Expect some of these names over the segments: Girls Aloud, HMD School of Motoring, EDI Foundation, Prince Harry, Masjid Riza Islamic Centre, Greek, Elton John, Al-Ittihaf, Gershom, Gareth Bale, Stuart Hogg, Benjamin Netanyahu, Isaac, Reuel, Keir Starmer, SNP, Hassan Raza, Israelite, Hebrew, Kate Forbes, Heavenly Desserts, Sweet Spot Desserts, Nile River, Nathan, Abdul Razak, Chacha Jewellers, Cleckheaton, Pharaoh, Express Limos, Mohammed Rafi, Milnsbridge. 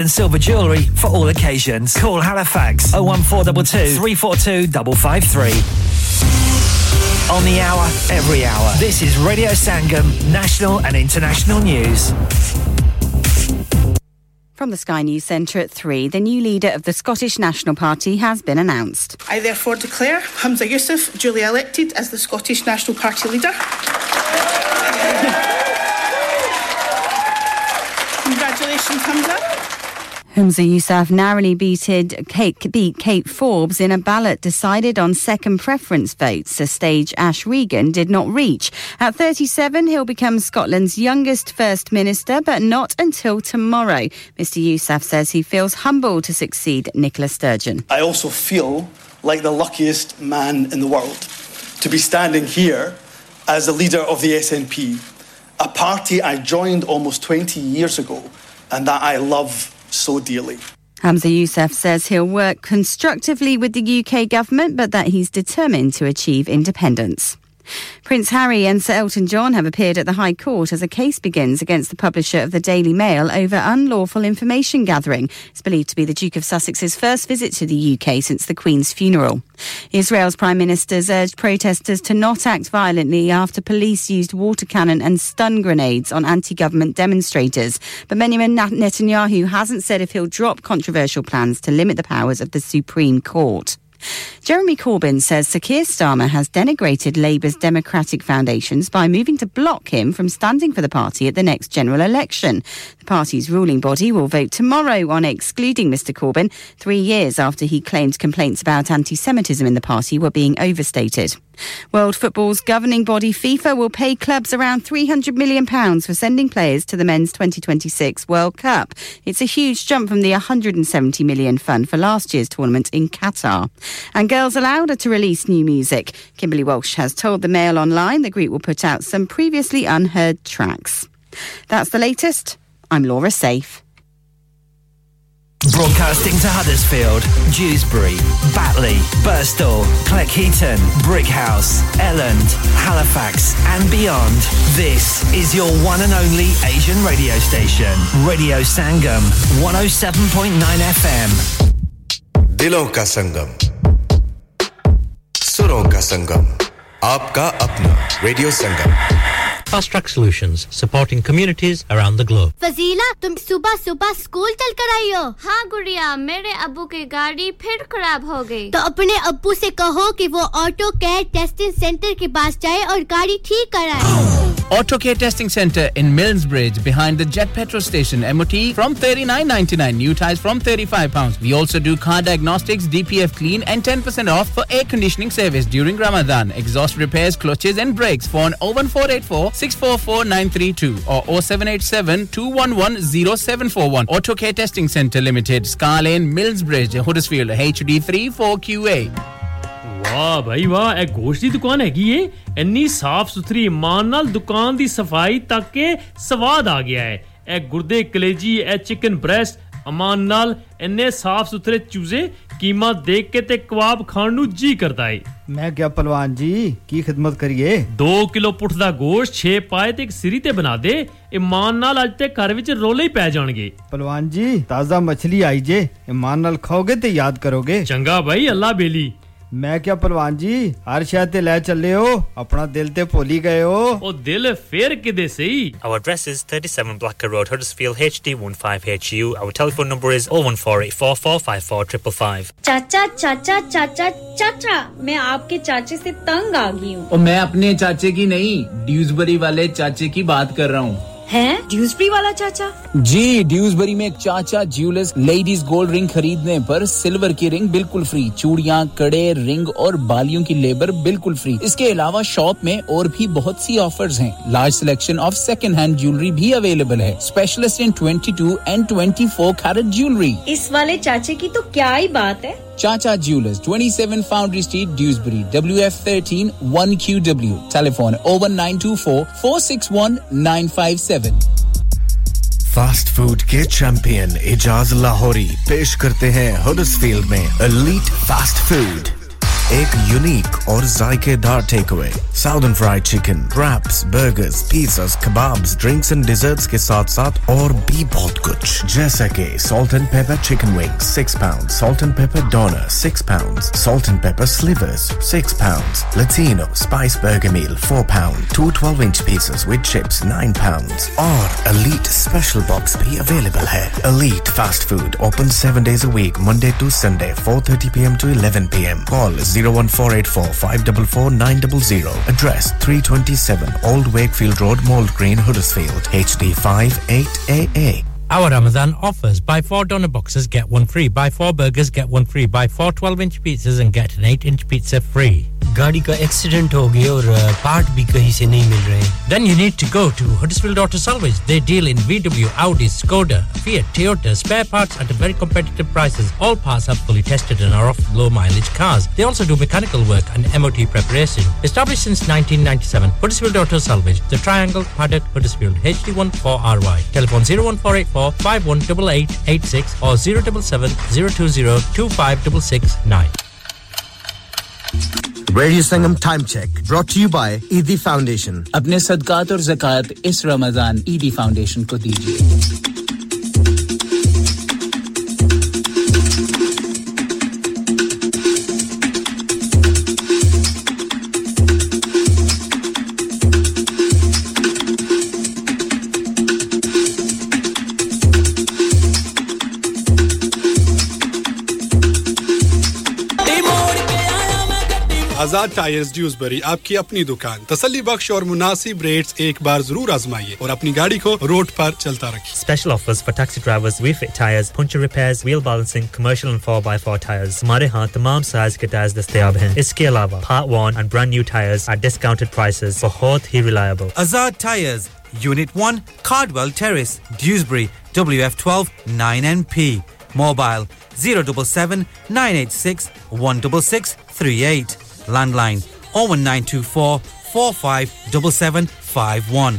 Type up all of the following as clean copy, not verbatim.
and silver jewellery for all occasions. Call Halifax 01422 342 553. On the hour, every hour. This is Radio Sangam, national and international news. From the Sky News Centre at 3, the new leader of the Scottish National Party has been announced. I therefore declare Humza Yousaf duly elected as the Scottish National Party leader. Congratulations, Humza. Humza Yousaf narrowly beat Kate Forbes in a ballot decided on second preference votes, a stage Ash Regan did not reach. At 37, he'll become Scotland's youngest First Minister, but not until tomorrow. Mr Yousaf says he feels humbled to succeed Nicola Sturgeon. I also feel like the luckiest man in the world to be standing here as the leader of the SNP, a party I joined almost 20 years ago and that I love so dearly. Humza Yousaf says he'll work constructively with the UK government, but that he's determined to achieve independence. Prince Harry and Sir Elton John have appeared at the High Court as a case begins against the publisher of the Daily Mail over unlawful information gathering. It's believed to be the Duke of Sussex's first visit to the UK since the Queen's funeral. Israel's Prime Minister's urged protesters to not act violently after police used water cannon and stun grenades on anti-government demonstrators. But Benjamin Netanyahu hasn't said if he'll drop controversial plans to limit the powers of the Supreme Court. Jeremy Corbyn says Sir Keir Starmer has denigrated Labour's democratic foundations by moving to block him from standing for the party at the next general election. The party's ruling body will vote tomorrow on excluding Mr Corbyn, 3 years after he claimed complaints about anti-Semitism in the party were being overstated. World football's governing body FIFA will pay clubs around £300 million for sending players to the men's 2026 World Cup. It's a huge jump from the £170 million fund for last year's tournament in Qatar. And Girls Aloud are to release new music. Kimberly Walsh has told the Mail Online the group will put out some previously unheard tracks. That's the latest. I'm Laura Saif. Broadcasting to Huddersfield, Dewsbury, Batley, Birstall, Cleckheaton, Brickhouse, Elland, Halifax and beyond. This is your one and only Asian radio station, Radio Sangam, 107.9 FM. Dilon ka Sangam, Suron ka Sangam, Aapka Apna, Radio Sangam. Fast Track Solutions, supporting communities around the globe. Fazila, tum subah school chal kar aayi ho? Haan guriya, mere abbu ki gaadi phir kharab ho gayi. To apne abbu se kaho ki wo Auto Care Testing Centre ke paas jaye aur gaadi theek karaye. Auto Care Testing Centre in Milnsbridge behind the Jet petrol station. MOT from £39.99, new tyres from £35. We also do car diagnostics, DPF clean and 10% off for air conditioning service during Ramadan, exhaust repairs, clutches and brakes. Phone 01484 644932 or 0787 211 0741. Auto Care Testing Centre Limited, Scar Lane, Millsbridge, Huddersfield, HD34QA. वाह भाई वाह ए गोश्त दी दुकान हैगी ये इतनी साफ सुथरी ईमान नाल दुकान दी सफाई तक के स्वाद आ गया है ए गुर्दे कलेजी ए चिकन ब्रेस्ट ईमान नाल इतने साफ सुथरे चूजे कीमा देख के ते कबाब खाण नु जी करदा है मैं क्या पहलवान जी की खिदमत करिए 2 किलो पुठ दा गोश्त 6 पाए ते एक सिरी ते बना दे ईमान नाल आज ते घर विच रोले ही पै जाणगे पहलवान जी ताजा मछली आई जे ईमान नाल खाओगे ते याद करोगे चंगा भाई अल्लाह बेली मैं क्या परवान जी हर शय ते ले चले हो अपना दिल ते भूल ही गए हो ओ दिल फेर किदे सही Our address is 37 Blacker Road Huddersfield HD15HU Our telephone number is 01484454555 चाचा चाचा चाचा चाचा मैं आपके चाचे से तंग आ गई हूं ओ मैं अपने चाचे की नहीं ड्यूसबरी वाले चाचे की बात कर रहा हूं हैं ड्यूसबरी वाला चाचा जी ड्यूसबरी में चाचा ज्वेलर्स लेडीज गोल्ड रिंग खरीदने पर सिल्वर की रिंग बिल्कुल फ्री चूड़ियां कड़े रिंग और बालियों की लेबर बिल्कुल फ्री इसके अलावा शॉप में और भी बहुत सी ऑफर्स हैं large selection of second hand jewellery भी अवेलेबल है specialist in 22 and 24 carat jewellery इस वाले चाचे की तो क्या ही बात है Chacha Jewellers, 27 Foundry Street, Dewsbury, WF13 1QW. Telephone 01924 461 957. Fast food के चैंपियन इजाज लाहौरी पेश करते हैं हडर्सफील्ड में एलीट फास्ट फूड एक यूनिक और जायकेदार takeaway southern fried chicken wraps burgers pizzas kebabs drinks and desserts के साथ-साथ और भी बहुत कुछ जैसा कि salt and pepper chicken wings 6 pounds salt and pepper doner 6 pounds salt and pepper slivers 6 pounds Latino spice burger meal 4 pound 2 12-inch pizzas with chips 9 pounds और elite special box भी available है elite fast food open 7 days a week Monday to Sunday 4:30 p.m. to 11 p.m. Call 01484 544900. Address 327 Old Wakefield Road, Mould Green, Huddersfield, HD 58AA. Our Ramadan offers. Buy 4 donor boxes, get one free. Buy 4 burgers, get one free. Buy 4 12-inch pizzas and get an 8-inch pizza free. गाड़ी का accident हो गया और part भी कहीं से नहीं मिल रहे Then you need to go to Huddersfield Auto Salvage. They deal in VW, Audi, Skoda, Fiat, Toyota, spare parts at very competitive prices. All parts are fully tested and are offered low mileage cars. They also do mechanical work and MOT preparation. Established since 1997, Huddersfield Auto Salvage, The Triangle, Paddock, Huddersfield, HD14RY. Telephone 01484 518886 or 077 020 25669. Radio Sangam Time Check brought to you by EDI Foundation. अपने सदकात और ज़कात इस Ramzan EDI Foundation को दीजिए. आजाद tyres Dewsbury आपकी अपनी दुकान तसल्ली बख्श और मुनासिब रेट्स एक बार जरूर आजमाइए और अपनी गाड़ी को रोड पर चलता रखिए special offers for taxi drivers we fit tyres puncture repairs wheel balancing commercial and 4x4 tyres हमारे यहां तमाम साइज के टायर्स दस्तयाब हैं इसके अलावा part 1 and brand new tyres at discounted prices बहुत ही reliable Azad tyres unit 1 Cardwell Terrace Dewsbury WF12 9NP mobile 077 986 16638 Landline 01924 457751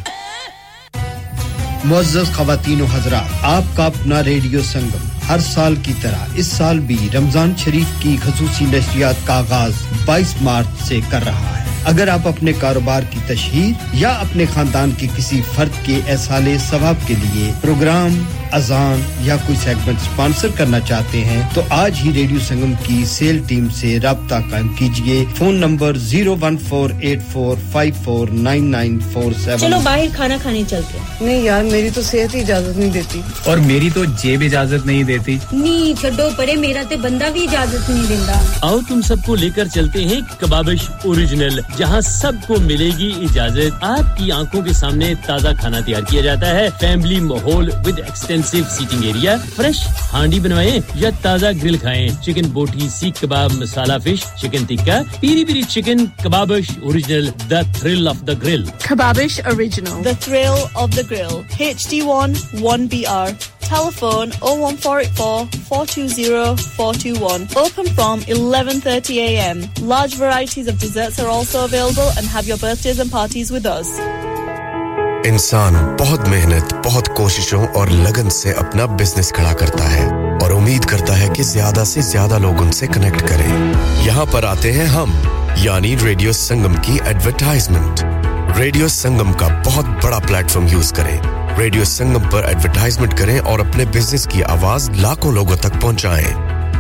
मुअज़्ज़ज़ ख़वातीन व हज़रात आपका अपना रेडियो संगम हर साल की तरह इस साल भी रमज़ान शरीफ की ख़ुसूसी नशरियात का आगाज़ 22 मार्च से कर रहा है अगर आप अपने कारोबार की तशहीर या अपने खानदान के किसी फर्द के एहसाले सवाब के लिए प्रोग्राम अजान या कोई सेगमेंट स्पॉन्सर करना चाहते हैं तो आज ही रेडियो संगम की सेल टीम से राब्ता कायम कीजिए फोन नंबर 01484549947 चलो बाहर खाना खाने चलते हैं नहीं यार मेरी तो सेहत ही इजाजत नहीं देती और मेरी तो जेब इजाजत नहीं देती नहीं छोड़ो परे मेरा ते बंदा भी इजाजत नहीं देता आओ तुम सबको लेकर चलते हैं कबाबिश ओरिजिनल जहां सबको मिलेगी इजाजत आपकी आंखों के सामने ताजा खाना तैयार किया जाता है फैमिली माहौल with extensive seating area fresh हांडी बनवाएं या ताजा ग्रिल खाएं chicken boti seekh kebab masala fish chicken tikka Piri Piri chicken Kababish original the thrill of the grill Kababish original the thrill of the grill HD1 1BR Telephone 01484 420 421. Open from 11:30 a.m. Large varieties of desserts are also available and have your birthdays and parties with us. इंसान बहुत मेहनत, बहुत कोशिशों और लगन से अपना business खड़ा करता है और उम्मीद करता है कि ज़्यादा से ज़्यादा लोग उनसे कनेक्ट करें। यहाँ पर आते हैं हम, यानी रेडियो संगम की एडवरटाइजमेंट। रेडियो संगम का बहुत बड़ा प्लेटफॉर्म यूज़ करें। रेडियो संगम पर एडवर्टाइजमेंट करें और अपने बिजनेस की आवाज लाखों लोगों तक पहुंचाएं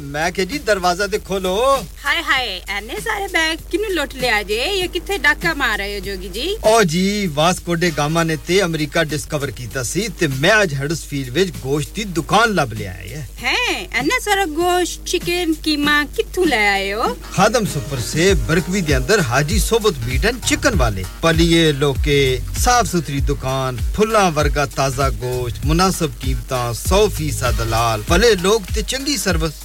मैं कहती दरवाजा दे खोलो हाय हाय एने सारे बैग किने लोट ले आजे ये किथे डाका मार रहे हो जोगी जी ओ जी वास्को डे गामा ने ते अमेरिका डिस्कवर कीता सी ते मैं आज हडर्सफील्ड विच गोश्त दी दुकान लब ले आए हैं एने सारा गोश्त चिकन कीमा किथु ले आए हो खादम सुपर से बरकवी दे अंदर हाजी सोबत मीट एंड चिकन वाले पलिए लोके साफ सुथरी दुकान फुल्ला वर्गा ताजा गोश्त मुनासिब कीमतां 100% दलाल भले लोग ते चंगी सर्विस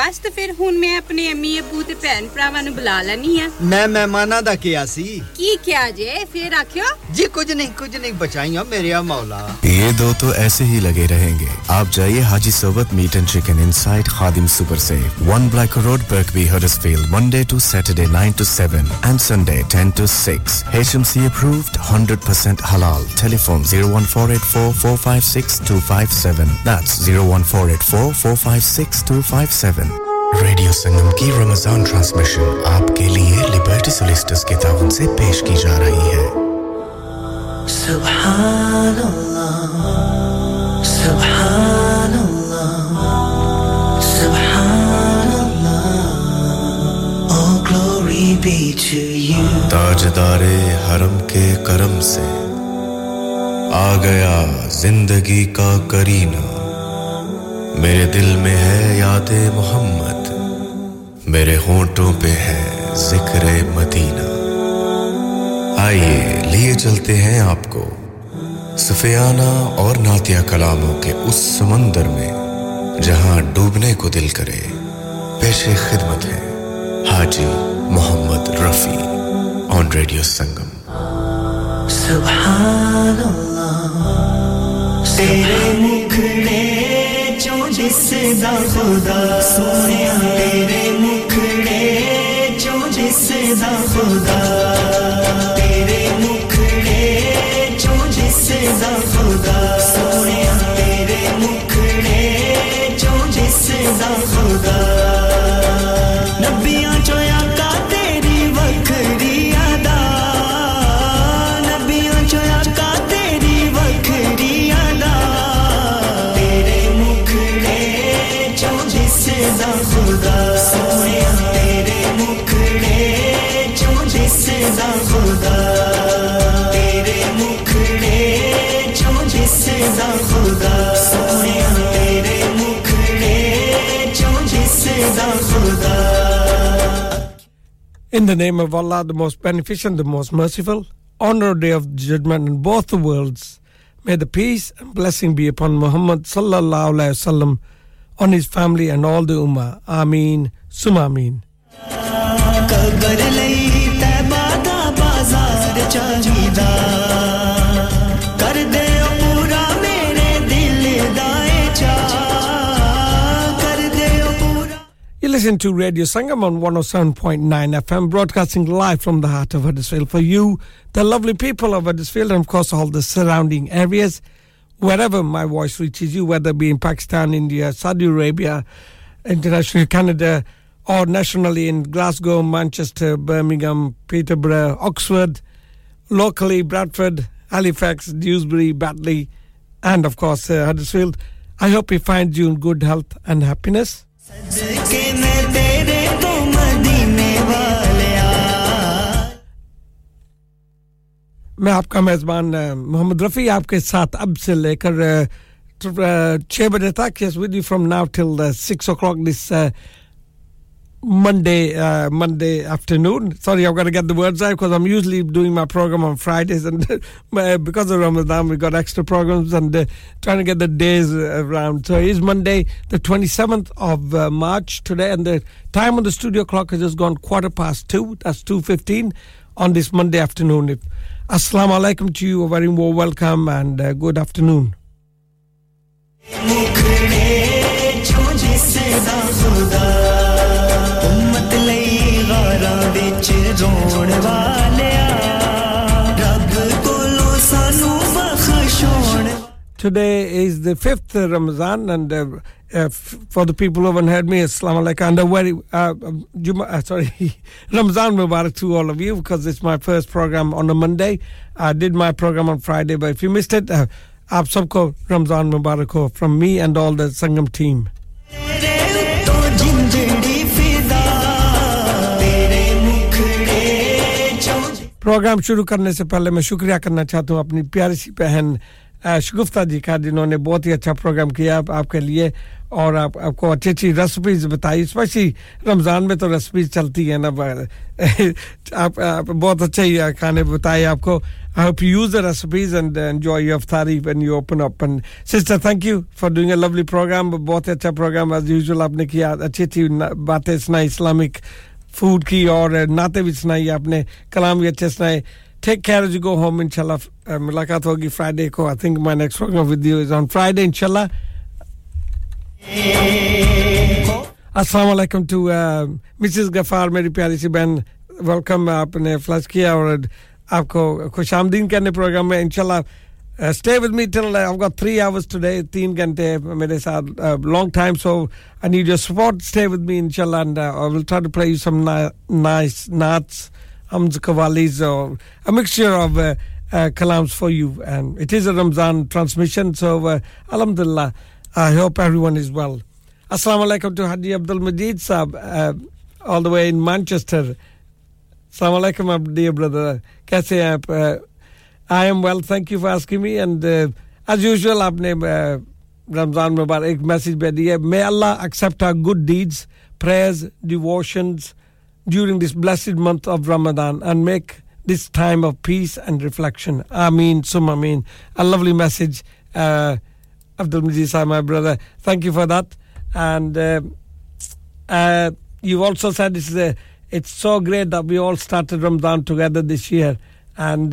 बस तो फिर हुन मैं अपने अम्मी अब्बू ते भैन भरावां नु बुला लनी आ मैं मेहमानां दा किया सी की क्या जे फिर आखियो जी कुछ नहीं बचाइयो मेरे आ मौला ये दो तो ऐसे ही लगे रहेंगे आप जाइए हाजी सोबत meat and chicken inside Khadim super safe 1 Black Road Birkby Huddersfield Monday to Saturday 9 to 7 and Sunday 10 to 6 HMC approved 100% halal telephone 01484456257 that's 01484456257 Radio Sangam ki Ramazan transmission aapke liye Liberty Solicitors ke taawun se pesh ki ja rahi hai Subhanallah Subhanallah Subhanallah All glory be to you Tajdare haram ke karam se आ गया जिंदगी का करीना मेरे दिल में है याद मोहम्मद मेरे होंठों पे है जिक्र मदीना आइए लिए चलते हैं आपको सफियाना और नातिया कलामों के उस समंदर में जहां डूबने को दिल करे पेशे खिदमत है हाजी Mohammad Rafi on Radio Sangam Subhanallah Tere mukhde jo jisda khuda sohniya Tere mukhde jo jisda khuda Tere mukhde jo jisda khuda sohniya Tere mukhde jo jisda khuda Nabiyan jo yaaka teri wakhri In the name of Allah, the most beneficent, the most merciful, on the day of judgment in both the worlds, may the peace and blessing be upon Muhammad sallallahu alaihi wasallam, on his family and all the Ummah. Ameen, Summa Ameen. You listen to Radio Sangam on 107.9 FM, broadcasting live from the heart of Huddersfield for you, the lovely people of Huddersfield, and of course all the surrounding areas. Wherever my voice reaches you, whether it be in Pakistan, India, Saudi Arabia, internationally Canada, or nationally in Glasgow, Manchester, Birmingham, Peterborough, Oxford, locally Bradford, Halifax, Dewsbury, Batley, and of course Huddersfield. I hope we find you in good health and happiness. मैं आपका मेजबान मोहम्मद रफी आपके साथ अब से लेकर 6 बजे तक yes with you from now till 6 o'clock this Monday afternoon sorry I've got to get the words right because I'm usually doing my program on Fridays and because of Ramadan we got extra programs and trying to get the days around so it's Monday the 27th of March today and the time on the studio clock has just gone 2:15 that's 2:15 on this Monday afternoon if Assalamu alaikum to you, a very warm welcome and good afternoon. Today is the 5th Ramazan and for the people who haven't heard me, Assalamu alaikum and a very, Ramzan Mubarak to all of you because it's my first program on a Monday. I did my program on Friday, but if you missed it, aap sabko Ramzan Mubarak ho from me and all the Sangam team. Program shuru karne se pehle main shukriya karna chahta hu apni pyari si behan شگفتہ جی کا جنہوں نے بہت ہی اچھا programme کیا آپ کے لیے اور آپ کو اچھی اچھی ریسپیز بتائی اسپیشلی رمضان میں تو ریسپیز چلتی ہیں نا آپ بہت اچھے کھانے بتائے آپ کو I hope you use the recipes and enjoy your iftari when you open up. And sister, thank you for doing a lovely program. बहुत अच्छा program as usual. आपने किया अच्छी-अच्छी बातें सुनाई Islamic food की और नाते भी सुनाई आपने कलाम भी अच्छे सुनाए. Take care as you go home. Inshallah, मुलाकात होगी Friday को. I think my next program with you is on Friday. Inshallah. Assalamu alaikum to Mrs. Gafar, मेरी प्यारी सी बहन. Welcome. आपने flash किया और aapko khush aamdeen karne program mein inshallah stay with me till I've got 3 hours today 3 ghante mere sath long time so I need your support stay with me inshallah and I will try to play you some nice naats Humza Qawali's or a mixture of kalams for you and it is a Ramzan transmission so alhamdulillah I hope everyone is well assalamu alaikum to Haji Abdul Majid sahab all the way in Manchester Assalamu alaikum, my dear brother. Kaise hain aap? I am well. Thank you for asking me. And as usual, aapne Ramzan Mubarak ek message bhi diya. May Allah accept our good deeds, prayers, devotions during this blessed month of Ramadan and make this time of peace and reflection. Ameen, summa ameen. A lovely message, Abdul Majid sahab, my brother. Thank you for that. And you also said this is a It's so great that we all started Ramadan together this year. And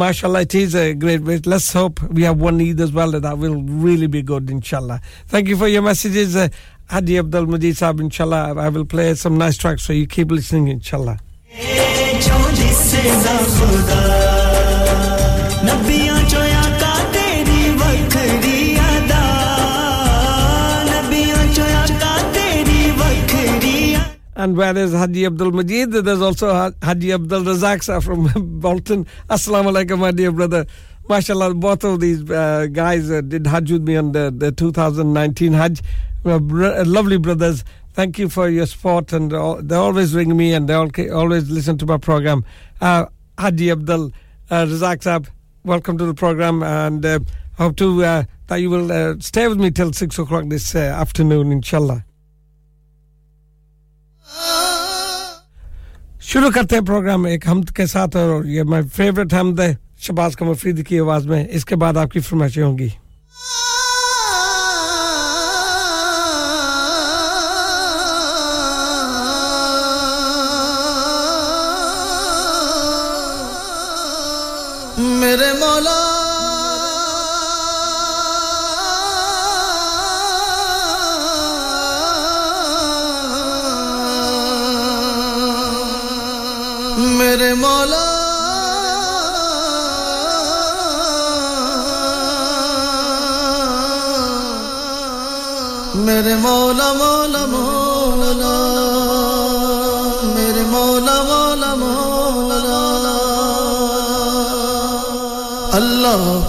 mashallah, it is a great way. Let's hope we have one Eid as well. That will really be good, inshallah. Thank you for your messages, Hadi Abdul Majid Sahib, inshallah. I will play some nice tracks for you. Keep listening, inshallah. And where is Haji Abdul Majid? There's also Haji Abdul Razak from Bolton. Assalamu alaikum, my dear brother. MashaAllah, both of these guys did Hajj with me on the 2019 Hajj. Lovely brothers. Thank you for your support. And they always ring me and they always listen to my program. Haji Abdul Razak sahab, welcome to the program. And hope to that you will stay with me till 6 o'clock this afternoon, inshallah. शुरू करते हैं programme एक हमद के साथ और ये my favourite हमद है शहबाज कमर फरीदी की आवाज में इसके बाद आपकी फरमाइशें होंगी मेरे मौला mere maula mere maula maula maula mere maula maula maula allah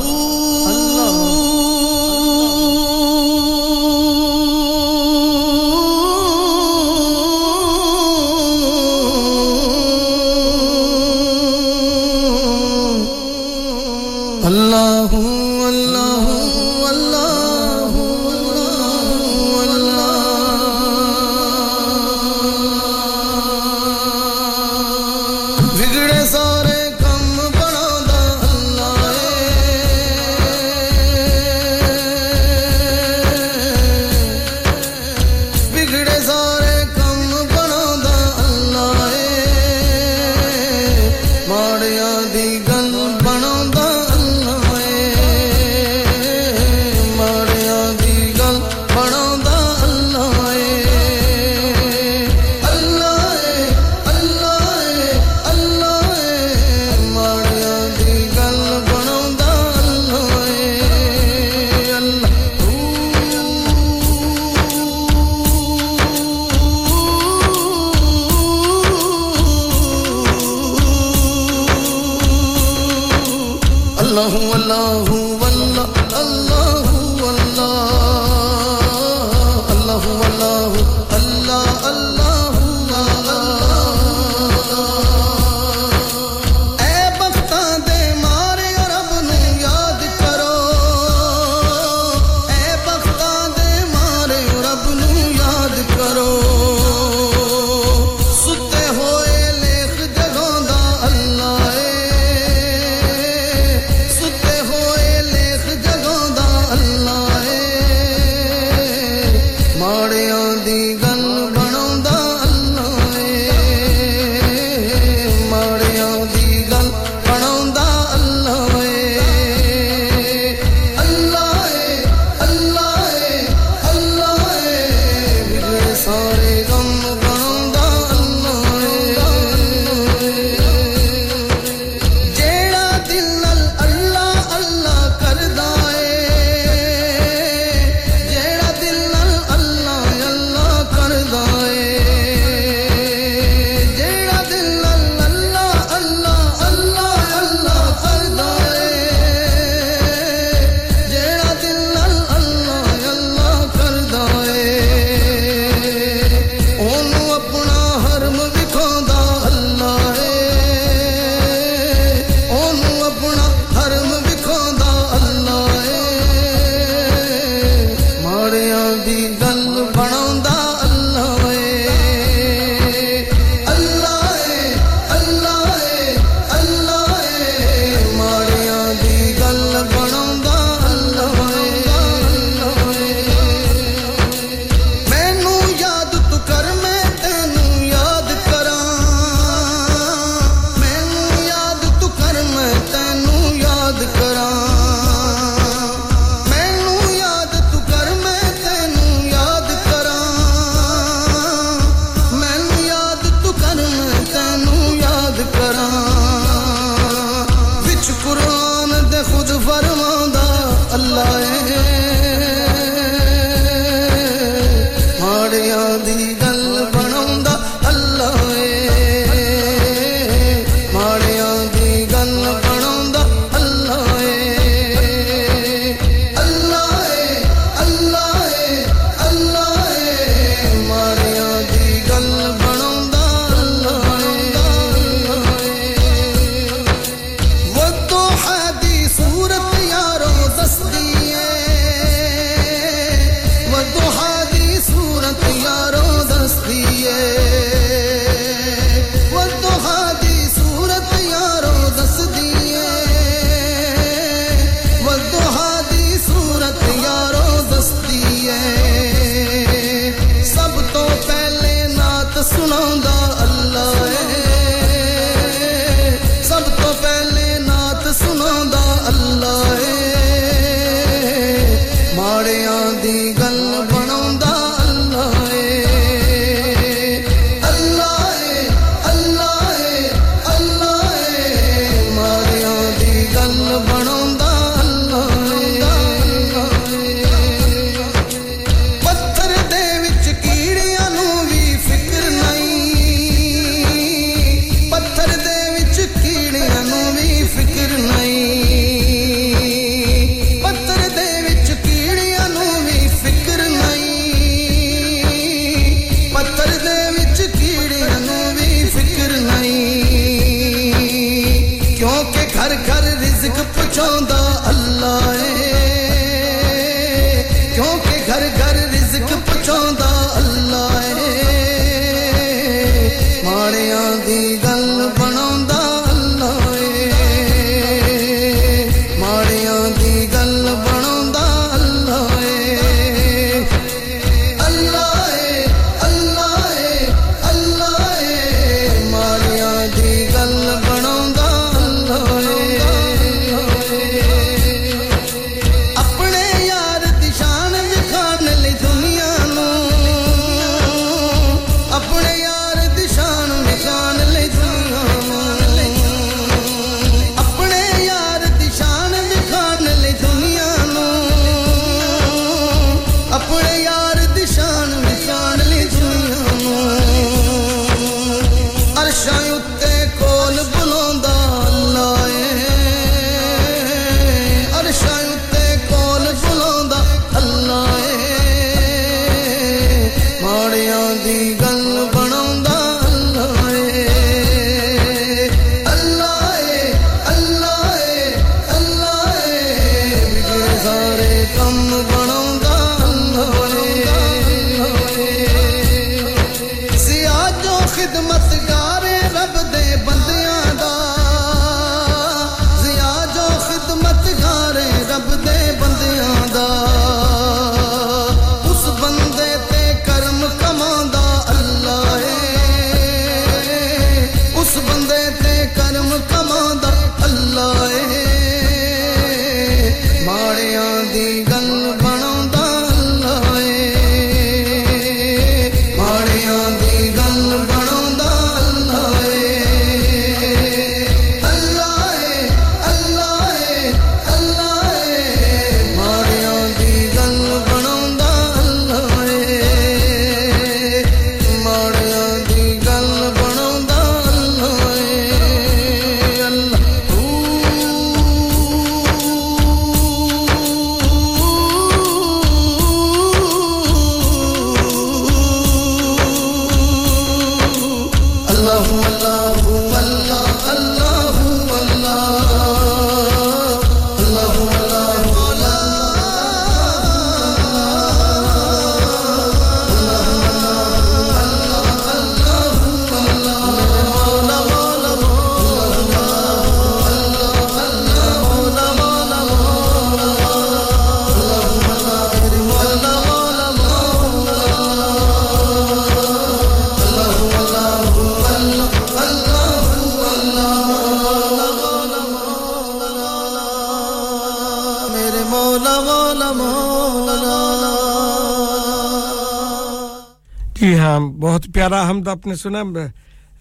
बहुत प्यारा हमद आपने सुना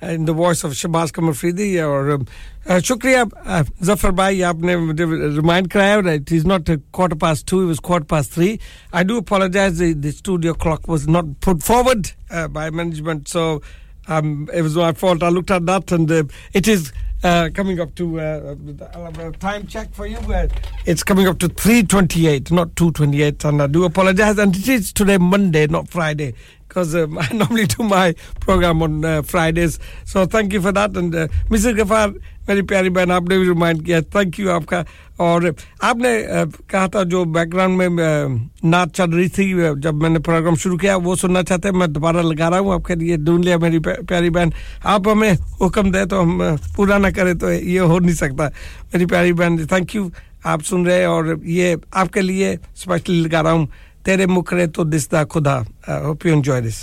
in the voice of Shahbaz Qamar Fareedi और shukriya Zafar bhai आपने remind कराया that it is not 2:15 it was 3:15 I do apologize the studio clock was not put forward by management so it was my fault I looked at that and it is coming up to time check for you it's coming up to 3:28 not 2:28 and I do apologize and it is today Monday not Friday because I normally do my program on Fridays so thank you for that and Mrs. Gafar meri pyari behan aapne bhi remind kiya thank you aapka aur aapne kaha tha jo background mein naat chal rahi thi jab maine program shuru kiya wo sunna chahte hain main dobara laga raha hu aapke liye dhoond liya meri pyari behan aap hame hukm de to hum pura na kare to ye ho nahi sakta meri pyari behan thank you aap sun rahe aur ye aapke liye specially laga raha hu tere mukre to disda khuda hope you enjoy this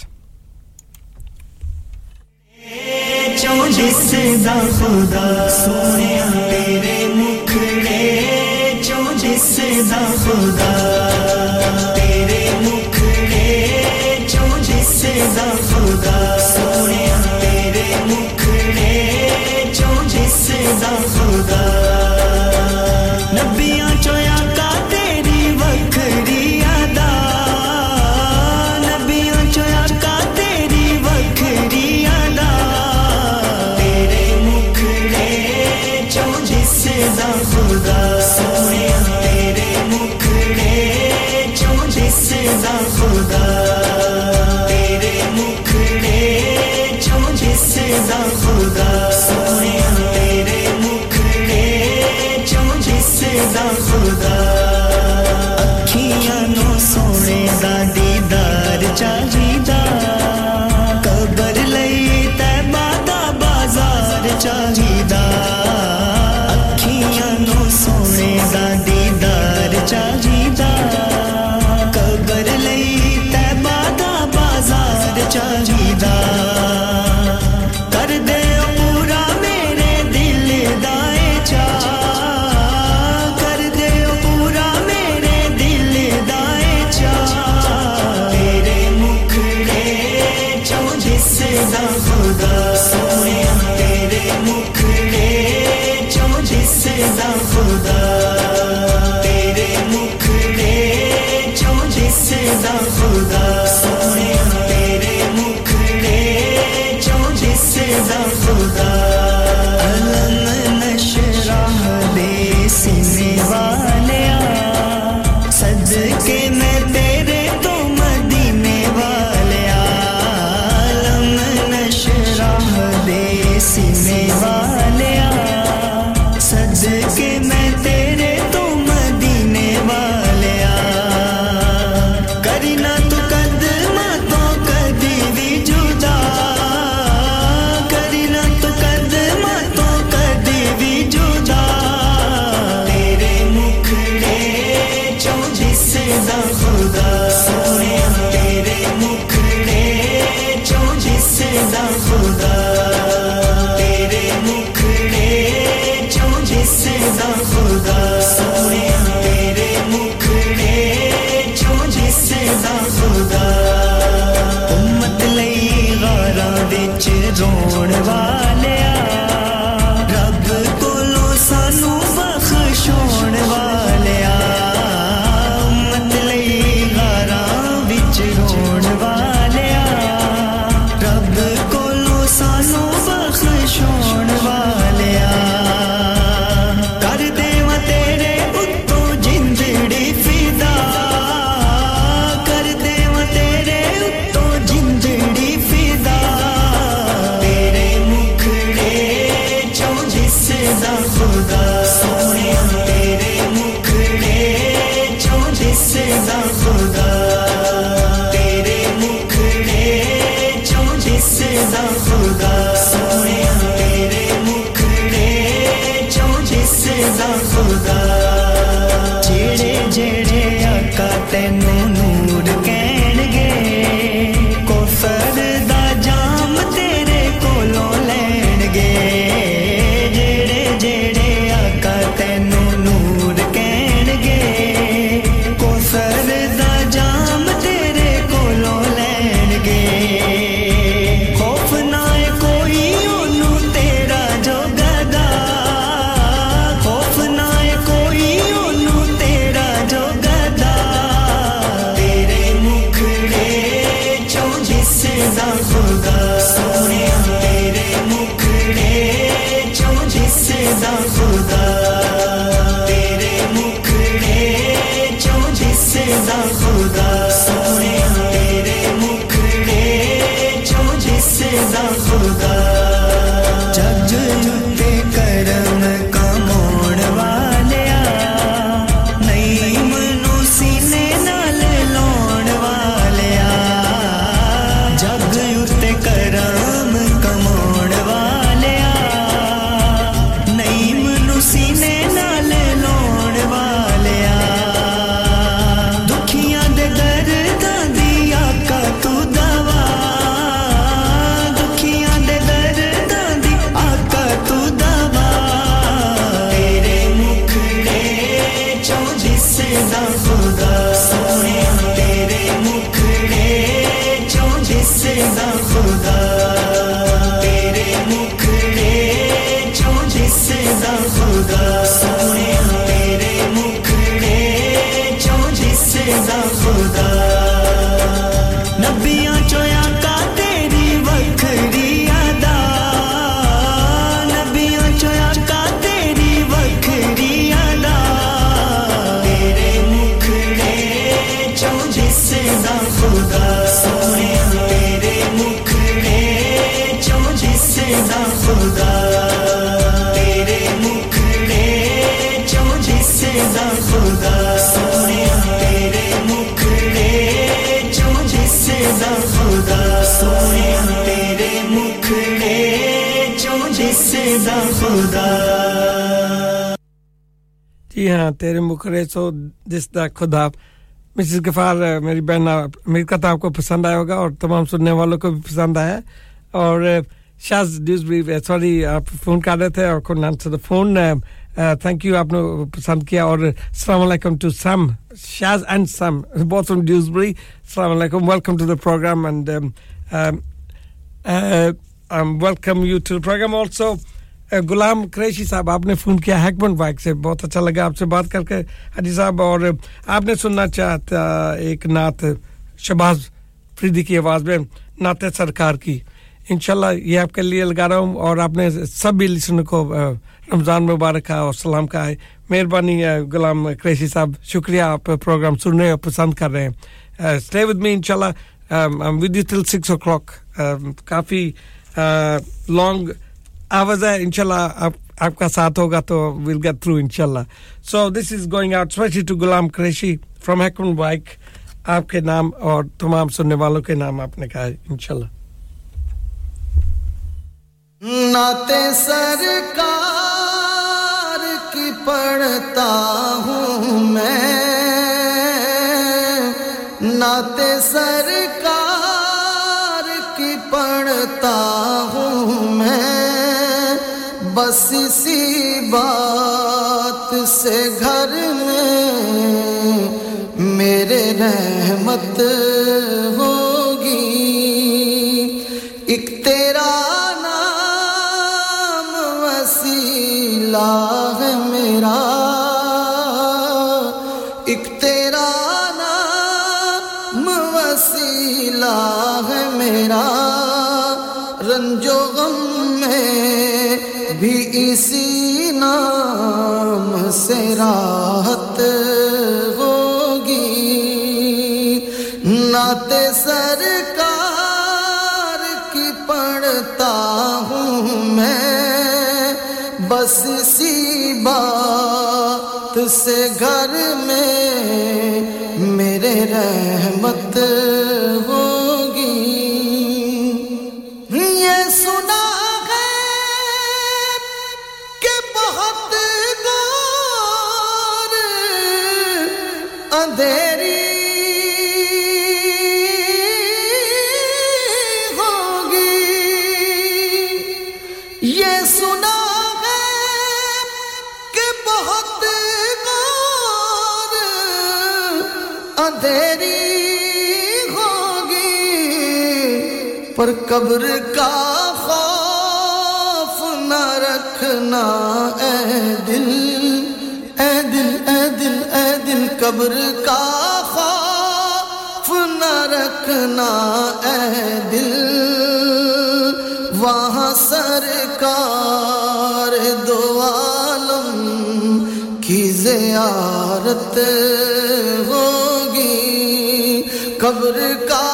तेरे मुखड़े सो जिस दा खुदा Mrs Ghaffar मेरी बहन मेरी का आपको पसंद आया होगा और तमाम सुनने वालों को भी पसंद आया और शाज ड्यूसबरी सॉरी आप फोन कर रहे थे और कौन answer the phone thank you आपने पसंद किया और अस्सलाम वालेकुम to Sam Shaz and Sam both from Dewsbury अस्सलाम वालेकुम welcome to the programme and welcome you to the program also Ghulam Qureshi sahab आपने फोन किया हैकमन बाइक से बहुत अच्छा लगा आपसे बात करके हाजी साहब और आपने सुनना चाहता एक नात शहबाज फरीदी की आवाज में नाते सरकार की इंशाल्लाह ये आपके लिए लगा रहा हूं और आपने सभी लिसनर को रमजान मुबारक का और सलाम का है मेहरबानी गुलाम कुरैशी साहब शुक्रिया आप प्रोग्राम सुन रहे और पसंद कर रहे हैं स्टे विद मी इंशाल्लाह I am with you till 6 o'clock काफी long hours inshallah aapka saath hoga to we'll get through inshallah so this is going out especially to gulam kureshi from Hakun bike aapke naam aur tamam sunne walon ke naam aapne kaha inshallah naate sarkar ki padhta hu main naate sarkar ki padhta hu main बस इसी बात से घर में मेरे रहमत होगी एक तेरा नाम वसीला है मेरा एक तेरा नाम वसीला है मेरा रंजो गम भी इसी नाम से राहत होगी नाते सरकार की पढ़ता हूँ मैं बस इसी बात से घर में मेरे रहमत होगी ये सुना अंधेरी तेरी होगी पर कब्र का खौफ न रखना ऐ दिल ऐ दिल ऐ दिल ऐ दिल कब्र का खौफ न रखना ऐ दिल वहां सरकार दो आलम की ज़ियारत होगी कब्र का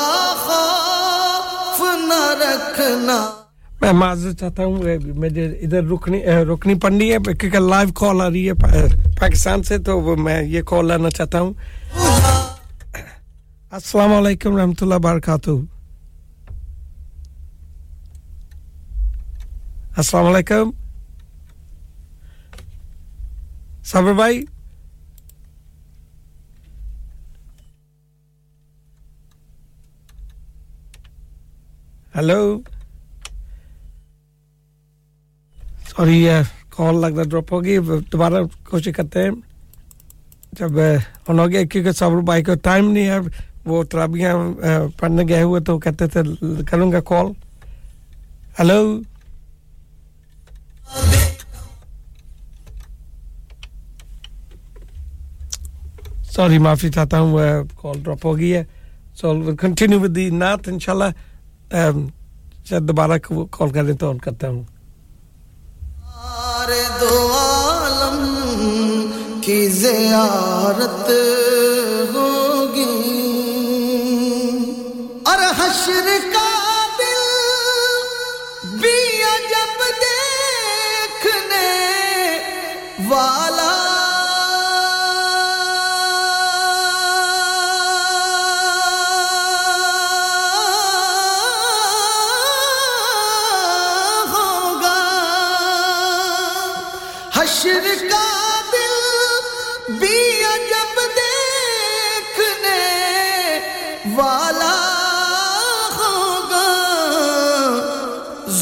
खौफ न रखना मैं माजूद चाहता हूं मुझे इधर रुकनी पड़नी है क्योंकि लाइव कॉल आ रही है पाकिस्तान से तो मैं ये कॉल लेना चाहता हूं अस्सलाम वालेकुम रहमतुल्लाह बरकातहू अस्सलाम वालेकुम साबर भाई हेलो और ये कॉल लगता ड्रॉप होगी दोबारा कोशिश करते हैं जब उन हो गया क्योंकि साबर भाई को टाइम नहीं है वो तराबियां पढ़ने गए हुए तो कहते थे करूंगा कॉल हेलो सॉरी माफी चाहता हूं कॉल ड्रॉप हो गई है so will continue with the नात इंशाल्लाह जब दोबारा कॉल करें तो ऑन करता हूं सारे दो आलम की ज़ियारत होगी और हश्र का दिल भी अजब देखने वाला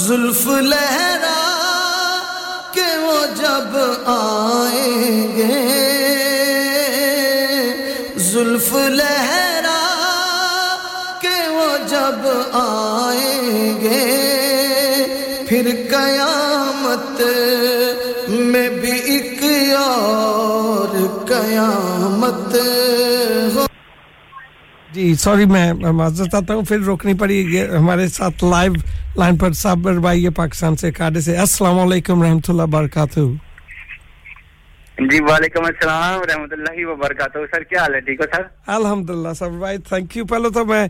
जुल्फ लहरा के वो जब आएंगे जुल्फ लहरा के वो जब आएंगे फिर कयामत में भी एक और कयामत जी सॉरी मैं माजूद चाहता हूं फिर रोकनी पड़ी हमारे साथ लाइव लाइन पर साबर भाई ये पाकिस्तान से कादे से अस्सलाम वालेकुम रहमतुल्लाह बरकातहू जी वालेकुम अस्सलाम रहमतुल्लाहि व बरकातहू सर क्या हाल है ठीक हो सर अल्हम्दुलिल्लाह साबर भाई थैंक यू पहले तो मैं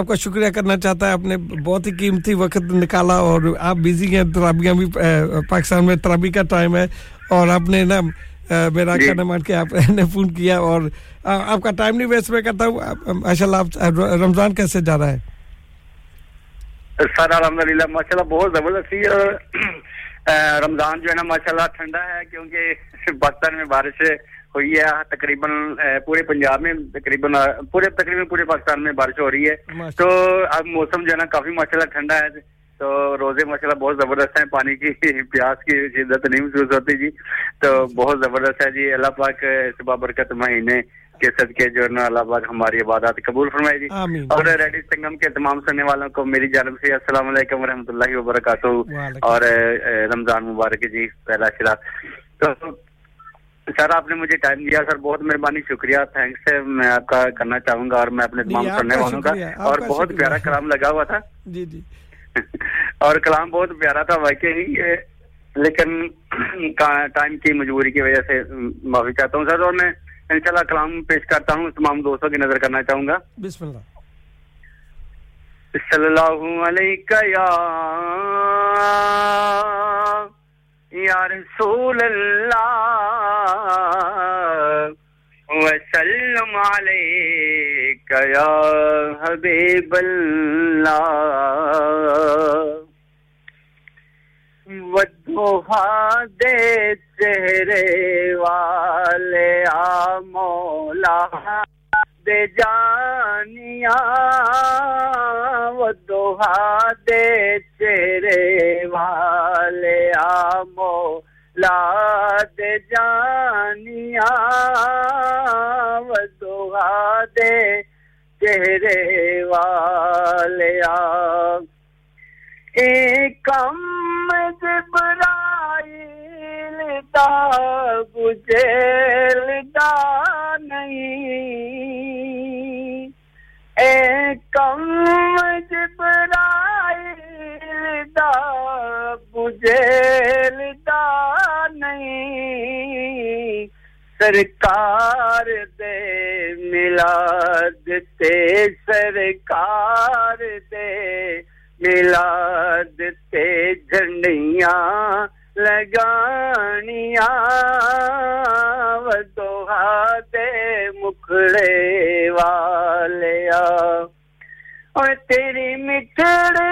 आपका शुक्रिया करना चाहता है आपने बहुत ही कीमती वक्त निकाला और आप बिजी हैं तराबियां भी पाकिस्तान में तराबी का टाइम है और आपने ना मेरा कहना मान के आपने फोन किया और आपका टाइम नहीं वेस्ट मैं करता हूं माशाल्लाह रमजान कैसे जा रहा है सर अल्हम्दुलिल्लाह माशाल्लाह बहुत जबरदस्त है और रमजान जो है ना माशाल्लाह ठंडा है क्योंकि पाकिस्तान में बारिश हुई है तकरीबन पूरे पंजाब में तकरीबन पूरे पाकिस्तान में बारिश हो रही है तो अब मौसम जो है ना काफी माशाल्लाह ठंडा है तो रोजे माशाल्लाह बहुत जबरदस्त है पानी की प्यास की शिद्दत नहीं महसूस होती जी तो बहुत जबरदस्त है जी अल्लाह पाक सुबह बरकत महीने के सदके जो है ना अल्लाह पाक हमारी इबादत कबूल फरमाए जी और रेडियो संगम के तमाम सुनने वालों को मेरी जानिब से अस्सलाम वालेकुम रहमतुल्लाहि व बरकातहू और रमजान मुबारक जी पहला शिरा तो सर आपने मुझे टाइम दिया सर बहुत मेहरबानी शुक्रिया थैंक्स है मैं आपका करना चाहूंगा और मैं अपने तमाम सुनने वालों का और बहुत प्यारा कलाम लगा हुआ था जी जी और कलाम बहुत प्यारा था वाकई लेकिन टाइम की मजबूरी की वजह से माफी चाहता हूं सर और मैं इंशाल्लाह कलाम पेश करता हूं तमाम दोस्तों की नजर करना चाहूंगा बिस्मिल्लाह सल्लल्लाहु अलैका या रसूल अल्लाह वसल्लम अलैका या हबीबल्लाह वदुहा दे चेहरे वाले आ मौला दे जानिया वदुहा दे चेहरे वाले आ मौला दे जानिया वदुआ दे चेहरे वालिया एक अम्मद बराई ता बुझे लदा नहीं एक अम्मद बराई ता बुझे लदा नहीं सरकार दे मिलाद ते सरकार दे मिलाद ते झंडियां लगानियां वदोहा दे मुखड़े वालिया और तेरी मिठड़े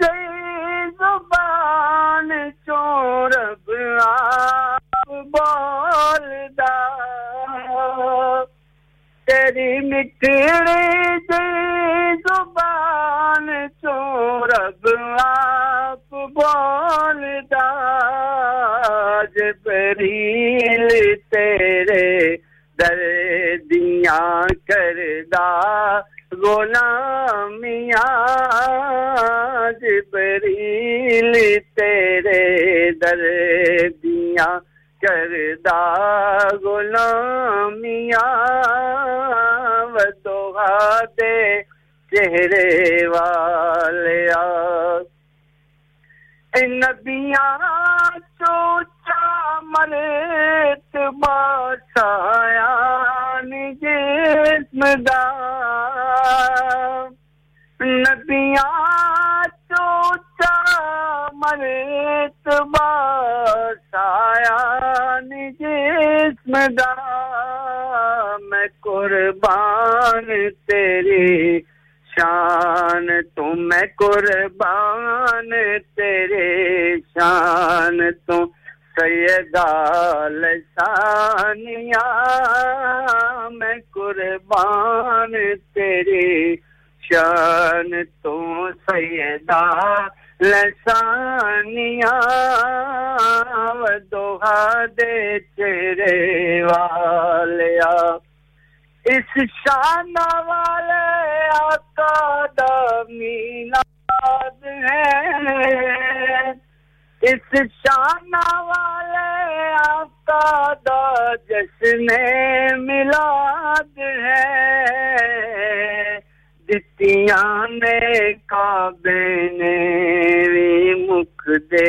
जई जुबान चोरब आप बोलदा तेरी मिठड़े जई जुबान चोरब आप बोलदा जे परील तेरे दर्दियां करदा गुलामियां जिबरील तेरे दर्दियां करदा गुलामियां वदोहा दे चेहरे वालिया नबियां सोचा मरत बासाया जिस्म दा नबियां सोचा मरत बासाया जिस्म दा मैं कुर्बान तेरी शान तू मैं कुर्बान तेरे शान तू सैयदा लसानिया मैं कुर्बान तेरे शान तू सैयदा लसानिया वदोहा दे तेरे वालिया इस शान वाले आका दा मीलाद है इस शान वाले आका दा जश्न मिलाद है दितियां ने काबे ने वी मुख दे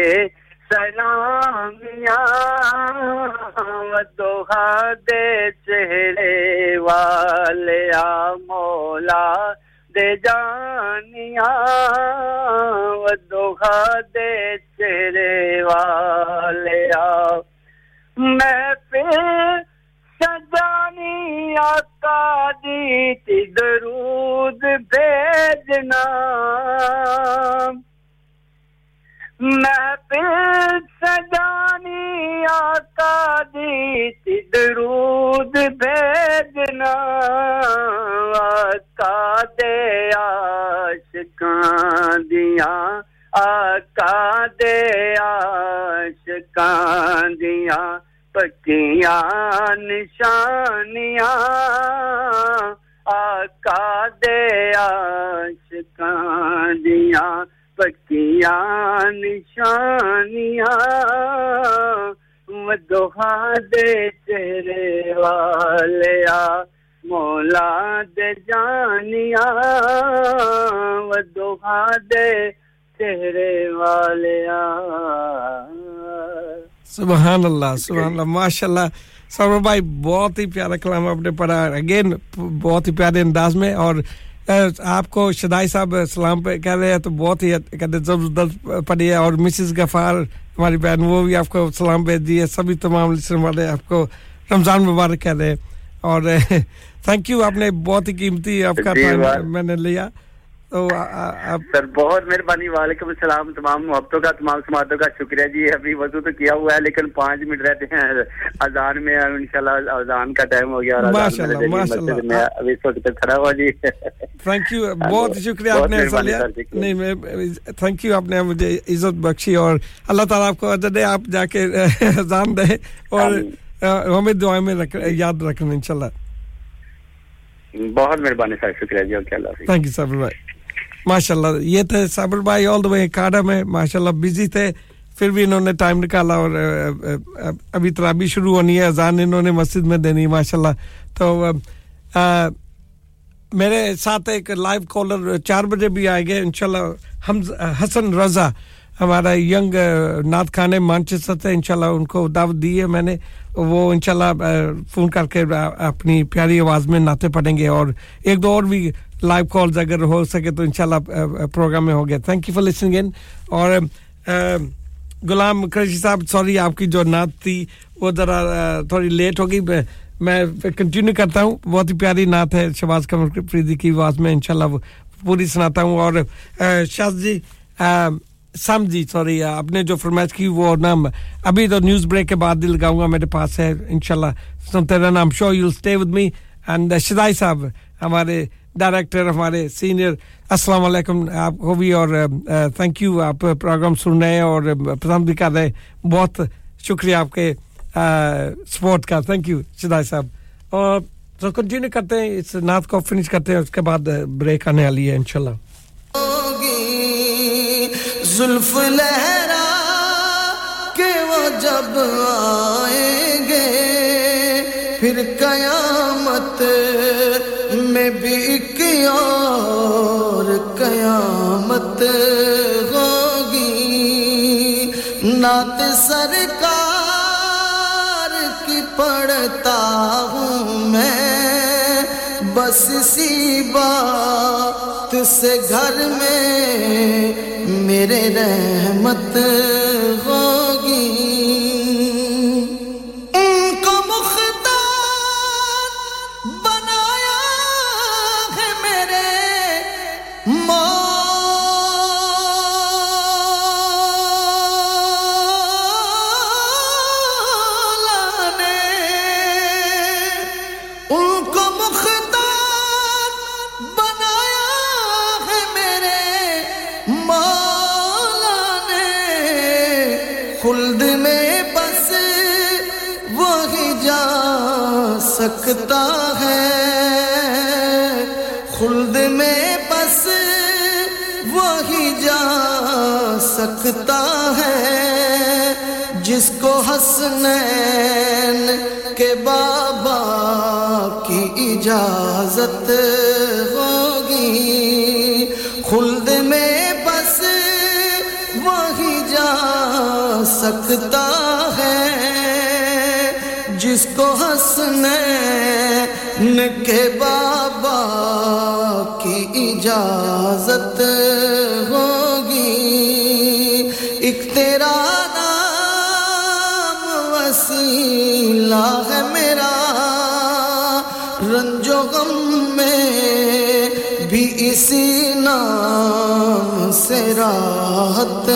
सलामिया वदोहा दे चेहरे वालिया मौला दे जानिया वदोहा दे चेहरे वालिया मैं पे सजानी आका दी दरूद भेजना मैं फिर सजानी आका दी दरूद भेजना आका दे आशिकां दिया आका दे आशिकां दिया पक्कियां निशानियां आका दे आशिकां दिया पक्कियां निशानियां वदोहा दे चेहरे वालिया मौला दे जानिया वदोहा दे चेहरे वालिया सुभान अल्लाह माशाल्लाह समर भाई बहुत ही प्यारा कलाम आपने पढ़ा अगेन बहुत ही प्यारे अंदाज में और आपको शदाई साहब सलाम कह रहे हैं तो बहुत ही जबरदस्त पढ़ी है और मिसेस गफार हमारी बहन वो भी आपको सलाम भेज दी है सभी तमाम लिसनर वाले आपको रमजान मुबारक कह रहे हैं और थैंक यू आपने बहुत ही कीमती आपका टाइम मैंने लिया तो सर बहुत मेहरबानी वालेकुम सलाम तमाम मुहब्बतों का तमाम समातों का शुक्रिया जी अभी वजू तो किया हुआ है लेकिन 5 मिनट रहते हैं अजान में इंशाल्लाह अजान का टाइम हो गया और माशाल्लाह माशाल्लाह अभी इस वक्त खड़ा हुआ जी थैंक यू बहुत शुक्रिया आपने हिस्सा लिया नहीं मैं थैंक यू आपने मुझे इज्जत बख्शी और अल्लाह ताला आपको अजर दे आप जाके अजान दे और हमें दुआ में याद रखना इंशाल्लाह बहुत मेहरबानी सर शुक्रिया जी ओके अल्लाह हाफिज़ थैंक यू सर बाय माशाल्लाह ये थे साबिर भाई ऑल द वे काड़ा में माशाल्लाह बिजी थे फिर भी इन्होंने टाइम निकाला और अभी तरावी शुरू होनी है अजान इन्होंने मस्जिद में देनी माशाल्लाह तो मेरे साथ एक लाइव कॉलर 4 बजे भी आएंगे इंशाल्लाह हमजा हसन रजा हमारा यंग नाथ खाने मैनचेस्टर से इंशाल्लाह उनको दावत दी है मैंने वो इंशाल्लाह फोन करके अपनी प्यारी आवाज में नाते पढ़ेंगे और एक दो और भी लाइव कॉल्स अगर हो सके तो इंशाल्लाह प्रोग्राम में हो गया thank you for listening in और गुलाम कुरैशी साहब सॉरी आपकी जो नात थी वो जरा थोड़ी लेट हो गई मैं कंटिन्यू करता हूं बहुत ही प्यारी नात है शहबाज कमर फरीदी की आवाज में इंशाल्लाह पूरी सुनाता हूं और शाह जी साम जी सॉरी आपने जो फरमाइश की वो नाम अभी तो न्यूज़ ब्रेक के बाद ही लगाऊंगा मेरे पास है इंशाल्लाह संतरा नाम show you will stay with me and Shadai sahab हमारे डायरेक्टर हमारे सीनियर अस्सलाम वालेकुम आपको भी और थैंक यू आप प्रोग्राम सुन रहे हैं और पसंद भी कर रहे हैं बहुत शुक्रिया आपके सपोर्ट का थैंक यू शदाई साहब और तो कंटिन्यू करते हैं इस नात को फिनिश करते हैं उसके बाद ब्रेक आने वाली है इंशाल्लाह जुल्फ लहरा के वो जब आएंगे फिर कयामत में भी एक और कयामत होगी नात सरकार की पढ़ता हूँ मैं बस इसी बात से घर में मेरे रहमत होगी उनको मुख्तार बनाया है मेरे मौला ने उनको मुख्तार बनाया है मेरे खुल्द में बस वही जा सकता है खुल्द में बस वही जा सकता है जिसको हसनैन के बाबा की इजाजत होगी खुल्द में बस वही जा सकता है जिसको हसनैन के बाबा की इजाजत होगी एक तेरा नाम वसीला है मेरा रंजो गम में भी इसी नाम से राहत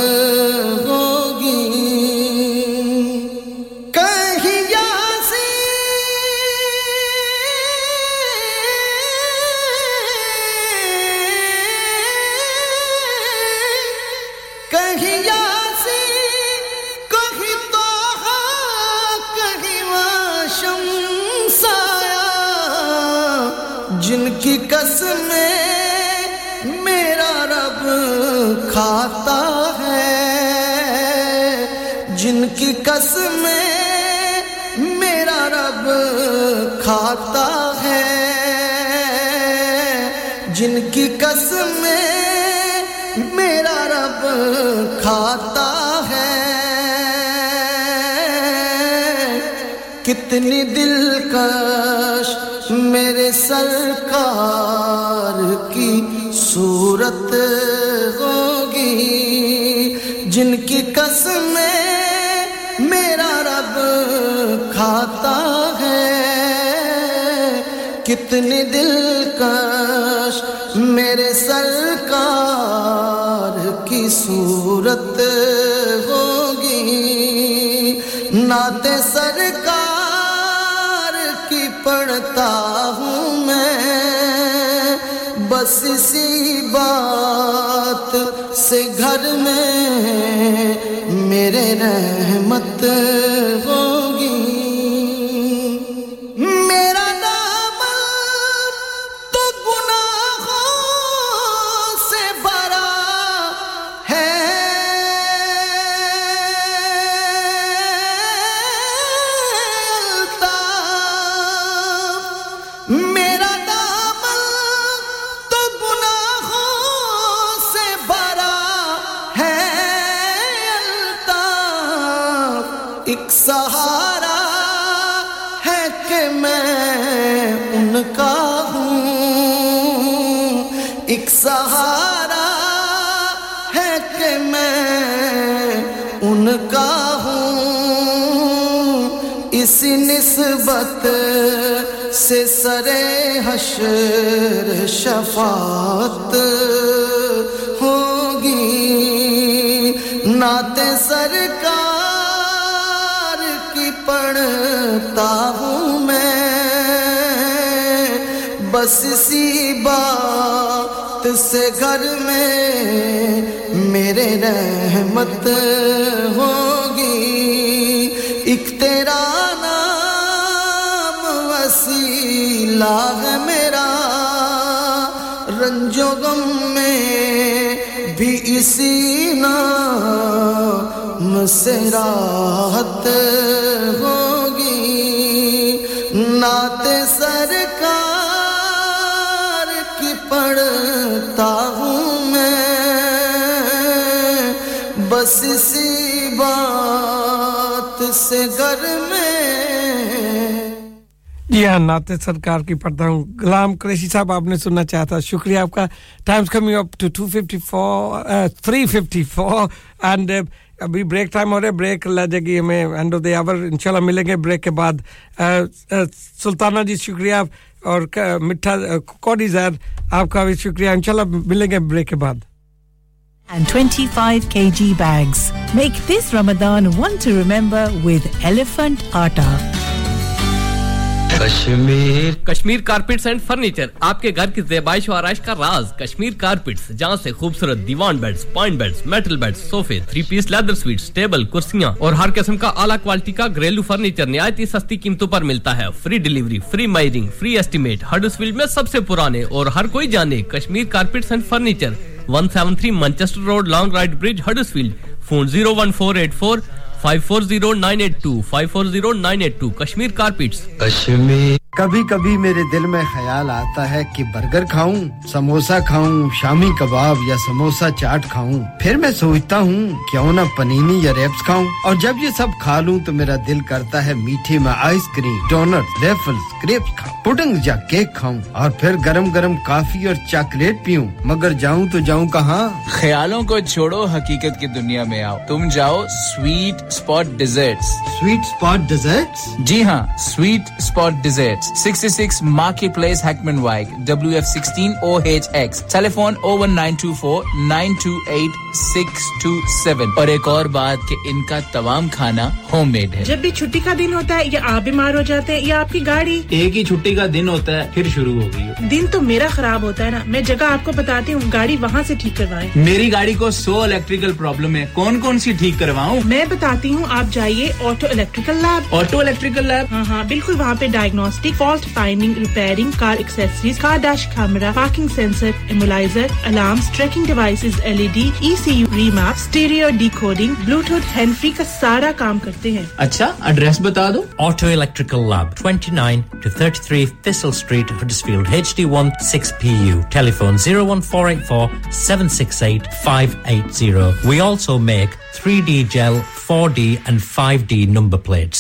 जिनकी कसमें मेरा रब खाता है जिनकी कसमें मेरा रब खाता है जिनकी कसमें मेरा रब खाता है कितनी दिलकश मेरे सरकार की सूरत होगी जिनकी कसमें मेरा रब खाता है कितनी दिलकश मेरे सरकार की सूरत होगी नाते सरकार की पढ़ता हूँ मैं बस इसी बात से घर में मेरे रहमत होगी सहारा है कि मैं उनका हूँ इसी निस्बत से सरे हश्र शफात होगी नाते सरकार की पढ़ता हूँ मैं बस इसी बात से घर में मेरे रहमत होगी एक तेरा नाम वसीला है मेरा रंजो गम में भी इसी नाम से राहत होगी नाते सरकार की पढ़ता हूँ मैं बस इसी बात से घर में जी हाँ नाते सरकार की पढ़ता हूँ गुलाम कुरैशी साहब आपने सुनना चाहा था शुक्रिया आपका times coming up to 3:54 and अभी ब्रेक टाइम हो रहा है ब्रेक लगेगी हमें एंड ऑफ द आवर इंशाल्लाह मिलेंगे ब्रेक के बाद सुल्ताना जी शुक्रिया और मिठा कोडी सर आपका भी शुक्रिया इंशाल्लाह मिलेंगे ब्रेक के बाद and 25 kg bags make this Ramadan one to remember with Elephant Atta Kashmir carpets and furniture आपके घर की ज़ेबाइश और आराइश का राज कश्मीर कारपेट्स जहां से खूबसूरत दीवान beds point beds metal beds सोफे three piece leather suites table कुर्सियां और हर किस्म का आला क्वालिटी का घरेलू फर्नीचर निहायती सस्ती कीमतों पर मिलता है free delivery free मायरिंग free estimate Huddersfield में सबसे पुराने और हर कोई जाने Kashmir carpets and furniture 173 Manchester Road Longroyd Bridge Huddersfield phone 01484 540982 540982 Kashmir carpets Kashmir कभी-कभी मेरे दिल में ख्याल आता है कि बर्गर खाऊं समोसा खाऊं शामी कबाब या समोसा चाट खाऊं फिर मैं सोचता हूं क्यों ना पनीनी या रैप्स खाऊं और जब ये सब खा लूं तो मेरा दिल करता है मीठे में आइसक्रीम डोनट्स वेफल्स क्रेप्स खाऊं पुडिंग या केक खाऊं और फिर गरम-गरम कॉफी और चॉकलेट पीऊं मगर जाऊं तो जाऊं कहां ख्यालों को छोड़ो हकीकत की दुनिया में आओ तुम जाओ sweet Spot Desserts. Sweet Spot Desserts? जी हाँ, Sweet Spot Desserts. 66 Market Place, Hackmanwijk, WF16OHX. Telephone 01924 928 627. और एक और बात कि इनका तमाम खाना homemade है. जब भी छुट्टी का दिन होता है, या आप बीमार हो जाते हैं, या आपकी गाड़ी. एक ही छुट्टी का दिन होता है, फिर शुरू हो गई. दिन तो मेरा खराब होता है ना. मैं जगह आपको बताती हूँ. गाड़ी वहाँ से ठीक करवाएं. मेरी गाड़ी को 100 electrical problem है. कौन-कौन सी ठीक करवाऊँ? मैं बताती हूँ आप जाइए ऑटो इलेक्ट्रिकल लैब हाँ हाँ बिल्कुल वहाँ पे diagnostic fault finding repairing car accessories car dash camera parking sensor immobiliser alarms tracking devices LED ECU remap stereo decoding Bluetooth hand free का सारा काम करते हैं अच्छा एड्रेस बता दो auto electrical lab 29 to 33 Thistle Street Huddersfield HD1 6PU telephone 01484 768 580 we also make 3D gel 4D and 5D number plates.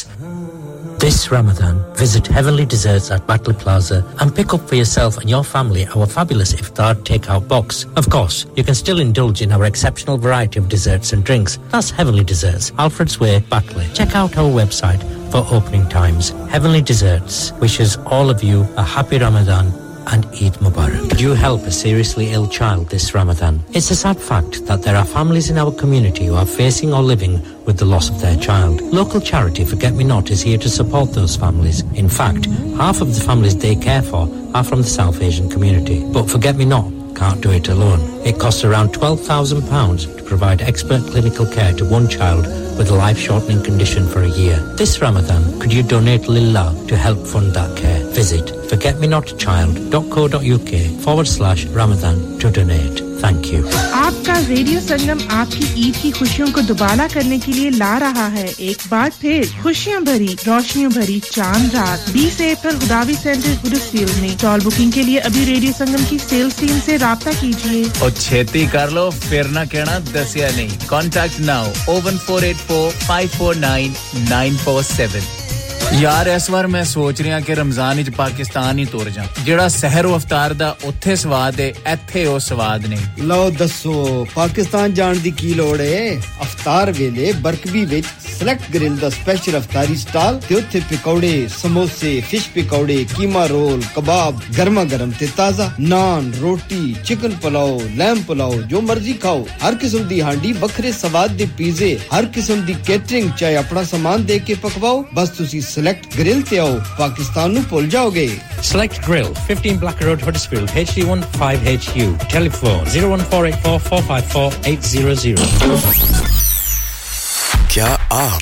This Ramadan, visit Heavenly Desserts at Batley Plaza and pick up for yourself and your family our fabulous iftar takeout box. Of course, you can still indulge in our exceptional variety of desserts and drinks. That's Heavenly Desserts, Alfred's Way, Batley. Check out our website for opening times. Heavenly Desserts wishes all of you a happy Ramadan and Eid Mubarak. Do help a seriously ill child this Ramadan. It's a sad fact that there are families in our community who are facing or living with the loss of their child. Local charity Forget Me Not is here to support those families. In fact, half of the families they care for are from the South Asian community. But Forget Me Not can't do it alone. It costs around £12,000 to provide expert clinical care to one child with a life-shortening condition for a year. This Ramadan, could you donate Lillah to help fund that care? Visit forgetmenotchild.co.uk/Ramadan to donate. Thank you. आपका radio Sangam आपकी ईद की खुशियों को दुबाला करने के लिए ला रहा है एक बार फिर खुशियां भरी रोशनियों भरी चांद रात 20 अप्रैल गुदावी सेंटर हुडर्सफील्ड में टॉल बुकिंग के लिए अभी रेडियो संगम की सेल्स टीम से राब्ता कीजिए और छेती कर लो फिर ना कहना दसिया नहीं कांटेक्ट नाउ 01484549947 यार इस बार मैं सोच रहा कि रमजान इच पाकिस्तान ही तोड़ जा जेड़ा सहर व इफ्तार दा ओथे स्वाद है एथे ओ स्वाद नहीं लो दसो पाकिस्तान जान दी की लोड़ है इफ्तार वेले बरकबी विच सेलेक्ट ग्रिल दा स्पेशल इफ्तारी स्टॉल ते ओथे पकौड़े समोसे फिश पकौड़े कीमा रोल कबाब गरमा गरम ते ताजा नान रोटी चिकन पुलाव लैम पुलाव जो मर्जी खाओ हर किस्म दी हांडी बखरे स्वाद दे पिज़्ज़े हर किस्म दी कैटरिंग चाहे अपना सामान दे के पकवाओ बस तुसी Select Grill te aao Pakistan nu bhul jaoge Select Grill 15 Blacker Road Huddersfield HD15HU Telephone 01484454800 Kya aap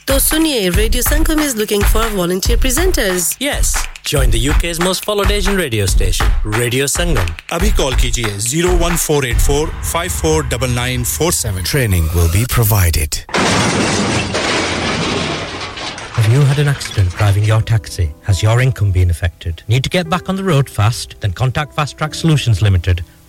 तो सुनिए radio Sangam is looking for volunteer presenters yes Join the UK's most followed Asian radio station, Radio Sangam. Abhi call kijiye 01484549947. Training will be provided. Have you had an accident driving your taxi? Has your income been affected? Need to get back on the road fast? Then contact Fast Track Solutions Limited,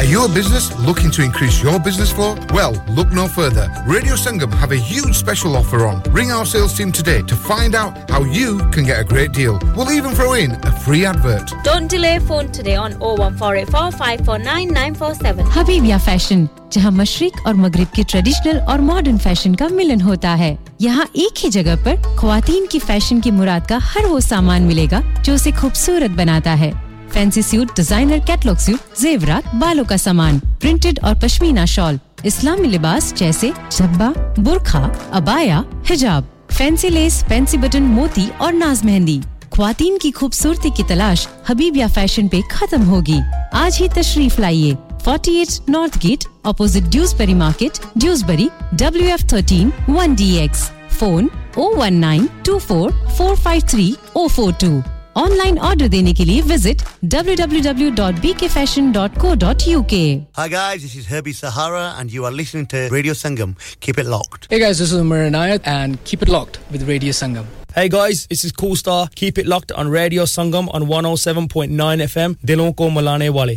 Are you a business looking to increase your business flow? Well, look no further. Radio Sangam have a huge special offer on. Ring our sales team today to find out how you can get a great deal. We'll even throw in a free advert. Don't delay, phone today on 01484549947. Habibiya Fashion, जहां मशरिक और मगरिब के traditional और modern fashion का मिलन होता है यहां एक ही जगह पर ख्वातीन की फैशन की मुराद का हर वो सामान मिलेगा जो उसे खूबसूरत बनाता है Fancy suit, designer catalog suit, zevrat, बालों का सामान, printed और पश्मीना shawl, इस्लामी लिबास जैसे झब्बा, बुर्खा, अबाया, हिजाब, fancy lace, fancy button, मोती और नाज मेहंदी. ख्वातीन की खूबसूरती की तलाश हबीबिया फैशन पे खत्म होगी. आज ही तशरीफ लाइए. 48 North Gate, opposite Dewsbury Market, Dewsbury, WF13 1DX. Phone 01924453042. Online order dene ke liye visit www.bkfashion.co.uk. Hi guys, this is Herbie Sahara and you are listening to Radio Sangam. Keep it locked. Hey guys, this is Umar Anayat and keep it locked with Radio Sangam. Hey guys, this is Cool Star. Keep it locked on Radio Sangam on 107.9 FM. Dilon ko milane wale.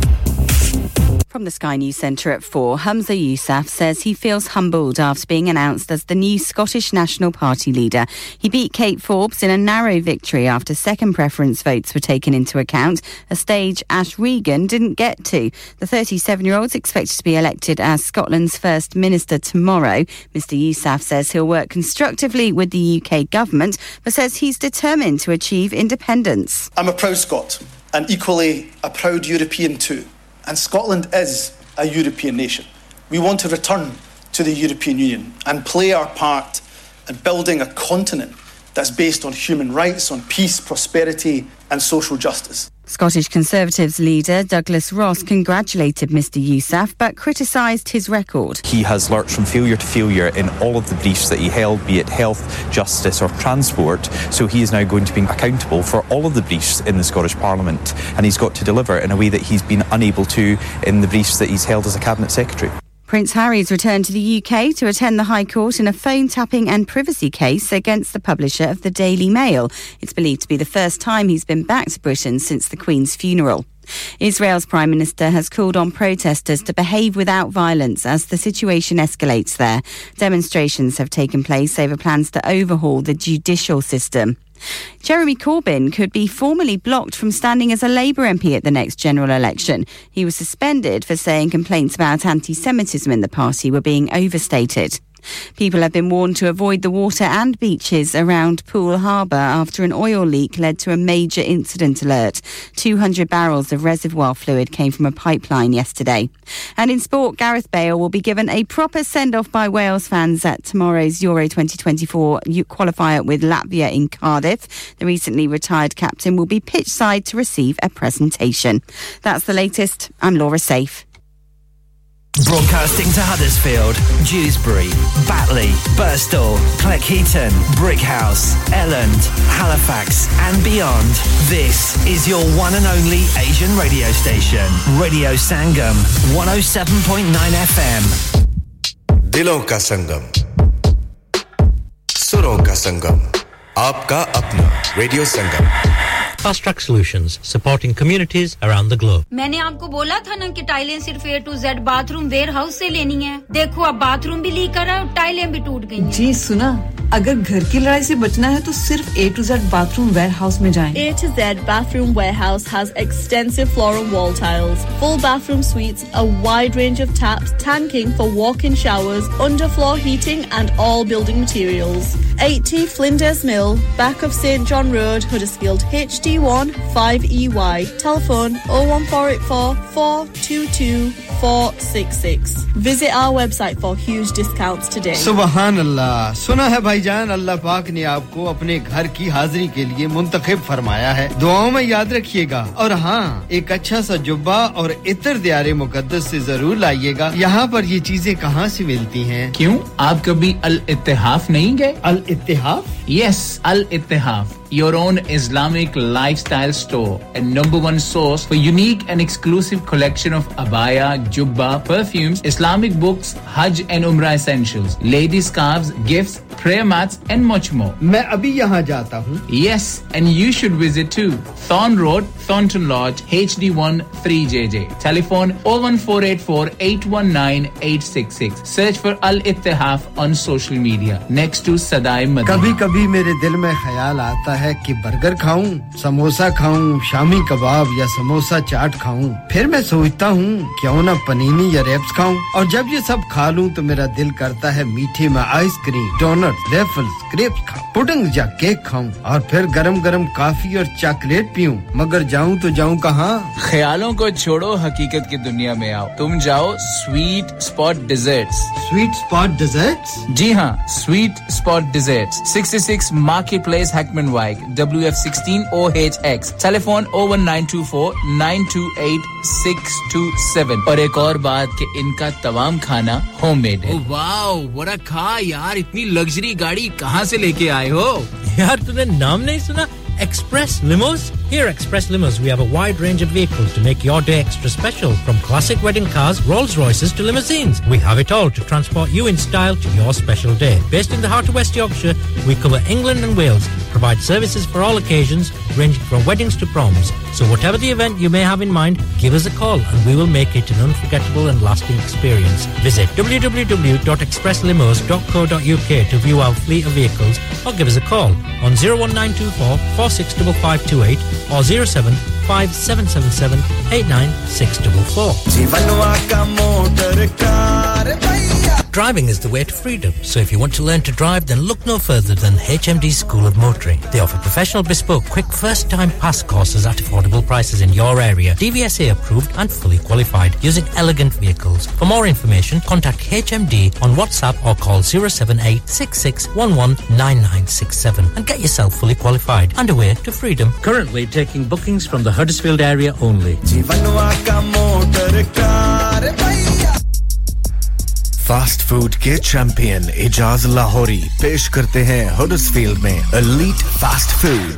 From the Sky News Centre at 4, Humza Yousaf says he feels humbled after being announced as the new Scottish National Party leader. He beat Kate Forbes in a narrow victory after second preference votes were taken into account, a stage Ash Regan didn't get to. The 37-year-old's expected to be elected as Scotland's first minister tomorrow. Mr Yousaf says he'll work constructively with the UK government, but says he's determined to achieve independence. I'm a proud Scot and equally a proud European too. And Scotland is a European nation. We want to return to the European Union and play our part in building a continent that's based on human rights, on peace, prosperity and social justice. Scottish Conservatives leader Douglas Ross congratulated Mr Yousaf but criticised his record. He has lurched from failure to failure in all of the briefs that he held, be it health, justice or transport, so he is now going to be accountable for all of the briefs in the Scottish Parliament, and he's got to deliver in a way that he's been unable to in the briefs that he's held as a Cabinet Secretary. Prince Harry's returned to the UK to attend the High Court in a phone-tapping and privacy case against the publisher of the Daily Mail. It's believed to be the first time he's been back to Britain since the Queen's funeral. Israel's Prime Minister has called on protesters to behave without violence as the situation escalates there. Demonstrations have taken place over plans to overhaul the judicial system. Jeremy Corbyn could be formally blocked from standing as a Labour MP at the next general election. He was suspended for saying complaints about anti-Semitism in the party were being overstated. People have been warned to avoid the water and beaches around Poole Harbour after an oil leak led to a major incident alert. 200 barrels of reservoir fluid came from a pipeline yesterday. And in sport, Gareth Bale will be given a proper send-off by Wales fans at tomorrow's Euro 2024 qualifier with Latvia in Cardiff. The recently retired captain will be pitchside to receive a presentation. That's the latest. I'm Laura Saif. Broadcasting to Huddersfield, Dewsbury, Batley, Birstall, Cleckheaton, Brickhouse, Elland, Halifax and beyond. This is your one and only Asian radio station, Radio Sangam, 107.9 FM. Dilon ka Sangam, Suron ka Sangam, Aapka Apna, Radio Sangam. Fast Track Solutions, supporting communities around the globe. मैंने आपको बोला था ना कि टाइलें सिर्फ A to Z bathroom warehouse से लेनी है. देखो अब bathroom भी लीक करा और टाइलें भी टूट गई हैं. जी सुना. अगर घर की लड़ाई से बचना है तो सिर्फ A to Z bathroom warehouse में जाएं. A to Z bathroom warehouse has extensive floor and wall tiles, full bathroom suites, a wide range of taps, tanking for walk-in showers, underfloor heating and all building materials. 80 Flinders Mill, back of St John Road, Huddersfield, HD1 5EY. Telephone 01484 422 466. Visit our website for huge discounts today. Subhanallah. सुना है भाईजान अल्लाह पाक ने आपको अपने घर की हाजिरी के लिए मुंतखब फरमाया है. दुआओं में याद रखिएगा और हाँ एक अच्छा सा जुब्बा और इतर दियारे मुकद्दस से जरूर लाइएगा. यहाँ पर ये चीजें कहाँ से मिलती हैं? क्यों आप कभी अल-इत्तिहाफ नहीं गए? अल-इत्तिहाफ? Yes, Al-Ittihaf, your own Islamic lifestyle store and number one source for unique and exclusive collection of abaya, jubba, perfumes, Islamic books, Hajj and Umrah essentials, lady scarves, gifts, prayer mats and much more. मैं अभी यहाँ जाता हूँ. Yes, and you should visit too. Thorn Road, Thornton Lodge, HD1 3JJ. Telephone 01484 819 866. Search for Al-Ittihaf on social media. Next to Sadai Madina. भी मेरे दिल में ख्याल आता है कि बर्गर खाऊं, समोसा खाऊं, शामी कबाब या समोसा चाट खाऊं. फिर मैं सोचता हूं क्यों ना पनीनी या रैप्स खाऊं, और जब ये सब खा लूं तो मेरा दिल करता है मीठे में आइसक्रीम, डोनट्स, वेफल्स, क्रेप्स खाऊं, पुडिंग या केक खाऊं और फिर गरम-गरम कॉफी और चॉकलेट पीऊं. मगर जाऊं तो जाऊं कहां? ख्यालों को छोड़ो, हकीकत की दुनिया में आओ. तुम जाओ sweet spot desserts. Sweet spot desserts? जी हां, sweet spot Desserts, 66 Marketplace, Hackmanwijk, WF16OHX. Telephone 01924 928 627. और एक और बात कि इनका तमाम खाना homemade है. वाओ, बड़ा खा यार, इतनी luxury गाड़ी कहाँ से लेके आए हो? यार तूने नाम नहीं सुना? Express Limos? Here at Express Limos, we have a wide range of vehicles to make your day extra special. From classic wedding cars, Rolls Royces to limousines, we have it all to transport you in style to your special day. Based in the heart of West Yorkshire, we cover England and Wales, provide services for all occasions, ranging from weddings to proms. So whatever the event you may have in mind, give us a call and we will make it an unforgettable and lasting experience. Visit www.expresslimos.co.uk to view our fleet of vehicles or give us a call on 01924 465528 or 075 777 89644. Driving is the way to freedom, so if you want to learn to drive, then look no further than HMD School of Motoring. They offer professional, bespoke, quick first-time pass courses at affordable prices in your area, DVSA approved and fully qualified, using elegant vehicles. For more information, contact HMD on WhatsApp or call 078-6611-9967 and get yourself fully qualified and away to freedom. Currently taking bookings from the Huddersfield area only. Fast food के champion Ijaz Lahori पेश करते हैं Huddersfield में elite fast food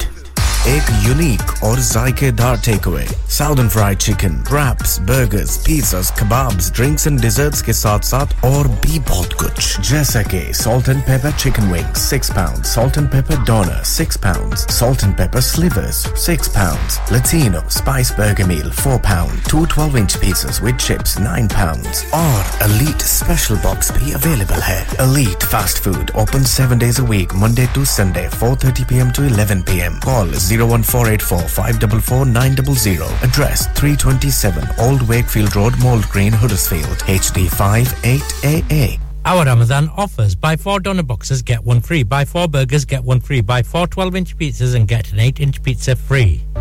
एक unique और जायकेदार takeaway southern fried chicken wraps burgers pizzas kebabs drinks and desserts के साथ-साथ और भी बहुत कुछ जैसा कि salt and pepper chicken wings 6 pounds salt and pepper doner 6 pounds salt and pepper slivers 6 pounds Latino spice burger meal 4 pound 2 12-inch pizzas with chips 9 pounds और elite special box भी available है elite fast food open 7 days a week Monday to Sunday 4:30 p.m. to 11 p.m. call 01484 544900. Address 327 Old Wakefield Road, Mould Green, Huddersfield, HD 58AA. Our Ramadan offers. Buy 4 doner boxes, get one free. Buy 4 burgers, get one free. Buy 4 12-inch pizzas and get an 8-inch pizza free. Oh,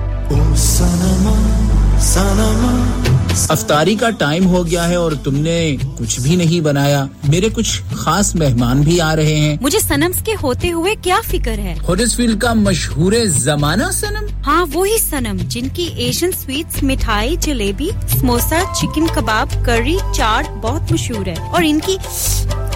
Sanam, Sanam. अफ्तारी का time हो गया है और तुमने कुछ भी नहीं बनाया मेरे कुछ खास मेहमान भी आ रहे हैं मुझे सनम्स के होते हुए क्या फिक्र है हडर्सफील्ड का मशहूर जमाना सनम हां वही सनम जिनकी एशियन स्वीट्स मिठाई जलेबी समोसा चिकन कबाब करी चाट बहुत मशहूर है और इनकी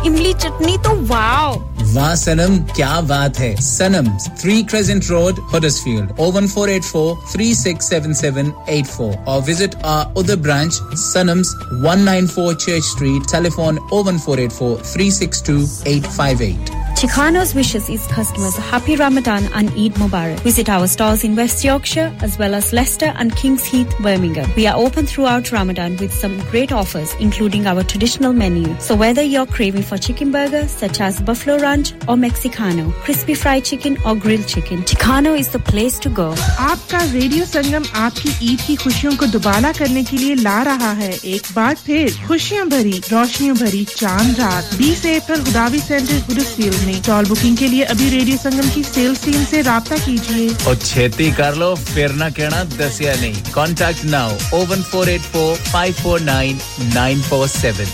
इमली चटनी तो वाओ वाह सनम क्या बात है सनम 3 Crescent Road Huddersfield 01484 367784 or visit our other branch Sanam's 194 Church Street telephone 01484 362858 Chicano's wishes its customers a happy Ramadan and Eid Mubarak. Visit our stores in West Yorkshire as well as Leicester and Kings Heath, Birmingham. We are open throughout Ramadan with some great offers including our traditional menu. So whether you're craving for chicken burger such as Buffalo Ranch or Mexicano, crispy fried chicken or grilled chicken, Chicano is the place to go. आपका radio Sangam आपकी ईद की खुशियों को दुबारा करने के लिए ला रहा है एक बार फिर खुशियां भरी रोशनियों भरी चांद रात 20 अप्रैल खुदावी सेंटर हडर्सफील्ड स्टॉल बुकिंग के लिए अभी रेडियो संगम की सेल्स टीम से राब्ता कीजिए और छेती कर लो फिर ना कहना दसिया नहीं कांटेक्ट नाउ 01484 549947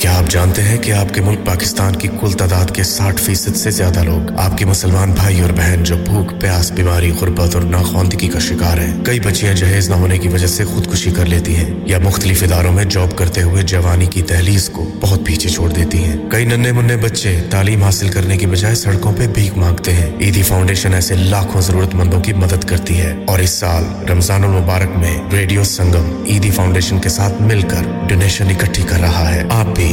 क्या आप जानते हैं कि आपके मुल्क पाकिस्तान की कुल तादाद के 60% से ज्यादा लोग आपके मुसलमान भाई और बहन जो भूख प्यास बीमारी गुर्बत और नाखवानदगी का शिकार हैं कई बच्चियां जहेज न होने की वजह से खुदकुशी कर लेती हैं या मुख्तलिफ इदारों में जॉब करते हुए जवानी की तहलीस को बहुत पीछे छोड़ देती हैं कई नन्हे-मुन्ने बच्चे तालीम हासिल करने की बजाय सड़कों पे भीख मांगते हैं ईदी फाउंडेशन ऐसे लाखों जरूरतमंदों की मदद करती है और इस साल रमजान मुबारक में रेडियो संगम ईदी फाउंडेशन के साथ मिलकर डोनेशन इकट्ठी कर रहा है आप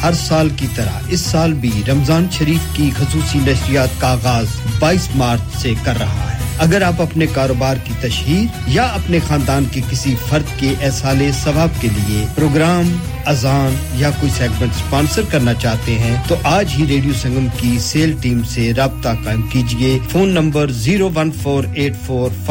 हर साल की तरह इस साल भी रमजान शरीफ की ख़ुसूसी नशरियात का आगाज़ 22 मार्च से कर रहा है अगर आप अपने कारोबार की तशहीर या अपने खानदान के किसी फर्द के एहसाले सवाब के लिए प्रोग्राम अजान या कोई सेगमेंट स्पॉन्सर करना चाहते हैं तो आज ही रेडियो संगम की सेल टीम से राब्ता कायम कीजिए फोन नंबर 01484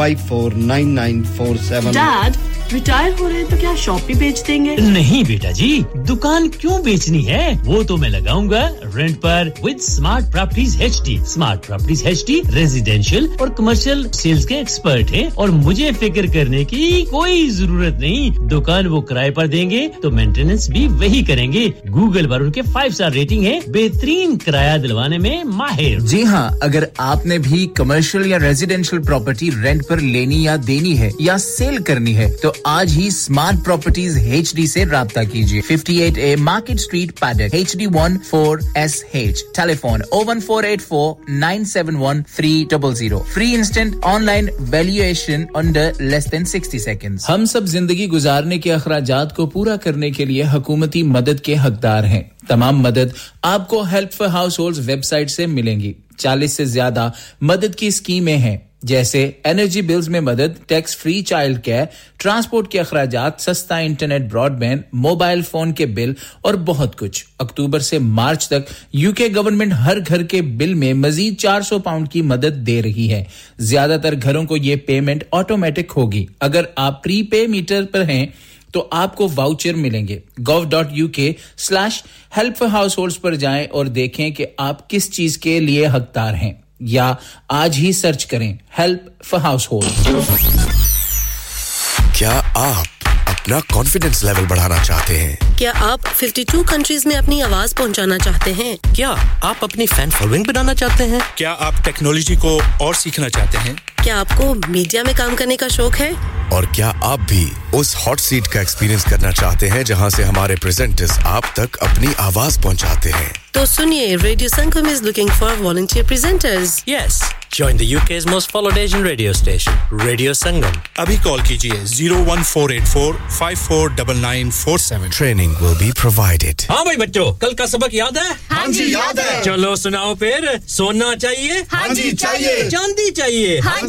549947 डैड रिटायर हो रहे हैं तो क्या शॉप भी बेच देंगे नहीं बेटा जी दुकान क्यों बेचनी है वो तो मैं लगाऊंगा रेंट पर with smart properties HD smart properties HD residential और कमर्शियल सेल्स के एक्सपर्ट हैं और मुझे फिक्र करने की कोई जरूरत नहीं दुकान वो किराए पर देंगे तो मेंटेनेंस सर्विस भी वही करेंगे गूगल पर उनके 5-star रेटिंग है बेहतरीन किराया दिलवाने में माहिर जी हां अगर आपने भी कमर्शियल या रेजिडेंशियल प्रॉपर्टी रेंट पर लेनी या देनी है या सेल करनी है तो आज ही स्मार्ट प्रॉपर्टीज एचडी से राब्ता कीजिए 58A Market street Paddock HD14SH telephone 01484971300 free instant online valuation under less than 60 seconds हम सब जिंदगी गुजारने के अखराजात को पूरा करने के लिए हुकूमती मदद के हकदार हैं तमाम मदद आपको हेल्प फॉर हाउसहोल्ड्स वेबसाइट से मिलेंगी 40 से ज्यादा मदद की स्कीमें हैं जैसे एनर्जी बिल्स में मदद tax free child care transport के अखराजात सस्ता इंटरनेट ब्रॉडबैंड मोबाइल फोन के बिल और बहुत कुछ अक्टूबर से मार्च तक यूके गवर्नमेंट हर घर के बिल में मजीद 400 पाउंड की मदद दे रही है ज्यादातर घरों को यह पेमेंट ऑटोमेटिक होगी अगर आप प्रीपे मीटर पर हैं तो आपको वाउचर मिलेंगे gov.uk/help for households पर जाएं और देखें कि आप किस चीज के लिए हकदार हैं या आज ही सर्च करें help for households क्या आप अपना कॉन्फिडेंस लेवल बढ़ाना चाहते हैं क्या आप 52 कंट्रीज में अपनी आवाज पहुंचाना चाहते हैं क्या आप अपनी फैन फॉलोइंग बनाना चाहते हैं क्या आप टेक्नोलॉजी को और सीखना चाहते हैं क्या आपको मीडिया में काम करने का शौक है और क्या आप भी उस हॉट सीट का एक्सपीरियंस करना चाहते हैं जहां से हमारे प्रेजेंटर्स आप तक अपनी आवाज पहुंचाते हैं तो सुनिए radio Sangam is looking for volunteer presenters yes join the UK's most followed Asian radio station Radio Sangam abhi call kijiye 01484549947 training will be provided haan bhai bachcho kal ka sabak yaad hai haan ji yaad hai chalo sunao phir sona chahiye haan ji chahiye chandi chahiye haan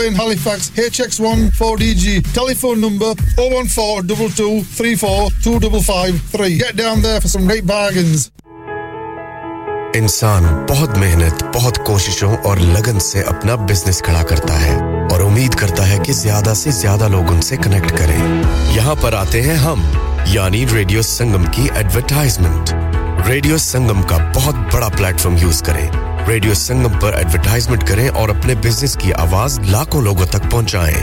Lane Halifax HX1 4DG Telephone number 01422342553. Get down there for some great bargains. इंसान बहुत मेहनत, बहुत कोशिशों और लगन से अपना business खड़ा करता है और उम्मीद करता है कि ज़्यादा से ज़्यादा लोग उनसे कनेक्ट करें। यहाँ पर आते हैं हम, यानी रेडियो संगम की एडवरटाइजमेंट। रेडियो संगम का बहुत बड़ा प्लेटफॉर्म यूज़ करें। रेडियो संगम पर एडवरटाइजमेंट करें और अपने बिजनेस की आवाज़ लाखों लोगों तक पहुंचाएं।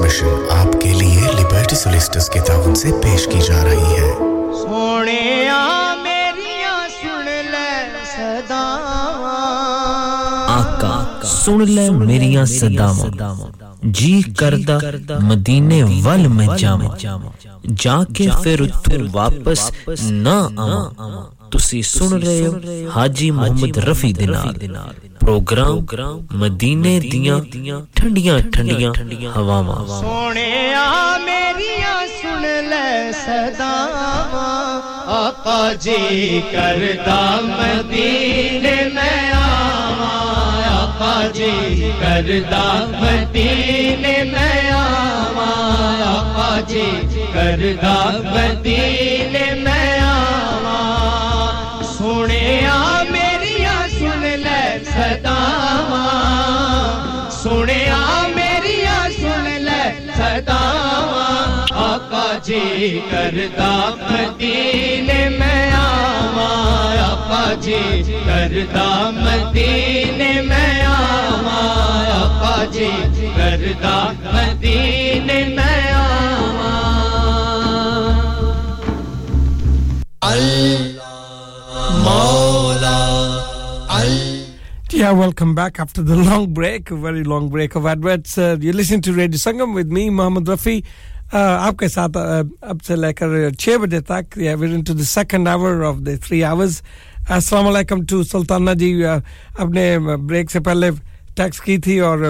मिशन आपके लिए लिबर्टी सोलिसिटर्स के ताबून से पेश की जा रही है सोनिया मेरिया सुन ले सदावां आका सुन ले मेरिया सदावां जी करदा मदीने वल में जावां जाके फिर उत्तर वापस ना आवां तुसी सुन रहे हो हाजी मोहम्मद रफी दे नाल प्रोग्राम मदीने दियां ठंडियां ठंडियां हवावां सोनिया मेरिया सुन ले सदावां आका जी करदा मदीने मैं आवां आका जी करदा मदीने मैं आवां आका जी करदा मदीने मैं आवां सोनिया सदावां सुनिया मेरिया सुन ले सदावां आका जी करदा मदीने मैं आवां आका जी करदा मदीने मैं आवां आका जी करदा मदीने मैं आवां अल्लाह मौला अल्लाह Yeah, welcome back after the long break, a very long break of adverts. You're listening to Radio Sangam with me, Mohammed Rafi. आपके साथ अब से लेकर 6 बजे तक या we're into the second hour of the 3 hours अस्सलाम वालेकुम टू सुल्ताना जी अपने ब्रेक से पहले टेक्स्ट की थी और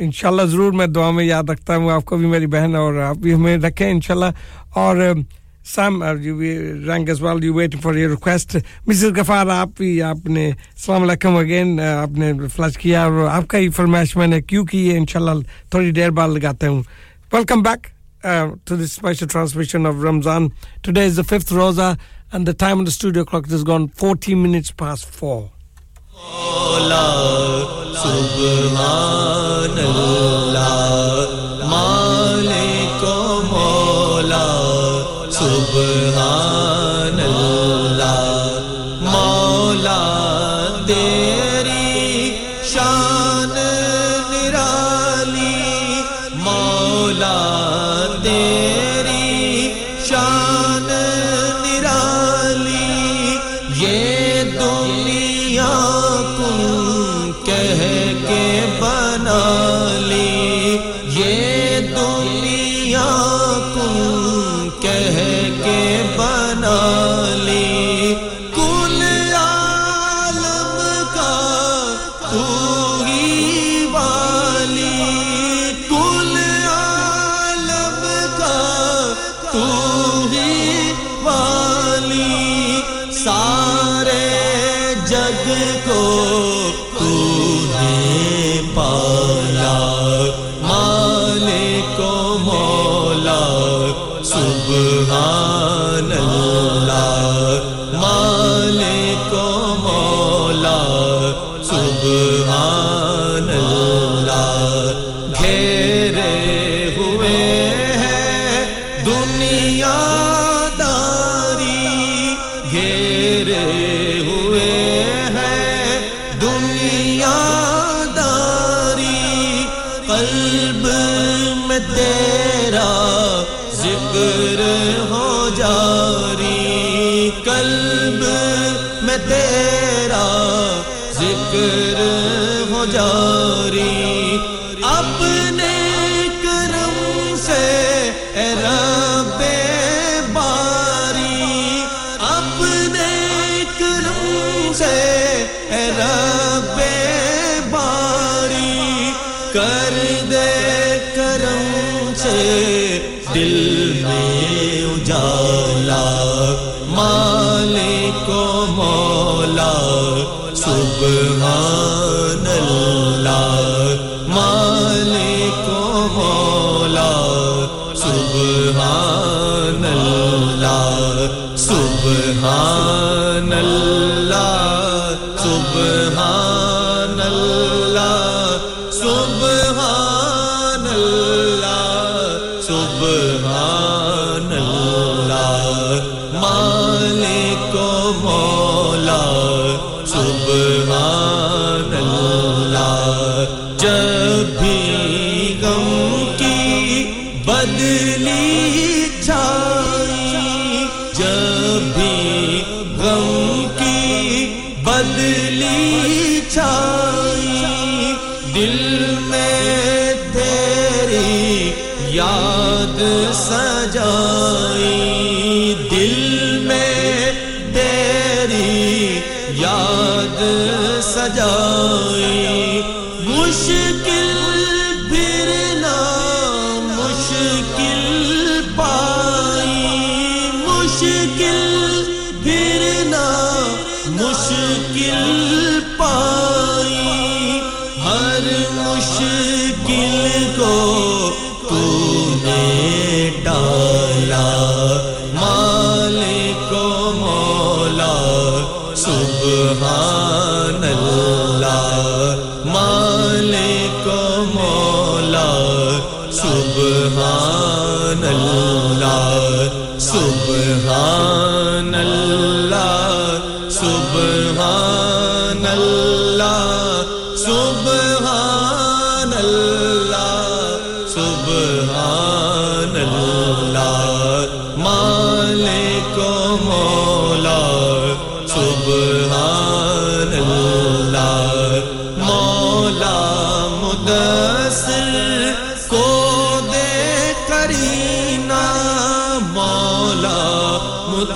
इंशाल्लाह जरूर मैं दुआ में याद रखता हूं आपको भी मेरी बहन और आप भी हमें रखें इंशाल्लाह और Sam, you rang as well. You waiting for your request, Mrs. Gafar. आपने सलाम अलैकुम again. आपने फ्लश किया और आपका ही फरमाइश मैंने क्यों की है इंशाल्लाह थोड़ी देर बाद लगाते हूं Welcome back to this special transmission of Ramzan. Today is the 5th Roza, and the time on the studio clock has gone 14 minutes past 4.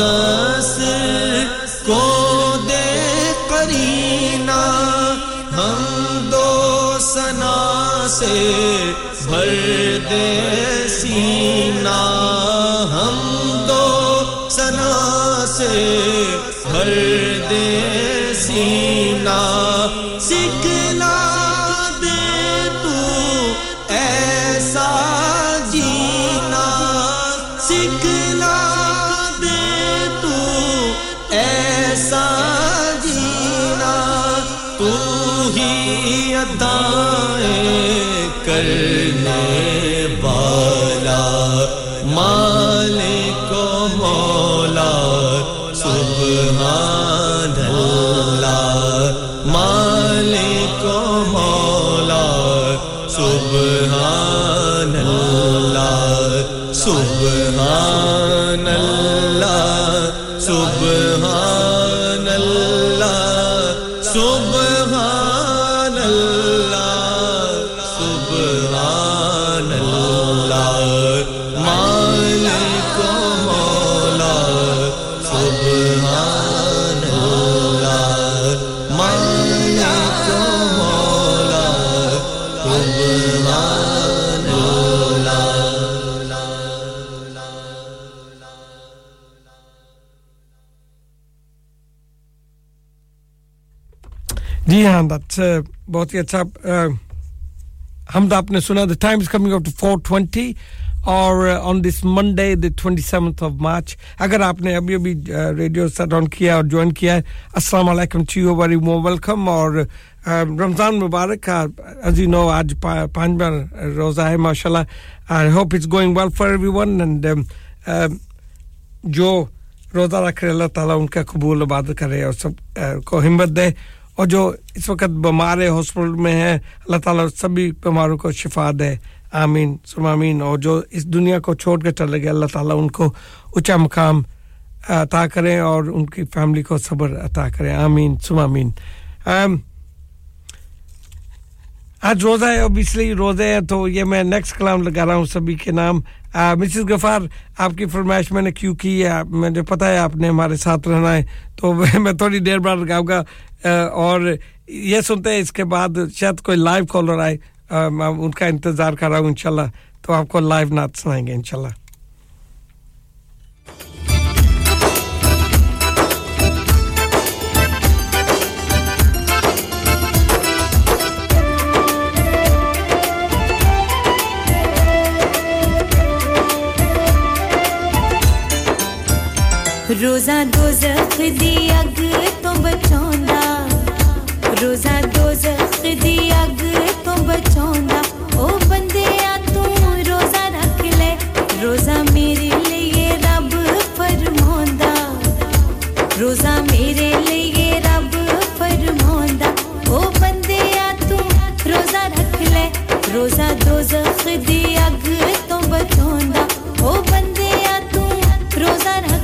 قصر کو دے قرینہ ہم دو ثنا سے بھر دے سینہ ہم دو ثنا سے بھر دے سینہ سکھلا دے تو ایسا جینا سکھلا دے تو ایسا جینا تو ہی عطائیں کرنے والا مالک و مولا سبحان اللہ مالک و مولا سبحان اللہ سبحان اللہ سبحان اللہ سبحان اللہ سبحان اللہ مالک و مولا سبحان اللہ مالک و مولا سبحان اللہ जी हां दैट्स बहुत ही अच्छा हम तो आपने सुना the time is coming up to 4:20 और on this Monday the 27th of March अगर आपने अभी रेडियो सेट ऑन किया और ज्वाइन किया अस्सलाम वालेकुम टू यू वेरी वेलकम और रमजान मुबारक as you know आज पांचवा रोजा है माशाल्लाह I hope it's going well for everyone and जो रोजा रखे अल्लाह ताला उनका कबूल इबादत करे और सब को हिम्मत दे और जो इस वक्त बीमार है हॉस्पिटल में है अल्लाह ताला सभी बीमारों को शिफा दे आमीन सुम आमीन और जो इस दुनिया को छोड़कर चले गए अल्लाह ताला उनको ऊंचा मकाम अता करें और उनकी फैमिली को सब्र अता करें आमीन सुम आमीन आज रोजा है ऑब्वियसली रोजे है तो ये मैं नेक्स्ट कलाम लगा रहा हूं सभी के नाम मिसेस गफार आपकी फरमाइश मैंने क्यों की है मुझे पता है आपने हमारे साथ रहना है तो मैं थोड़ी देर बाद लगाऊंगा और ये सुनते हैं इसके बाद शायद कोई लाइव कॉलर आए मैं उनका इंतजार कर रहा हूं इंशाल्लाह तो आपको लाइव नात सुनाएंगे इंशाल्लाह रोजा दोज़ख दी अग तो बचांदा रोजा दोज़ख दी अग तो बचांदा ओ बंदेया तू रोजा रख ले रोजा मेरे लिए रब फरमांदा रोजा मेरे लिए रब फरमांदा ओ बंदेया तू रोजा रख ले रोजा दोज़ख दी अग तो बचांदा ओ बंदेया तू रोजा रख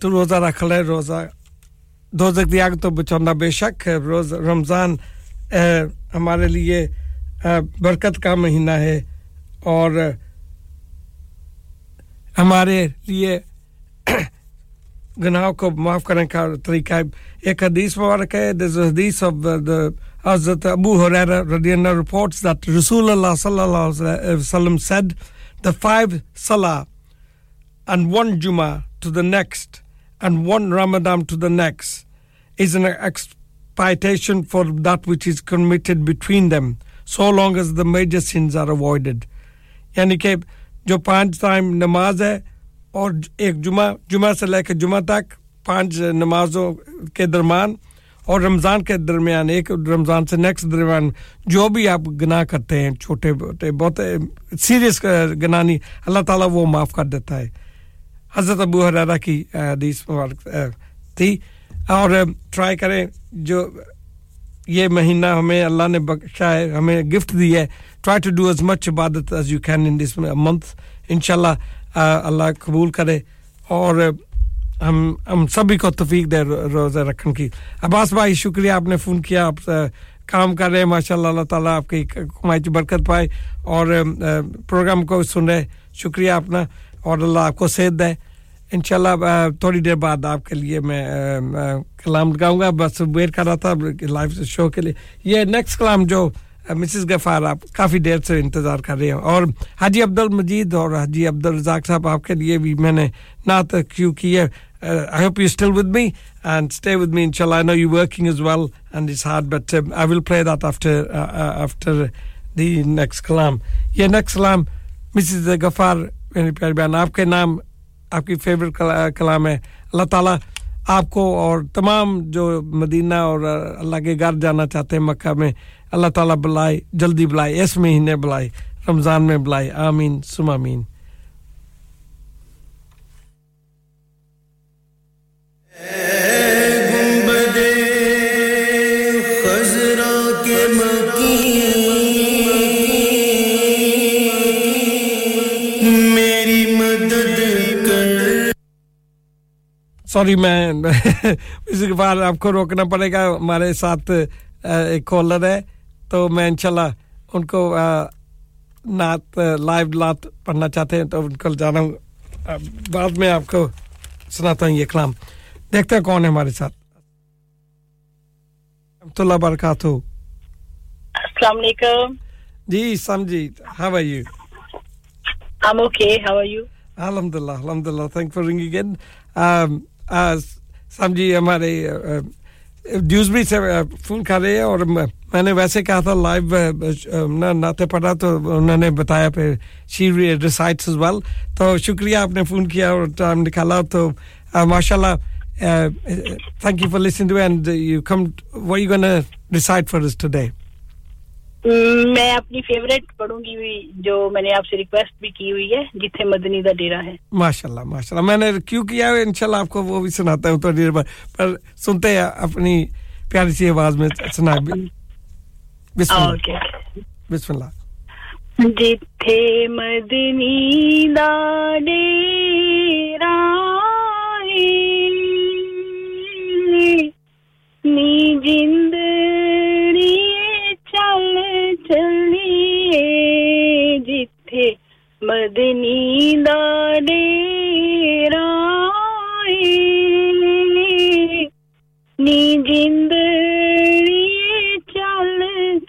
تو روزہ رکھ لے روزہ دوزخ دی آگ تو بچانا بے شک روز رمضان ہمارے لیے برکت کا مہینہ ہے اور ہمارے لیے گناہوں کو معاف کرنے کا طریقہ ایک حدیث مبارک ہے this hadith of the Hazrat Abu Hurairah رضی اللہ عنہ reports that Rasulullah صلی اللہ علیہ وسلم said the five salah and one Jummah to the next and one Ramadan to the next is an expiation for that which is committed between them so long as the major sins are avoided yani ke jo panch time namaz hai aur ek juma se leke juma tak panch namazon ke darmiyan aur ramzan ke darmiyan ek ramzan se next darmiyan jo bhi aap gunah karte hain chote mote bahut serious gunah nahi allah taala wo maaf kar deta hai Hazrat Abu Hurairah ki hadith mubarak thi aur try karein jo ye mahina hame Allah ne baksha hai hame gift di hai try to do as much ibadat as you can in this month inshallah Allah qabool kare aur hum sabhi ko tawfeeq de roza rakhan ki Abbas bhai shukriya aapne phone kiya aap kaam kar rahe hain mashallah Allah taala aapki kamai ki barkat paaye aur program ko sun rahe shukriya apna aur Allah aapko sehat de इंशाल्लाह थोड़ी देर बाद आपके लिए मैं कलाम लगाऊंगा बस wait कर रहा था लाइव शो के लिए ये नेक्स्ट कलाम जो मिसेस गफार आप काफी देर से इंतजार कर रहे हैं और हाजी अब्दुल मजीद और हाजी अब्दुल रजाक साहब आपके लिए भी मैंने नात क्यू की है I hope you still with me and stay with me inshallah I know you working as well and it's hard but I will play that after the next kalam ये नेक्स्ट कलाम मिसेस गफार मेरे प्यारे बहन आपके नाम आपकी favourite कलाम है अल्लाह ताला आपको और तमाम जो मदीना और अल्लाह के घर जाना चाहते हैं मक्का में अल्लाह ताला बुलाए जल्दी बुलाए इस महीने बुलाए रमजान में बुलाए आमीन सुम आमीन गुंबदे खजरा के मकी सॉरी मैं इसी बार आपको रोकना पड़ेगा हमारे साथ एक कॉलर है तो मैं इंशाल्लाह उनको नात लाइव नात पढ़ना चाहते हैं तो उनको जाना बाद में आपको सुनाता हूं ये कलाम देखते हैं कौन है हमारे साथ अब्दुल्ला बरकातहू अस्सलाम वालेकुम जी Samjit how are you I'm okay. How are you? Alhamdulillah, alhamdulillah. Thanks for ringing in. Samji, हमारे Dewsbury से फोन कर रहे हैं और मैंने वैसे कहा था लाइव ना नाते पढ़ा तो उन्होंने बताया पे she recites as well. तो शुक्रिया आपने फोन किया और टाइम निकाला तो माशाल्लाह thank you for listening to and you come what are you going to recite for us today? मैं अपनी फेवरेट पढ़ूंगी जो मैंने आपसे रिक्वेस्ट भी की हुई है जिथे मदनी दा डेरा है माशाल्लाह माशाल्लाह मैंने क्यों किया है इंशाल्लाह आपको वो भी सुनाता हूं थोड़ी देर बाद पर सुनते हैं अपनी प्यारी सी आवाज में सुना बिस्मिल्लाह बिस्मिल्लाह जिथे मदनी दा डेरा है नी जिंदड़ी चलिए जिथे मदनी दा डेरा है नी जिंदड़ी चल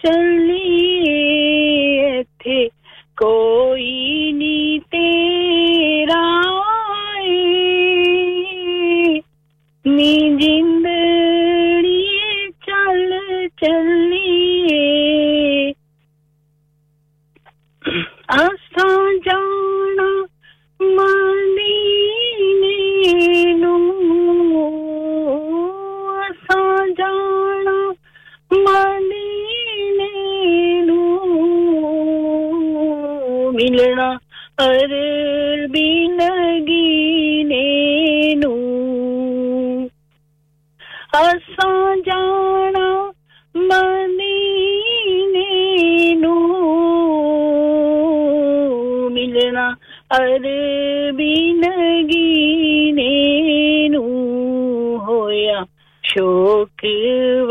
चलिए थे कोई नी तेरा है नी जिंदड़ी चल चलिए आसा जाना मदीने नूं आसा जाना मदीने नूं मिलना अरबी नगीने नूं आसा जाना मदीने नूं मिलना अरबी नगीने नूं होया शोक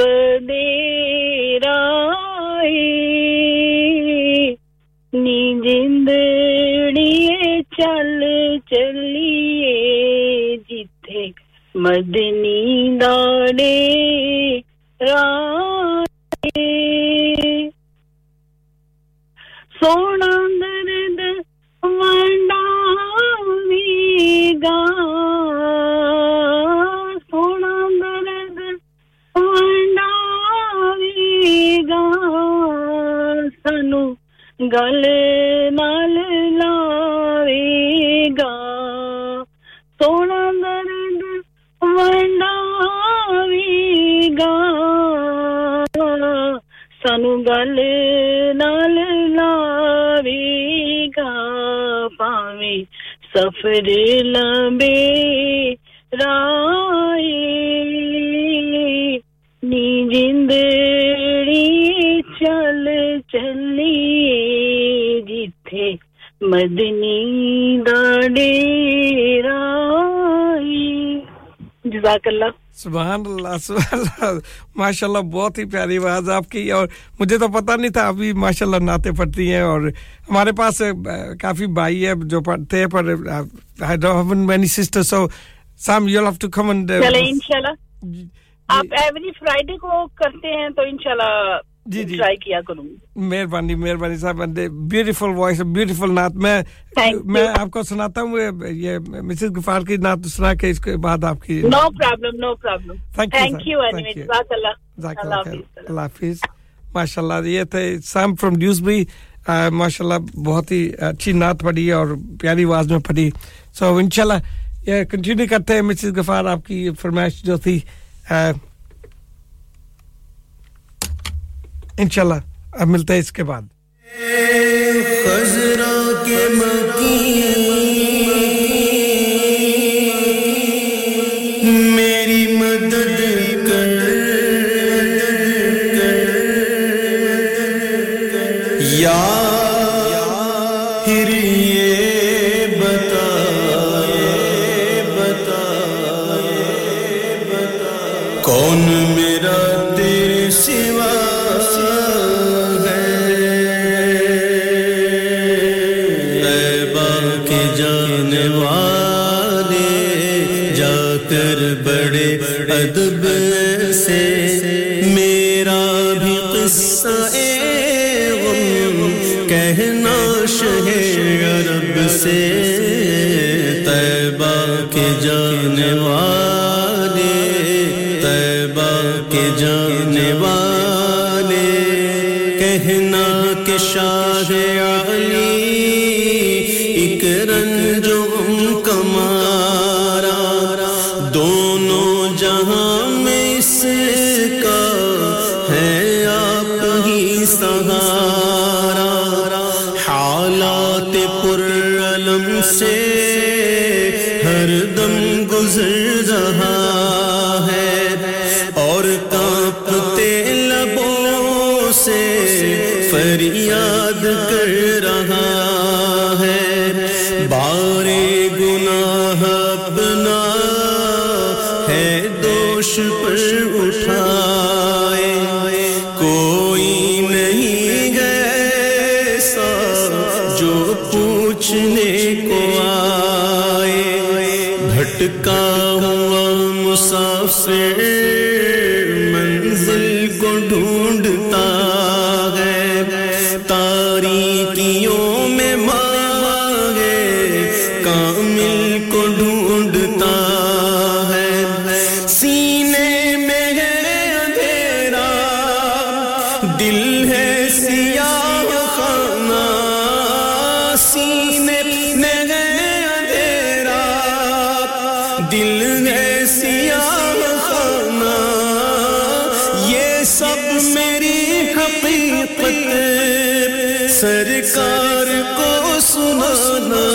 वदेरा नी जिंदड़िए चल चलिए जिथे मदनी दा डेरा सोना दर्द वंडावेगा सोना दर्द वंडावेगा सनु गल नाल लावेगा सोना दर्द वंडावेगा सानू गल नाल लावेगा पावे सफर लंबे राए नी जिंदड़ी चल चलिए जिथे मदनी दा डेरा है जज़ाकल्लाह सुभानअल्लाह सुभानअल्लाह माशाल्लाह बहुत ही प्यारी आवाज आपकी और मुझे तो पता नहीं था अभी माशाल्लाह नाते पढ़ती हैं और हमारे पास काफी भाई है जो पढ़ते हैं पर I don't have many sisters so Sam you'll have to come and चले इंशाल्लाह आप एवरी फ्राइडे को करते हैं तो इंशाल्लाह जी जी ट्राई किया करूंगी मेहरबानी मेहरबानी साहब ब्यूटीफुल वॉइस ब्यूटीफुल नात मैं आपको सुनाता हूं ये मिसेस गफार की नात सुना के इसके बाद आपकी no problem thank you anyway अल्लाह हाफिज माशाल्लाह ये थे सम फ्रॉम ड्यूसबरी माशाल्लाह बहुत ही अच्छी नात पढ़ी और प्यारी आवाज में पढ़ी सो इंशाल्लाह ये कंटिन्यू करते हैं मिसेस गफार आपकी फरमाइश जो थी इंशाल्लाह अब मिलते हैं इसके बाद खजरा के मकी मेरी मदद कर या फिर ये बता अदब से मेरा भी क़िस्सा-ए ग़म कहना शहे अरब से तैबा के जाने वाले तैबा के जाने वाले कहना के शाहे अली एक रंजो कमारा दोनों जहां में इसका है आप ही सहारा हालात पुरअलम से हर दम गुजर रहा है और कांपते लबों से फरियाद कर रहा है बारे गुनाह अपना है दोष पर उठाए कोई नहीं ऐसा जो पूछने को आए भटका हुआ मुसाफिर मंजिल को ढूंढता सरकार को सुनाना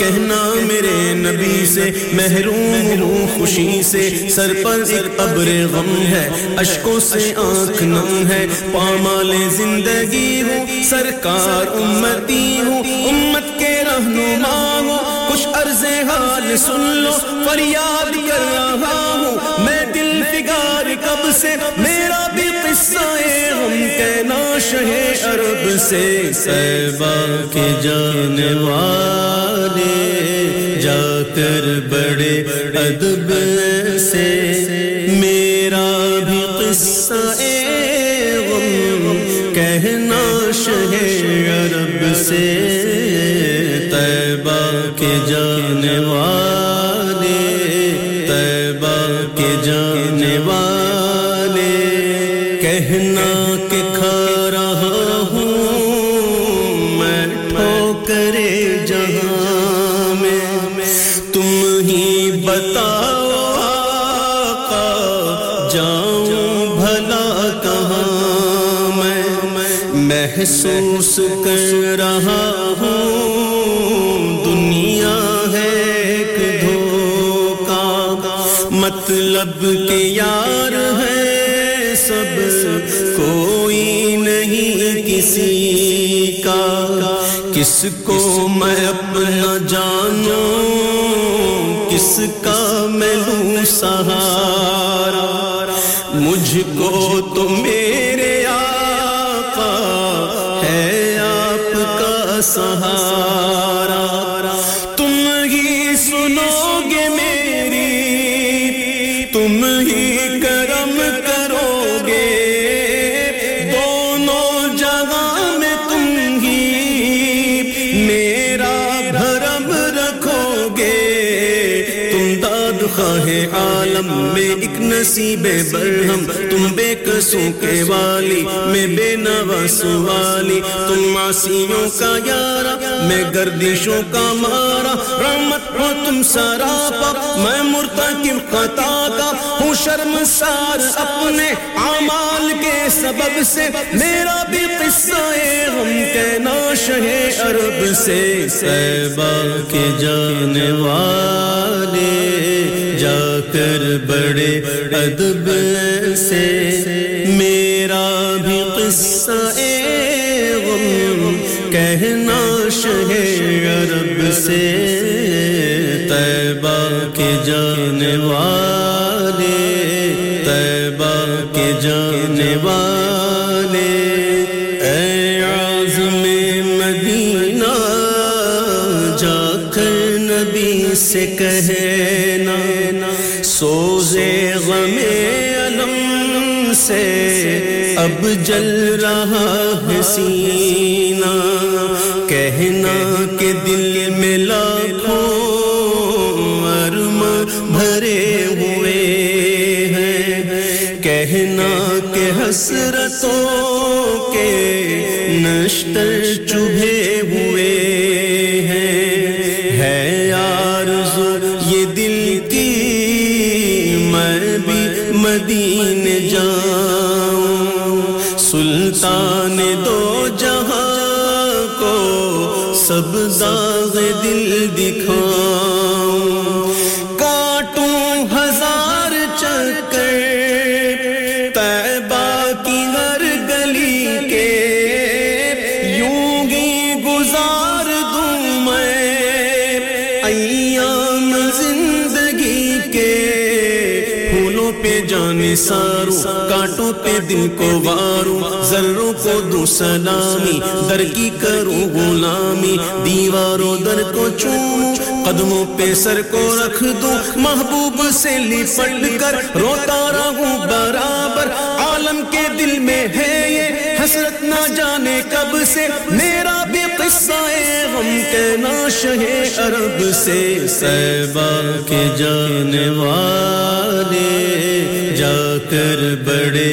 कहना मेरे नबी से महरूम हूं खुशी से सर पर एक अब्र गम है अश्कों से आंख नम है पामाले जिंदगी हूं सरकार उम्मती हूं उम्मत के रहनुमा हूं कुछ अर्ज़े हाल सुन लो फरियाद कर रहा हूं मैं दिल फिगार कब से मेरा भी किस्सा-ए गम कहना शहे अरब से तैबा के जाने वाले जाकर बड़े अदब से मेरा भी किस्सा-ए गम कहना शहे अरब से तैबा के जाने वाले तैबा के जाने वाले कहना के खा रहा हूं मैं ठोकरे जहां में तुम ही बताओ आका जाऊं भला कहां मैं महसूस कर रहा हूं मतलब के यार है सब कोई नहीं किसी का किसको मैं अपना जानूं किसका मैं लूं सहारा मुझको तो मेरे आका है आपका सहारा तुम ही सुनोगे तुम ही करम करोगे दोनों जगह में तुम ही मेरा भरम रखोगे तुम दाद ख्वाहे आलम में एक नसीबे बरहम तुम बेकसों के वाली मैं बेनवासों वाली तुम मासियों का यारा मैं गर्दिशों का मारा रहमत हो तुम सरापा मैं मुर्तकिब खता का हूँ शर्मसार अपने आमाल के सबब से मेरा भी किस्सा-ए गम कहना शहे अरब से तैबा के जाने वाले जाकर बड़े अदब से मेरा भी किस्सा-ए गम कहना शहे अरब से तैबा के जाने वाले तैबा के जाने वाले ऐ आज़म-ए मदीना जाकर नबी से कहना सो अब जल रहा है सीना कहना के दिल में लाखों अरमान भरे हुए हैं कहना के हसरतों के नश्तर चुभे हुए सुल्तान दो जहां को सब दाग दिल दिखाऊं काटूं हजार चक्कर तैबा की हर गली के यूं ही गुजार दूं मैं अय्याम जिंदगी के फूलों पे जाने सारूं कांटों पे दिल को वारूं ज़र्रों को दूं सलामी दर की करूं गुलामी दीवारों दर को चूमूं कदमों पे सर को रख दूं महबूब से लिपट कर रोता रहूं बराबर आलम के दिल में है ये हसरत ना जाने कब से मेरा भी किस्सा है गम के नाशे अरब से सहबा के जाने वाले जाकर बड़े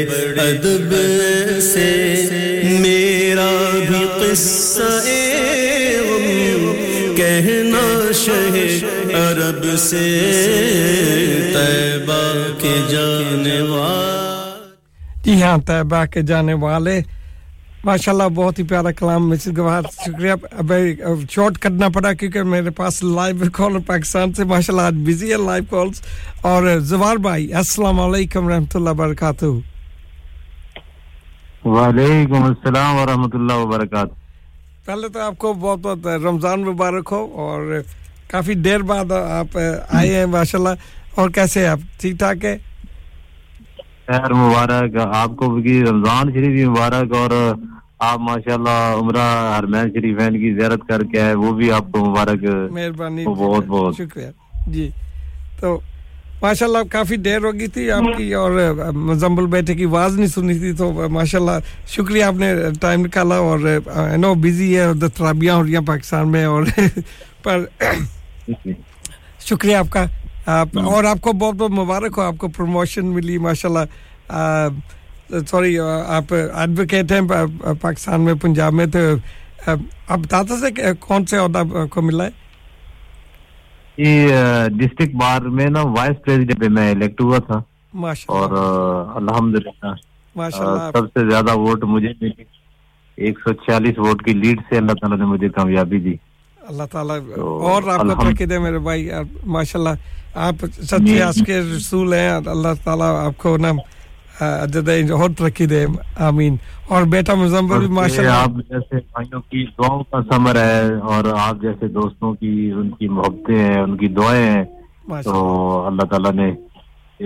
अदब से मेरा भी किस्सा कहना शहे अरब से तैबा के जाने वाले जी हां तैबा के जाने वाले माशाल्लाह बहुत ही प्यारा कलाम मिस्टर गवार शुक्रिया अब शॉर्ट करना पड़ा क्योंकि मेरे पास लाइव कॉल पाकिस्तान से माशाल्लाह आज बिजी है लाइव कॉल्स और ज़वार भाई अस्सलाम वालेकुम रहमतुल्लाह बरकातहू वालेकुम अस्सलाम व रहमतुल्लाह व बरकातहू पहले तो आपको बहुत-बहुत रमजान मुबारक हो और काफी देर बाद आप आए हैं माशाल्लाह और कैसे हैं आप ठीक ठाक है खैर मुबारक आपको भी रमजान शरीफ मुबारक और आप माशाल्लाह उमरा हरमैन शरीफैन की ज़ियारत करके आए वो भी आपको मुबारक मेहरबानी बहुत-बहुत शुक्रिया जी तो माशाल्लाह काफी देर हो गई थी आपकी और मुजम्मल बैठे की आवाज नहीं सुनी थी तो माशाल्लाह शुक्रिया आपने टाइम निकाला और आई नो बिजी है और तराबियां हो रही हैं पाकिस्तान में और पर शुक्रिया आपका आप और आपको बहुत-बहुत मुबारक हो आपको प्रमोशन मिली माशाल्लाह सॉरी आप एडवोकेट हैं पाकिस्तान में पंजाब में तो आप बताते से कौन से ओहदा को मिला है ये डिस्ट्रिक्ट बार में ना वाइस प्रेसिडेंट पे मैं इलेक्ट हुआ था माशाल्लाह और अल्हम्दुलिल्लाह माशाल्लाह सबसे ज्यादा वोट मुझे मिली 146 वोट की लीड से अल्लाह ताला ने मुझे कामयाबी दी अल्लाह ताला तो और आपको तरक्की दे मेरे भाई माशाल्लाह आप सच्चे आशिक के रसूल हैं अल्लाह ताला आपको ना अजदाई और तरक्की दे आमीन और बेटा मुजम्मल भी माशाल्लाह आप जैसे भाइयों की दुआओं का समर है और आप जैसे दोस्तों की उनकी मोहब्बतें हैं उनकी दुआएं हैं तो अल्लाह ताला ने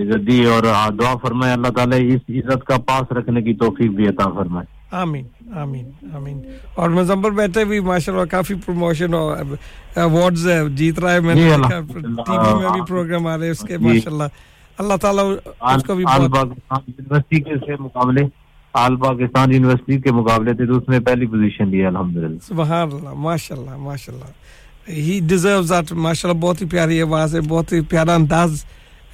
इज्जत दी और दुआ फरमाए अल्लाह ताला इस इज्जत का पास रखने की तौफीक भी अता फरमाए आमीन आमीन आमीन और मुजम्मल बेटे भी माशाल्लाह काफी प्रमोशन और अवार्ड्स जीत रहा है मैंने टीवी में भी प्रोग्राम आ रहे उसके माशाल्लाह अल्लाह ताला उसको भी आल पाकिस्तान यूनिवर्सिटी के मुकाबले आल पाकिस्तान यूनिवर्सिटी के मुकाबले थे तो उसमें पहली पोजीशन ली अल्हम्दुलिल्लाह सुभान अल्लाह माशाल्लाह माशाल्लाह ही डिजर्व्स दैट माशाल्लाह बहुत ही प्यारी आवाज है बहुत ही प्यारा अंदाज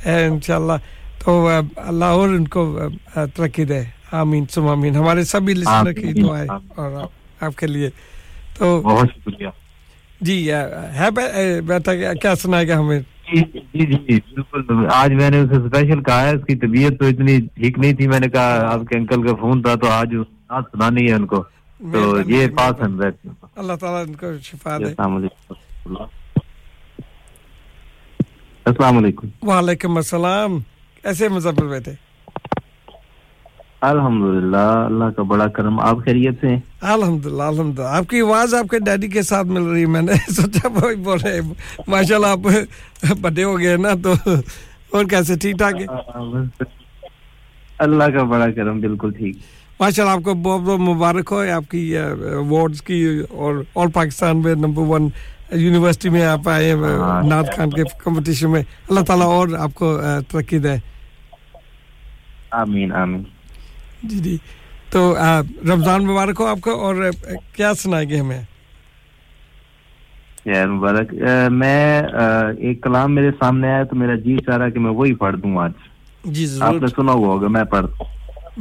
है इंशाल्लाह तो अल्लाह और उनको तरक्की दे आमीन सुम आमीन हमारे सभी लिसनर की दुआएं और आपके लिए तो बहुत शुक्रिया जी है बेटा क्या सुनाएगा हमें जी जी बिल्कुल आज मैंने उसे स्पेशल कहा है उसकी तबीयत तो इतनी ठीक नहीं थी मैंने कहा आपके अंकल का फोन था तो आज बात सुनानी है उनको तो ये पास है अल्लाह ताला इनको शिफा दे अस्सलाम वालेकुम वालेकुम अस्सलाम कैसे मुजफ्फर बेटे अल्हम्दुलिल्लाह अल्लाह का बड़ा करम आप खैरियत से हैं अल्हम्दुलिल्लाह अल्हम्दुलिल्लाह आपकी आवाज आपके डैडी के साथ मिल रही मैंने सोचा भाई बोल रहे माशाल्लाह आप बड़े हो गए ना तो और कैसे ठीक ठाक है अल्लाह का बड़ा करम बिल्कुल ठीक माशाल्लाह आपको बहुत-बहुत मुबारक हो आपकी अवार्ड्स की और ऑल पाकिस्तान में नंबर 1 यूनिवर्सिटी में आप आए नाथ खान के कंपटीशन में अल्लाह ताला और आपको तरक्की दे आमीन आमीन जी जी तो रमजान मुबारक हो आपको और क्या सुनाएंगे हमें यार मुबारक मैं एक कलाम मेरे सामने आया तो मेरा जी चाह रहा कि मैं वही पढ़ दूं आज जी जरूर आपने सुना हुआ होगा मैं पढ़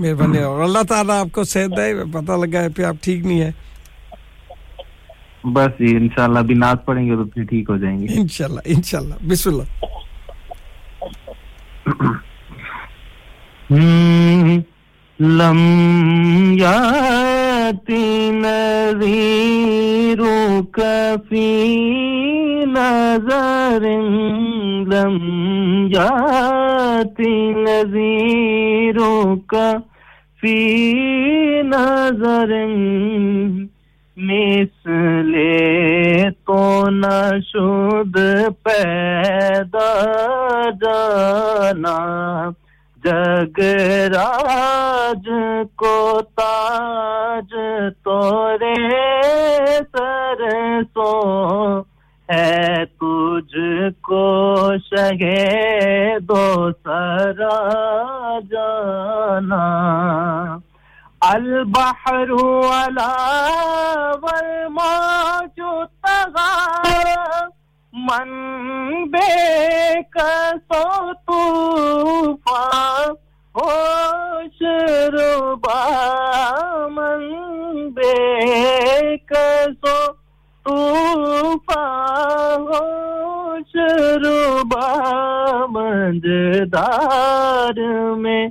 मेहरबानी और अल्लाह ताला आपको सेहत दे पता लगा है कि आप ठीक नहीं है बस इंशाल्लाह भी नात पढ़ेंगे तो फिर ठीक हो जाएंगे इंशाल्लाह इंशाल्लाह बिस्मिल्लाह लम्याति नज़ीरू कफी नज़रिन लम्याति नज़ीरू कफी नज़रिन मिसले तो नशुद पैदा जाना जगराज को ताज तोरे सर सो है तुझको शगे दो सरा जाना अलबहरु अला वल्माजु तगा मन बेकसो तूफा होश रुबा मन बेकसो तूफा होश रुबा मंजदार में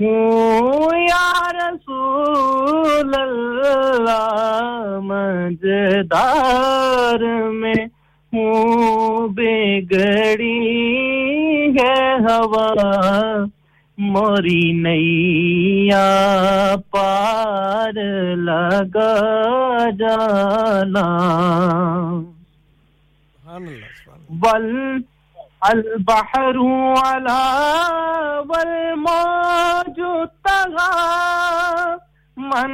हूँ या रसूल अल्लाह मंजदार में हूँ बिगड़ी है हवा मोरी नैया पार लगा जाना वल अलबहरु अला वल मौजु तगा मन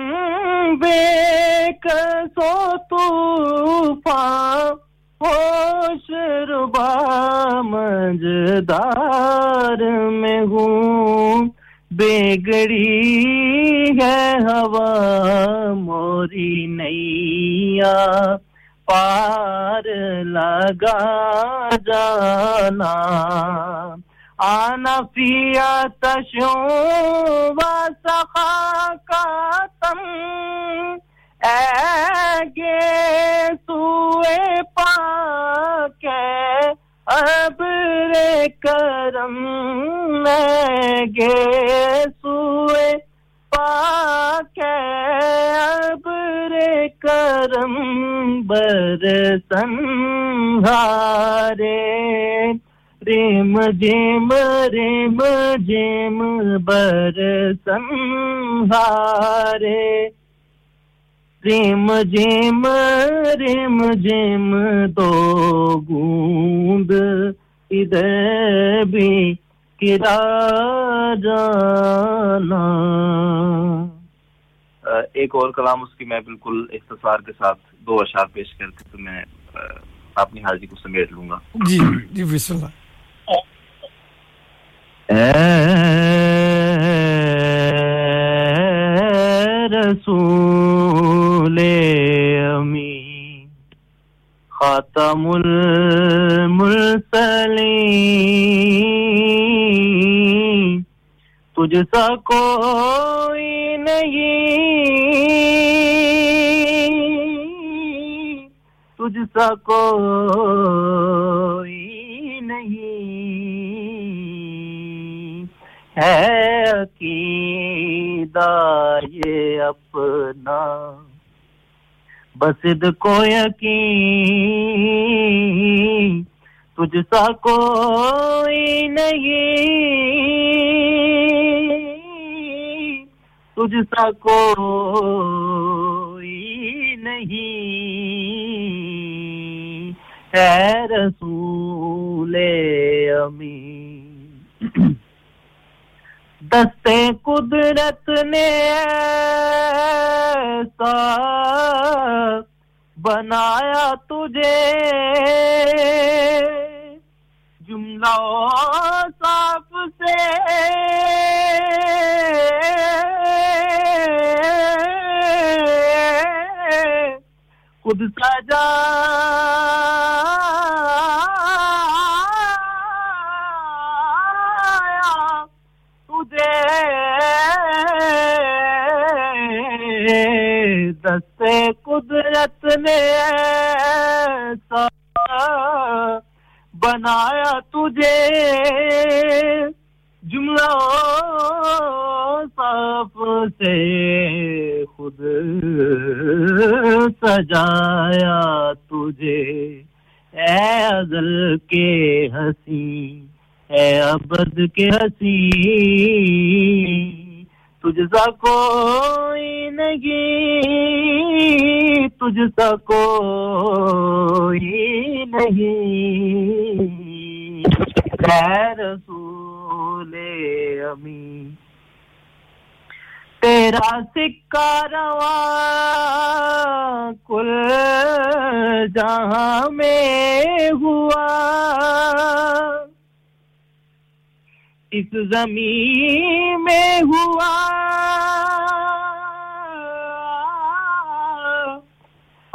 बेकसो तूफा होश रुबा मजदार में हूँ बिगड़ी है हवा मोरी नैया पार लगा जाना आना फिया तशो व सखा का तम आगे सुए पाके अब रे करम आगे सुए पाके अब रे करम बरसन हारे रिम जिम बरसन हारे रिम जिम दो बूंद इधर भी गिरा जाना एक और कलाम उसकी मैं बिल्कुल इख्तिसार के साथ दो अशआर पेश करके तो मैं अपनी हाजिरी को समेट लूंगा जी जी बिस्मिल्लाह रसूले अमी खातमुल मुरसलीन तुझसा कोई नहीं तुझसा कोई नहीं है अकीदा ये अपना बस इद को यकीन तुझसा कोई नहीं तुझसा कोई नहीं है रसूले अमी दस्ते कुदरत ने ऐसा बनाया तुझे जुमला साफ से खुद सजा तुझे दस्ते कुदरत ने ऐसा बनाया तुझे जुमला साफ से खुद सजाया तुझे ऐ अज़ल के हसी ऐ अबद के हसी तुझसा कोई नहीं तुझसा कोई नहीं ऐ रसूले अमी तेरा सिक्का रवा कुल जहां में हुआ इस ज़मीं में हुआ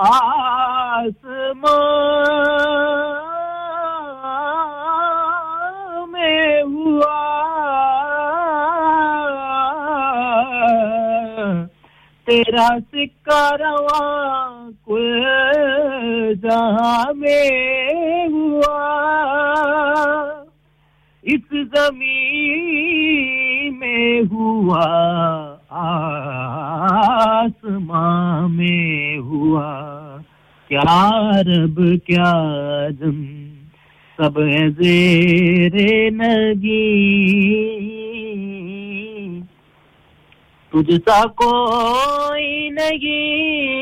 आसमां में हुआ तेरा सिक्का रवा कुल जहां में हुआ इस जमीन में हुआ आसमां में हुआ क्या रब क्या आजम सब है ज़ेरे नगी तुझसा कोई नहीं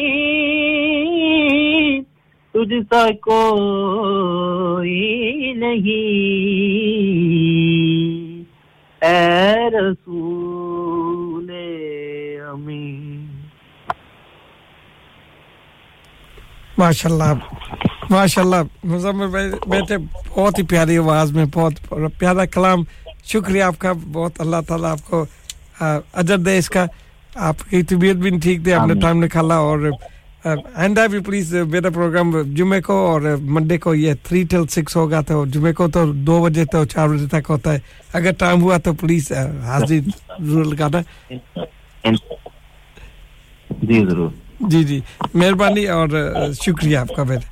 तुझसा कोई नहीं ऐ रसूले अमीन माशाल्लाह माशाल्लाह मुज़म्मिल भाई बेटे बहुत ही प्यारी आवाज में बहुत प्यारा कलाम शुक्रिया आपका बहुत अल्लाह ताला आपको अजर दे इसका आपकी तबीयत भी ठीक थी आपने टाइम निकाला और एंड आई प्लीज मेरा प्रोग्राम जुमे को और मंडे को ये 3 till 6 होगा तो जुमे को तो 2 बजे तो 4 बजे तक होता है अगर टाइम हुआ तो प्लीज हाजिर जरूर लगाना जी जरूर जी जी मेहरबानी और शुक्रिया आपका बेटा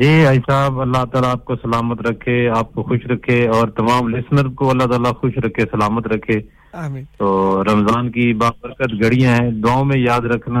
जी आई साहब अल्लाह ताला आपको सलामत रखे आपको खुश रखे और तमाम लिसनर को अल्लाह ताला खुश रखे सलामत रखे आमीन तो रमजान की बाबरकत घड़ियां हैं दुआओं में याद रखना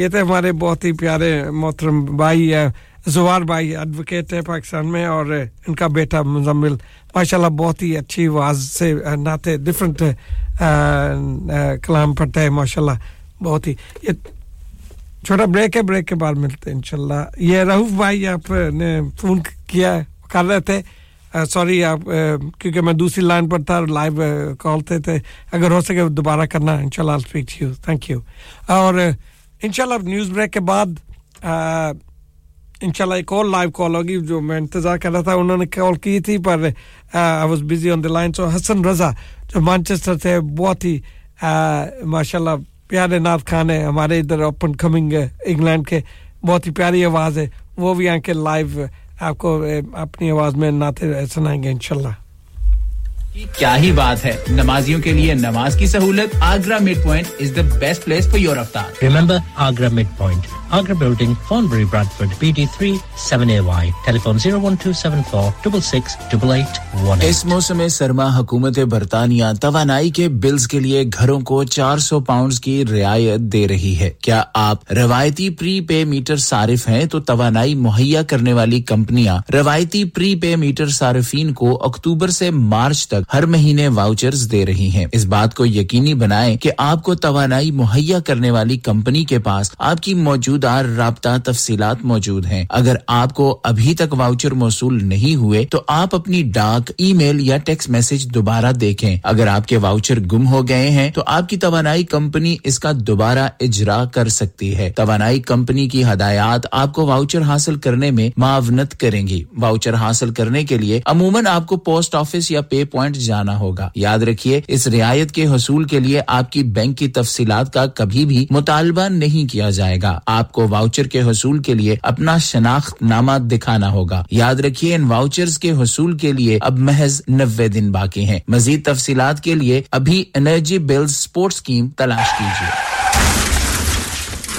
ये तो हमारे बहुत ही प्यारे मोहतरम भाई ज़ोर भाई एडवोकेट है पाकिस्तान में और इनका बेटा मुज़म्मिल माशाल्लाह बहुत ही अच्छी आवाज से नाते डिफरेंट कलाम पढ़ता है माशाल्लाह बहुत ही ये छोटा ब्रेक है ब्रेक के बाद मिलते हैं इंशाल्लाह ये रऊफ भाई आपने फोन किया कर रहे थे सॉरी आप क्योंकि मैं दूसरी लाइन पर था लाइव कॉल पे थे अगर हो सके दोबारा करना इंशाल्लाह I speak to you thank you और इंशाल्लाह न्यूज़ ब्रेक के बाद इंशाल्लाह एक और लाइव कॉल होगी जो मैं इंतजार कर रहा था उन्होंने कॉल की थी पर I was busy on the line so Hasan Raza जो मैनचेस्टर से बहुत ही माशाल्लाह प्यारे नाथ खान है हमारे इधर ओपन कमिंग इंग्लैंड के बहुत ही प्यारी आवाज है वो भी आके लाइव आपको अपनी आवाज में नाते सुनाएंगे इंशाल्लाह क्या ही बात है नमाजियों के लिए नमाज की सहूलत Agra mid point is the best place for your अफ्तार remember Agra mid point Agra building Thornbury Bradford BD3 7AY telephone 01274 668818 इस मौसम सरमा हुकूमत बरतानिया तवानाई के बिल्स के लिए घरों को £400 की रियायत दे रही है क्या आप रवायती प्री पे मीटर सारिफ हैं तो तवानाई मुहैया करने वाली कंपनियां रवायती प्री पे मीटर सारिफिन को अक्टूबर से मार्च तक तक हर महीने वाउचर्स दे रही हैं। इस बात को यकीनी बनाएं कि आपको तवानाई मुहैया करने वाली कंपनी के पास आपकी मौजूदा राब्ता तफसीलात मौजूद हैं। अगर आपको अभी तक वाउचर मौसूल नहीं हुए तो आप अपनी डाक, ईमेल या टेक्स्ट मैसेज दोबारा देखें। अगर आपके वाउचर गुम हो गए हैं तो आपकी तवानाई कंपनी इसका दोबारा इजरा कर सकती है। तवानाई कंपनी की हदायत आपको वाउचर हासिल करने में मावनत करेंगी। वाउचर हासिल करने के लिए अमूमन आपको पोस्ट ऑफिस या पे पॉइंट जाना होगा। याद रखिए, इस रियायत के हसूल के लिए आपकी बैंक की तफसीलात का कभी भी मुतालबा नहीं किया जाएगा। आपको वाउचर के हसूल के लिए अपना शनाख्तनामा दिखाना होगा। याद रखिए, इन वाउचर्स के हसूल के लिए अब महज 90 दिन बाकी हैं। मजीद तफसीलात के लिए अभी एनर्जी बिल्स सपोर्ट स्कीम तलाश कीजिए।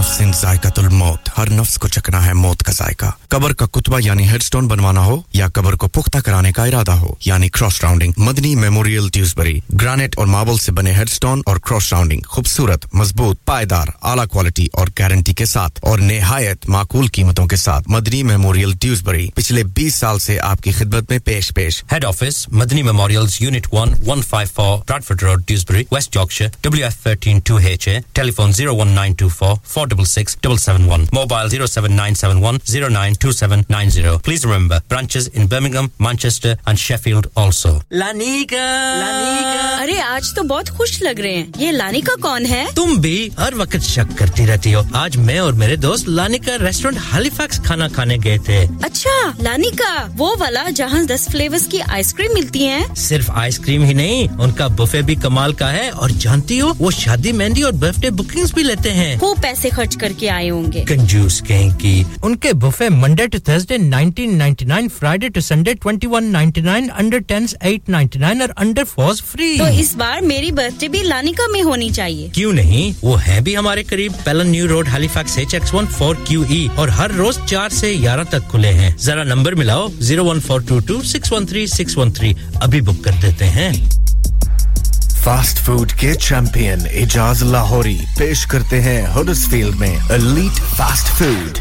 नफ्सिन जायकातुल मौत, हर नफ्स को चखना है मौत का जायका। कब्र का कुतबा यानी हेडस्टोन बनवाना हो या कब्र को पुख्ता कराने का इरादा हो यानी cross rounding, Madani memorial Dewsbury granite और मार्बल से बने हेडस्टोन और क्रॉस राउंडिंग खूबसूरत, मजबूत, पायदार, आला क्वालिटी और गारंटी के साथ और निहायत माकूल कीमतों के साथ मदनी मेमोरियल ट्यूसबरी पिछले 20 साल से आपकी खिदमत में पेश। Head office Madani memorials unit 1 154 Bradford Road Dewsbury West Yorkshire WF13 2HA। Telephone 01924 466 771, mobile 07971 092790. Please remember, branches in Birmingham, Manchester and Sheffield also. Lanika, Lanika. अरे आज तो बहुत खुश लग रहे हैं। ये लानिका कौन है? तुम भी हर वक्त शक करती रहती हो। आज मैं और मेरे दोस्त लानिका रेस्टोरेंट हैलिफैक्स खाना खाने गए थे। अच्छा, लानिका वो वाला जहाँ 10 फ्लेवर्स की आइसक्रीम मिलती है। सिर्फ आइसक्रीम ही नहीं, उनका बुफे भी कमाल का है। और जानती हो वो शादी, मेहंदी और बर्थडे बुकिंग्स भी लेते हैं। खूब पैसे खर्च करके आए होंगे। कंजूस कहीं की। उनके buffet Monday to Thursday 19.99, Friday to Sunday 21.99, under 10s 8.99 और अंडर 4s फ्री। तो इस बार मेरी बर्थडे भी लानिका में होनी चाहिए। क्यों नहीं, वो है भी हमारे करीब, Pellon new road Halifax HX14QE और हर रोज 4 से 11 तक खुले हैं। जरा नंबर मिलाओ 01422 613 613, अभी बुक कर देते हैं। फास्ट फूड के चैंपियन इजाज लाहौरी पेश करते हैं हडर्सफील्ड में एलीट फास्ट फूड,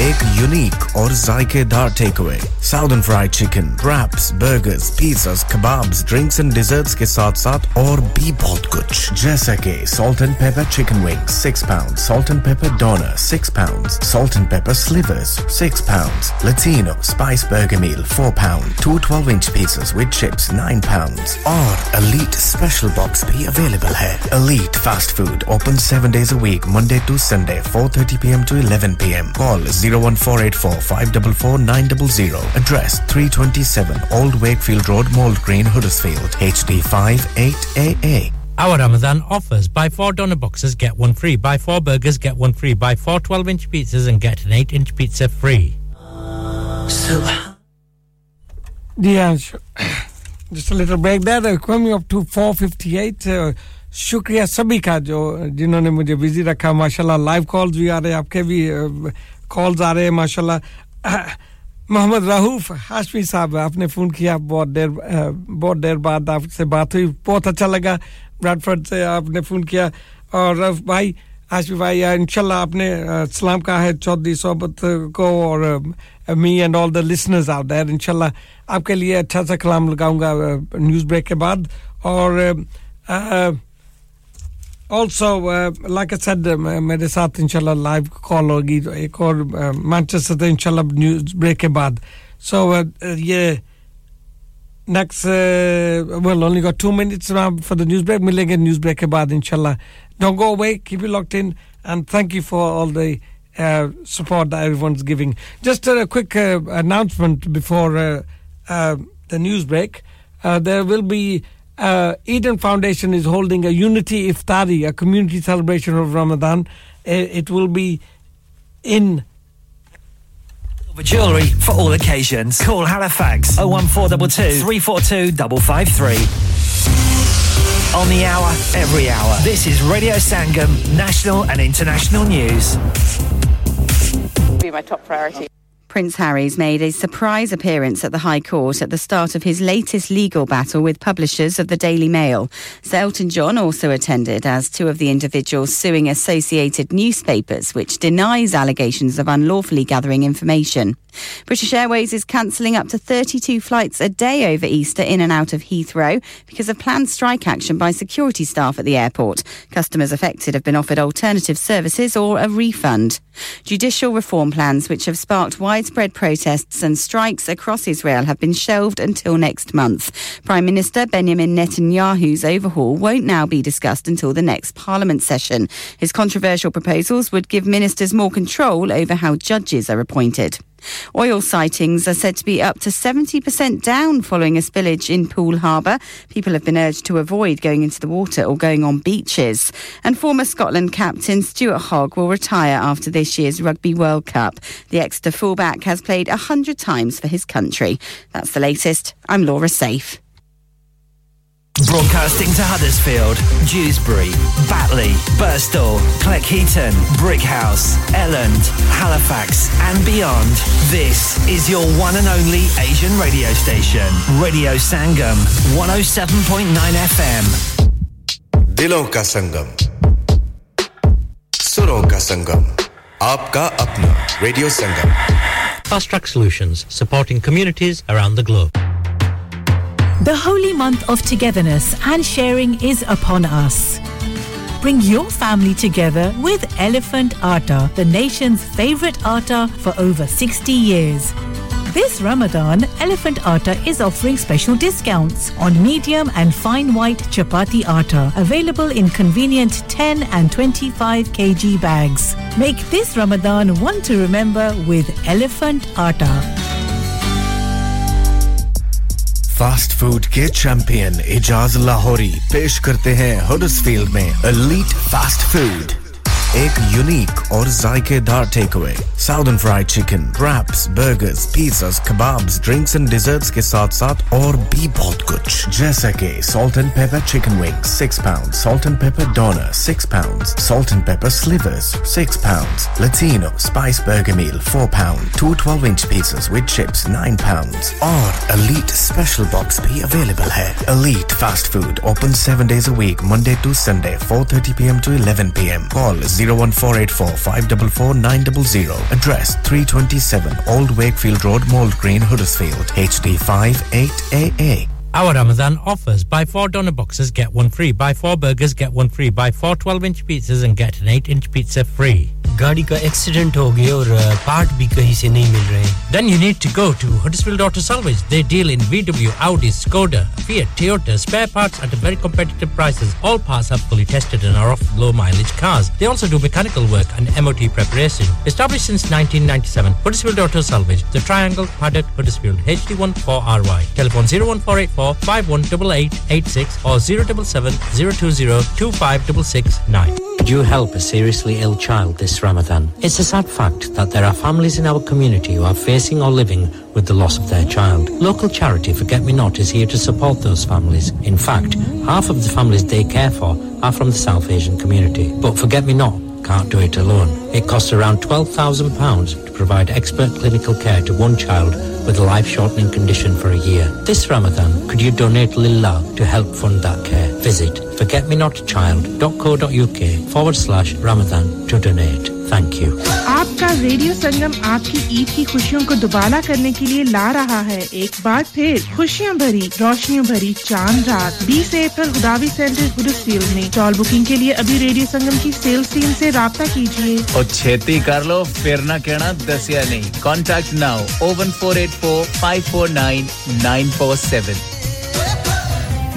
एक यूनिक और जायकेदार takeaway. Southern fried chicken, wraps, burgers, pizzas, kebabs, drinks and desserts के साथ-साथ और भी बहुत कुछ, जैसे कि salt and pepper chicken wings 6 pounds, salt and pepper doner 6 pounds, salt and pepper slivers 6 pounds, Latino spice burger meal 4 pound, 2 12-inch pizzas with chips 9 pounds, और elite special box भी available है। Elite fast food open 7 days a week, Monday to Sunday 4:30 p.m. to 11 p.m. Call 01484 544 900. Address 327 Old Wakefield Road, Mould Green, Huddersfield, HD 5 8AA. Our Ramadan offers: buy 4 donor boxes, get 1 free; buy 4 burgers, get 1 free; buy 4 12-inch pizzas and get an 8-inch pizza free. Just a little break there. Coming up to 4:58. Shukriya sabhi ka jo jinhone mujhe busy rakha. MashaAllah, live calls bhi aa rahe, aapke bhi calls aa rahe, MashaAllah. Mohammad राहूफ Hashmi साहब, आपने phone किया, बहुत देर बाद आपसे बात हुई, बहुत अच्छा लगा। ब्रैडफोर्ड से आपने फोन किया और रफ भाई, हाशमी भाई, इंशाल्लाह आपने सलाम कहा है चौधरी सोबत को और me and all the listeners out there. इंशाल्लाह आपके लिए अच्छा सा कलाम लगाऊंगा न्यूज़ ब्रेक के बाद। और also like I said, mere sath inshallah live call hogi ek aur Manchester the inshallah news break ke baad. So yeah, next well only got 2 minutes for the news break. Milenge news break ke baad inshallah. Don't go away, keep it locked in. and thank you for all the support that everyone's giving. Just a quick announcement before the news break. There will be EDI Foundation is holding a Unity Iftari, a community celebration of Ramadan. It will be in jewellery for all occasions. Call Halifax 01422 342 553. On the hour, every hour. This is Radio Sangam, national and international news. Be my top priority. Prince Harry's made a surprise appearance at the High Court at the start of his latest legal battle with publishers of the Daily Mail. Sir Elton John also attended as two of the individuals suing Associated Newspapers, which denies allegations of unlawfully gathering information. British Airways is cancelling up to 32 flights a day over Easter in and out of Heathrow because of planned strike action by security staff at the airport. Customers affected have been offered alternative services or a refund. Judicial reform plans, which have sparked widespread protests and strikes across Israel, have been shelved until next month. Prime Minister Benjamin Netanyahu's overhaul won't now be discussed until the next Parliament session. His controversial proposals would give ministers more control over how judges are appointed. Oil sightings are said to be up to 70% down following a spillage in Poole Harbour. People have been urged to avoid going into the water or going on beaches. And former Scotland captain Stuart Hogg will retire after this year's Rugby World Cup. The Exeter fullback has played 100 times for his country. That's the latest. I'm Laura Saif. Broadcasting to Huddersfield, Dewsbury, Batley, Birstall, Cleckheaton, Brickhouse, Elland, Halifax and beyond. This is your one and only Asian radio station. Radio Sangam, 107.9 FM. Dilon ka Sangam. Suron ka Sangam. Aapka apna. Radio Sangam. Fast Track Solutions, supporting communities around the globe. The holy month of togetherness and sharing is upon us. Bring your family together with Elephant Atta, the nation's favourite atta for over 60 years. This Ramadan, Elephant Atta is offering special discounts on medium and fine white chapati atta, available in convenient 10 and 25 kg bags. Make this Ramadan one to remember with Elephant Atta. Fast food के champion Ijaz Lahori पेश करते हैं Huddersfield में elite fast food एक unique और जायकेदार takeaway southern fried chicken wraps burgers pizzas kebabs drinks and desserts के साथ-साथ और भी बहुत कुछ जैसा कि salt and pepper chicken wings 6 pounds salt and pepper doner 6 pounds salt and pepper slivers 6 pounds latino spice burger meal 4 pound 2 12-inch pizzas with chips 9 pounds और elite special box भी available है elite fast food open 7 days a week Monday to Sunday 4:30 p.m. to 11 p.m. call 01484 544 900. Address 327 Old Wakefield Road, Mould Green, Huddersfield, HD 5 8AA. Our Ramadan offers: buy 4 doner boxes, get one free; buy 4 burgers, get one free; buy 4 12-inch pizzas and get an 8-inch pizza free. गाड़ी का accident हो गया और part भी कहीं से नहीं मिल रहे हैं. Then you need to go to Huddersfield Auto Salvage. They deal in VW, Audi, Skoda, Fiat, Toyota, spare parts at very competitive prices. All parts are fully tested and are off low mileage cars. They also do mechanical work and MOT preparation. Established since 1997, Huddersfield Auto Salvage, the Triangle, Paddock, Huddersfield, HD 14RY. Telephone 01484 518886 or 077 020 25669. Could you help a seriously ill child this Ramadan? It's a sad fact that there are families in our community who are facing or living with the loss of their child. Local charity Forget Me Not is here to support those families. In fact, half of the families they care for are from the South Asian community. But Forget Me Not can't do it alone. It costs around £12,000 to provide expert clinical care to one child with a life-shortening condition for a year. This Ramadan, could you donate a little love to help fund that care? Visit forgetmenotchild.co.uk/Ramadan to donate. Thank you. आपका radio Sangam आपकी ईद की खुशियों को दुबारा करने के लिए ला रहा है एक बार फिर खुशियां भरी रोशनियों भरी चांद रात 20 अप्रैल गुदावी सेंटर हडर्सफील्ड में टॉल बुकिंग के लिए अभी रेडियो संगम की सेल्स टीम से राब्ता कीजिए और छेती कर लो फिर ना कहना दसिया नहीं कांटेक्ट नाउ 01484 549 947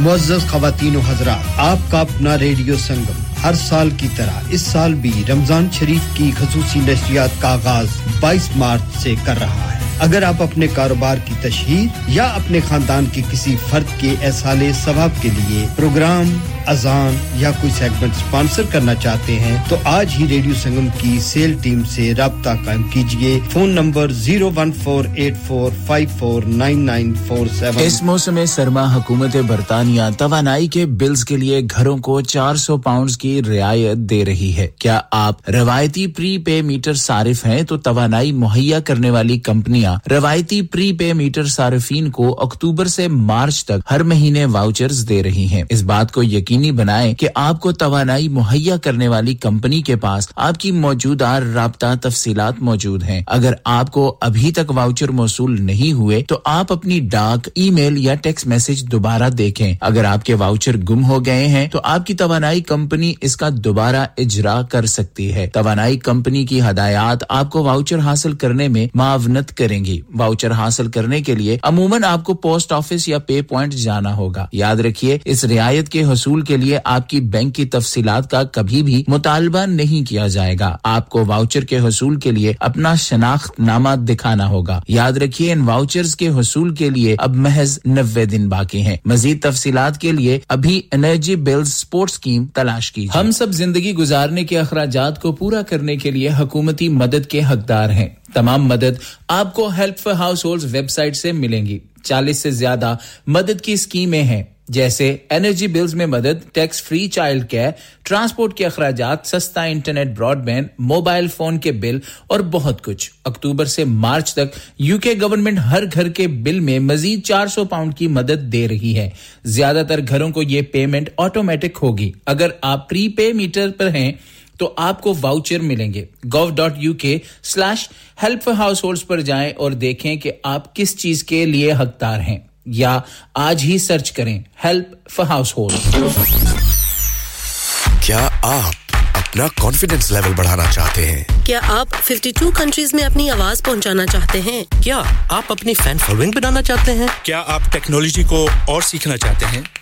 मुअज़्ज़ज़ ख़वातीन व हज़रात आपका अपना रेडियो संगम हर साल की तरह इस साल भी रमजान शरीफ की खसूसी नशरियात का आगाज 22 मार्च से कर रहा है अगर आप अपने कारोबार की तशहीर या अपने खानदान के किसी फर्द के एहसाले सवाब के लिए प्रोग्राम अजान या कोई सेगमेंट स्पॉन्सर करना चाहते हैं तो आज ही रेडियो संगम की सेल टीम से राब्ता कायम कीजिए फोन नंबर 01484549947 इस मौसम सरमा हुकूमत बरतानिया तवानाई के बिल्स के लिए घरों को £400 की रियायत दे रही है क्या आप रवायती प्री पे मीटर सारिफ हैं तो तवानाई मुहैया करने वाली कंपनियां रवायती प्री पे मीटर सारिफिन को अक्टूबर से मार्च तक हर महीने वाउचर्स दे रही हैं इस बात को यकीनी बनाएं कि आपको तवानाई मुहैया करने वाली कंपनी के पास आपकी मौजूदा राब्ता तफसीलात मौजूद हैं अगर आपको अभी तक वाउचर मौसूल नहीं हुए तो आप अपनी डाक ईमेल या टेक्स्ट मैसेज दोबारा देखें अगर आपके वाउचर गुम हो गए हैं तो आपकी तवानाई कंपनी इसका दोबारा इजरा कर सकती है तवानाई कंपनी की हदायत आपको वाउचर हासिल करने में मुआवनत करेंगी वाउचर हासिल करने के लिए अमूमन आपको पोस्ट ऑफिस या पे पॉइंट जाना होगा याद रखिए इस रियायत के हसूल के लिए आपकी बैंक की तफसीलात का कभी भी मुतालबा नहीं किया जाएगा आपको वाउचर के हसूल के लिए अपना शनाख्तनामा दिखाना होगा याद रखिए इन वाउचर्स के हसूल के लिए अब महज 90 दिन बाकी हैं मजीद तफसीलात के लिए अभी एनर्जी बिल्स सपोर्ट स्कीम तलाश कीजिए हम सब जिंदगी गुजारने के अखराजात को पूरा करने के लिए हुकूमती मदद के हकदार हैं तमाम मदद आपको हेल्प फॉर हाउसहोल्ड्स वेबसाइट से मिलेंगी 40 से ज्यादा मदद की स्कीमें हैं जैसे एनर्जी बिल्स में मदद tax free child care transport के अखराजात सस्ता इंटरनेट ब्रॉडबैंड मोबाइल फोन के बिल और बहुत कुछ अक्टूबर से मार्च तक यूके गवर्नमेंट हर घर के बिल में मजीद £400 की मदद दे रही है ज्यादातर घरों को ये पेमेंट ऑटोमेटिक होगी अगर आप प्रीपे मीटर पर हैं तो आपको वाउचर मिलेंगे gov.uk/helpforhouseholds पर जाएं और देखें कि आप किस चीज के लिए हकदार हैं या आज ही सर्च करें हेल्प फॉर हाउसहोल्ड क्या आप अपना कॉन्फिडेंस लेवल बढ़ाना चाहते हैं क्या आप 52 कंट्रीज में अपनी आवाज पहुंचाना चाहते हैं क्या आप अपनी फैन फॉलोइंग बनाना चाहते हैं क्या आप टेक्नोलॉजी को और सीखना चाहते हैं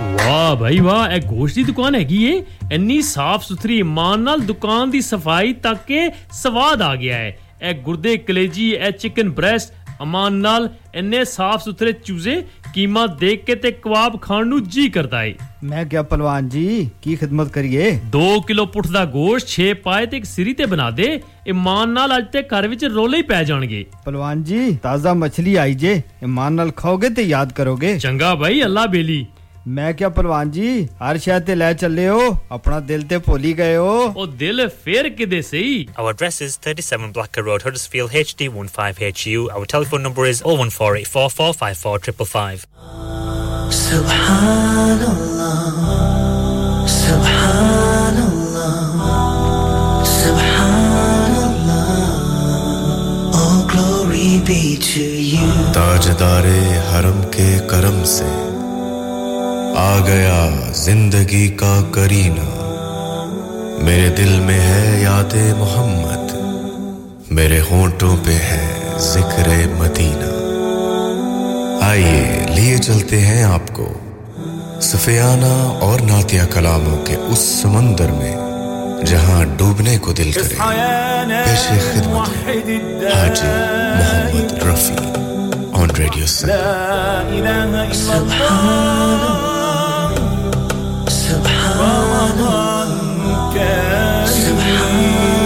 वाह भाई वाह एक गोश्ती दुकान है कि ये इतनी साफ सुथरी ईमान नाल दुकान दी सफाई तक के स्वाद आ गया है एक गुर्दे कलेजी ए चिकन ब्रेस्ट ईमान नाल इतने साफ सुथरे चूजे कीमा देख के ते कबाब खाण नु जी करता है मैं क्या पहलवान जी की खिदमत करिए 2 किलो पुठ दा गोश्त 6 पाए ते एक सिरी ते बना दे ईमान नाल आज ते घर विच रोले ही पै जाणगे पहलवान जी ताजा मछली आई जे ईमान नाल खाओगे ते याद करोगे चंगा भाई अल्लाह बेली मैं क्या परवान जी हर शहर ते ले चले हो अपना दिल ते भूल ही गए हो ओ दिल फेर किदे सही Our address is 37 Blacker Road Huddersfield HD15HU Our telephone number is 01484454555 Subhanallah Subhanallah Subhanallah All glory be to you ताजदारे हरम के करम से आ गया जिंदगी का करीना मेरे दिल में है यादे मोहम्मद मेरे होंठों पे है जिक्रे मदीना आइए लिए चलते हैं आपको सफियाना और नातिया कलामों के उस समंदर में जहां डूबने को दिल करे पेशे खिदमत हाजी Mohammad Rafi on Radio Sangam Subhanallah Subhanallah Subhanallah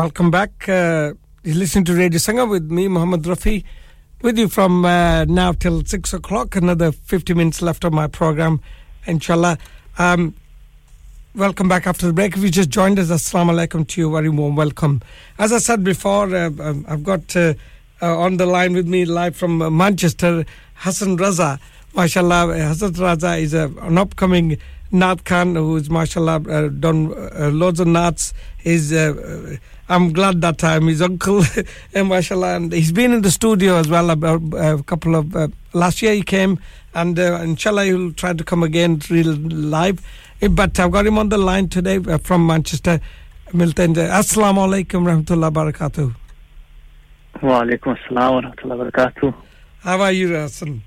Welcome back. You're listening to Radio Sangam with me, Mohammed Rafi, with you from now till 6 o'clock. Another 50 minutes left of my program, inshallah. Welcome back after the break. If you just joined us, assalamu alaikum to you. Very warm welcome. As I said before, I've got on the line with me live from Manchester, Hassan Raza. MashaAllah, Hassan Raza is an upcoming Naat Khan who's MashaAllah done loads of Naats. I'm glad that I'm his uncle, and mashallah, and he's been in the studio as well a couple of, last year he came, and inshallah he'll try to come again real live, but I've got him on the line today from Manchester. Assalamu alaikum rahmatullah barakatuh. Wa alaikum assalam rahmatullah barakatuh. How are you, Rasan?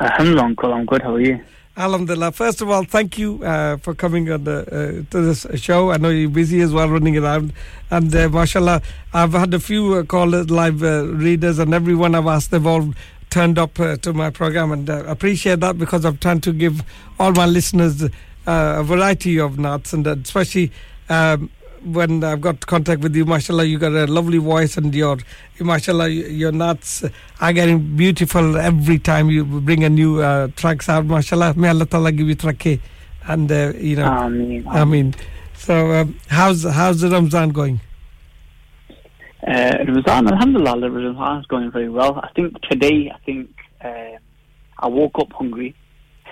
Alhamdulillah, uncle, I'm good, how are you? Alhamdulillah. First of all, thank you for coming on the, to this show. I know you're busy as well, running around. And mashallah, I've had a few callers, live readers, and everyone I've asked, they've all turned up to my program. And I appreciate that because I'm trying to give all my listeners a variety of nuts. And especially when I've got contact with you, mashallah, you got a lovely voice, and your nuts are getting beautiful every time you bring a new tracks out, mashallah. May Allah Ta'ala give you traqe, and you know, Ameen. So how's the Ramzan going? Ramzan, alhamdulillah, Ramzan's going very well. I think today I woke up hungry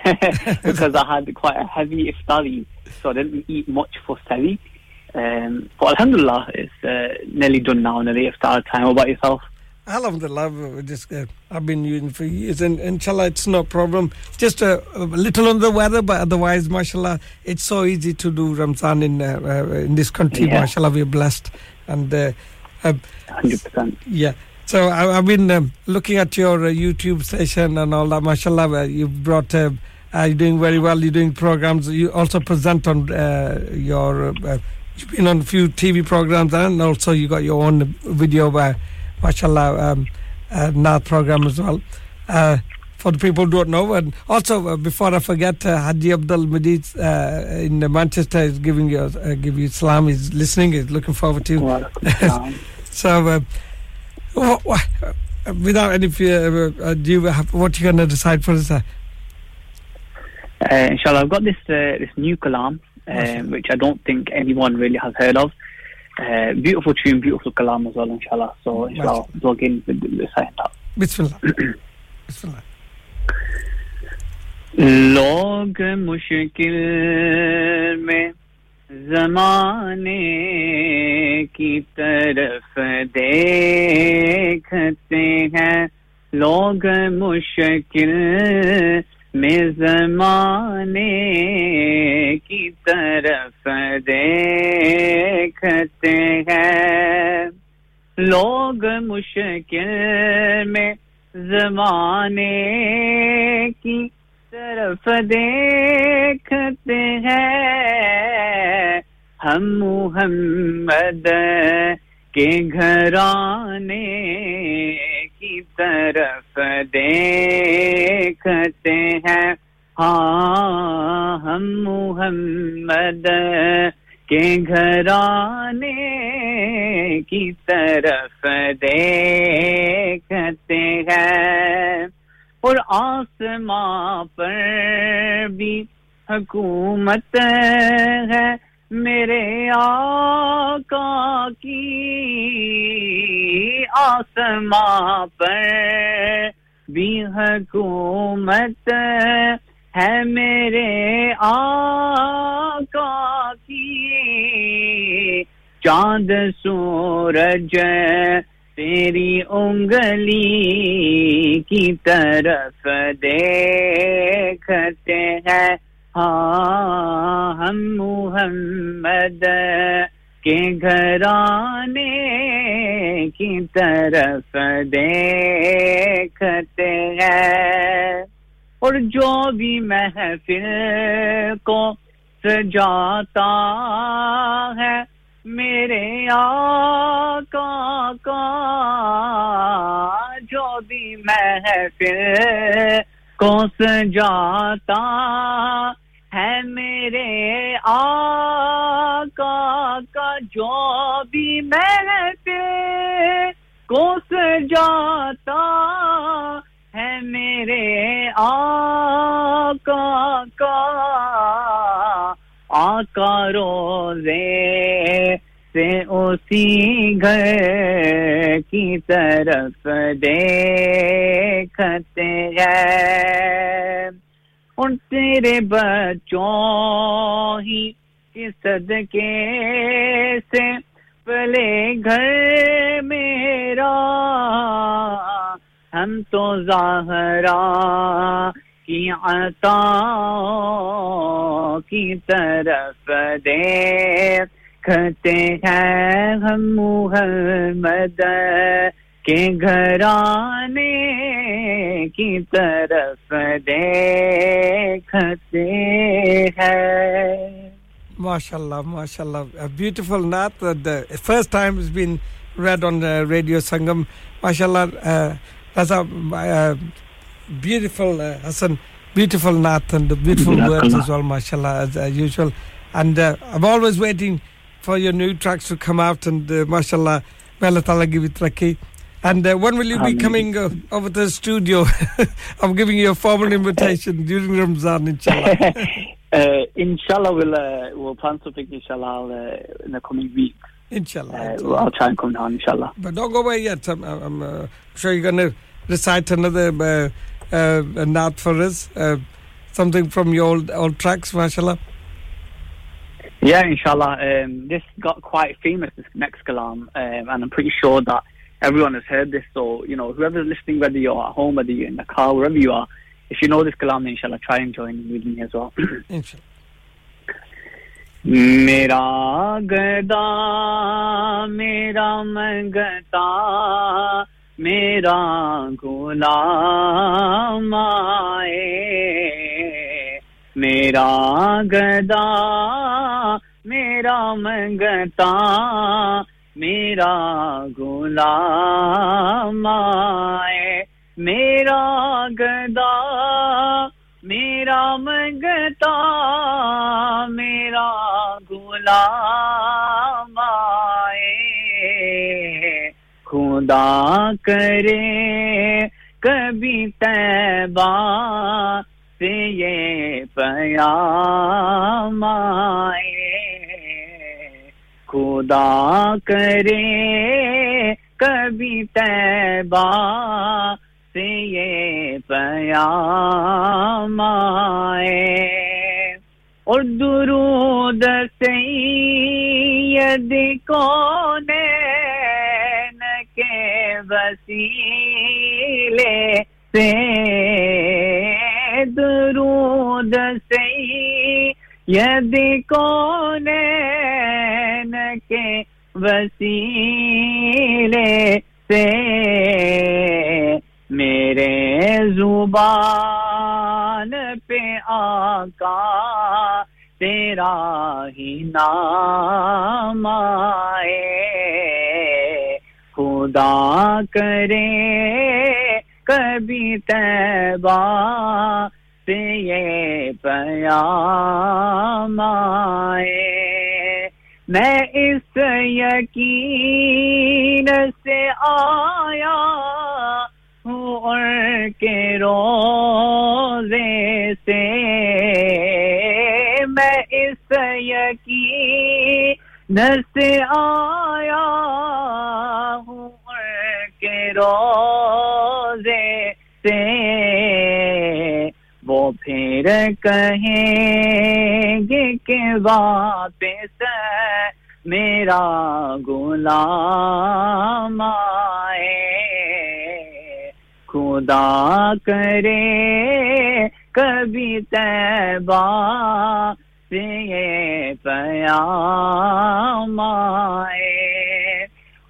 because I had quite a heavy iftari, so I didn't eat much for Sari. But alhamdulillah, it's nearly done now, nearly iftar time. How about yourself? Alhamdulillah, just, I've been using for years, and inshallah it's no problem. Just a little on the weather, but otherwise, mashallah, it's so easy to do Ramzan in this country. Yeah. Mashallah, we're blessed. And 100%. Yeah. So I've been looking at your YouTube station and all that, mashallah. You've brought... you're doing very well. You're doing programs. You also present on your... You've been on a few TV programs, and also you got your own video by mashallah Naat program as well, for the people who don't know. And also before I forget, Haji Abdul Majid in Manchester is giving you Islam. He's listening, he's looking forward to you. So without any fear, do you have, what are you going to decide for this? Inshallah, I've got this new kalam, which I don't think anyone really has heard of. Beautiful tune, beautiful kalam as well, inshallah. So, inshallah, plug in with the side up. Bismillah. Bismillah. Log mushkil mein zamane ki taraf dekhte hain log mushkil mein zamane ki taraf dekhte hain log mushkil mein zamane ki तरफ देखते हैं हम मुहम्मद के घराने की तरफ देखते हैं हाँ हम मुहम्मद के घराने की तरफ देखते हैं और आसमां पर भी हुकूमत है मेरे आका की आसमां पर भी हुकूमत है मेरे आका की चांद सूरज तेरी उंगली की तरफ देखते हैं हाँ हम मुहम्मद के घराने की तरफ देखते हैं और जो भी महफिल को सजाता है मेरे आका का जो भी महफिल को सजाता है मेरे आका का जो भी महफिल को सजाता है मेरे आका का आका रोज़े से उसी घर की तरफ देखते हैं उन तेरे बच्चों ही के सदके से पले घर मेरा हम तो ज़ाहरा की अताओं की तरफ देखते हैं हम मुहम्मद के घराने की तरफ देखते हैं Mashallah, mashallah. A beautiful naat. The first time it's been read on Radio Sangam. Mashallah, that's a... Beautiful Hassan, beautiful Naat and the beautiful words as well, mashallah, as usual. And I'm always waiting for your new tracks to come out and mashallah, may Allah Ta'ala give it rakhi. And when will you be coming over to the studio? I'm giving you a formal invitation during Ramzan, inshallah. Inshallah, we'll plan something, inshallah, in the coming week. Inshallah. I'll try and come down, inshallah. But don't go away yet. I'm sure you're going to recite another... Naat for us something from your old tracks mashallah yeah inshallah this got quite famous this next kalam and I'm pretty sure that everyone has heard this so you know whoever's listening whether you're at home whether you're in the car wherever you are if you know this kalam then inshallah try and join with me as well inshallah mera gada mera mangata मेरा गुलाम आए मेरा गदा मेरा मंगता मेरा गुलाम आए मेरा गदा मेरा मंगता मेरा गुलाम आए खुदा करे कभी तैबा से ये प्याम आए खुदा करे कभी तैबा से ये प्याम आए और दुरूद सैयद कोने न के वसीले से दुरूद सैयद कोने न के वसीले से मेरे जुबान पे आका तेरा ही नाम आए खुदा करे कभी तैबा से ये प्याम आए मैं इस यकीन से आया हूँ और के रोज़े से मैं इस यकीन से आया हूँ के रोज़े से वो फिर कहेंगे कि वापस मेरा गुलाम आए खुदा करे कभी तैबा से ये प्याम आए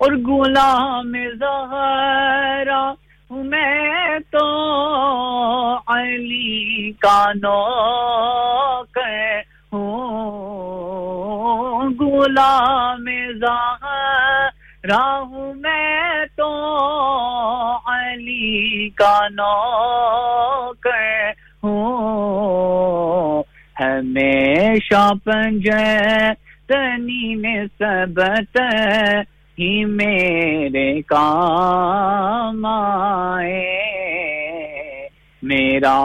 और गुलाम ज़हरा हूँ मैं तो अली का नौकर हूँ गुलाम ज़हरा हूँ मैं तो अली का नौकर हूँ हमेशा पंजतनी निस्बत ही मेरे काम आए मेरा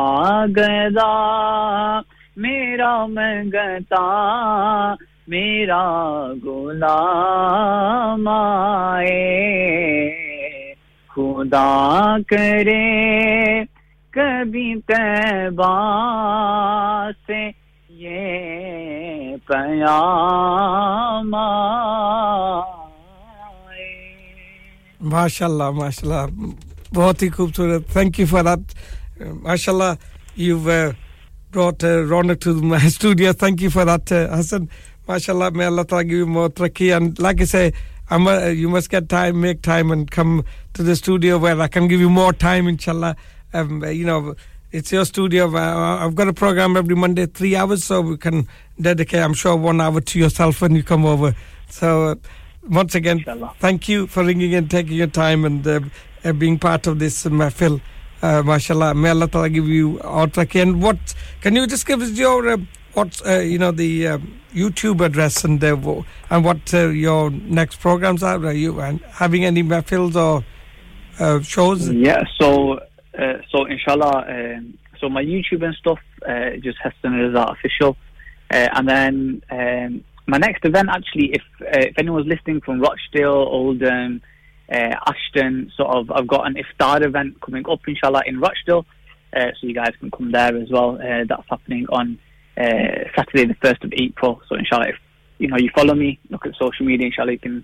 गदा मेरा मंगता मेरा गुलाम आए खुदा करे कभी तैबा से ये प्याम आए माशाल्लाह माशाल्लाह बहुत ही खूबसूरत thank you for that mashallah you've brought Ronak to my studio thank you for that Hassan mashallah may Allah Ta'ala give you more taqi and like I say you must get time make time and come to the studio where I can give you more time inshallah you know it's your studio I've got a program every Monday 3 hours so we can dedicate I'm sure 1 hour to yourself when you come over so once again Inshallah. Thank you for ringing and taking your time and being part of this mahfil mashallah may Allah Ta'ala give you outlook and what can you just give us your what's you know the YouTube address and what your next programs are you having any mahfils or shows yeah so inshallah so my YouTube and stuff just Hassan Raza official and then my next event actually if anyone's listening from Rochdale Oldham Ashton sort of I've got an iftar event coming up inshallah in Rochdale so you guys can come there as well that's happening on Saturday the 1st of April so inshallah if you know you follow me look at social media inshallah you can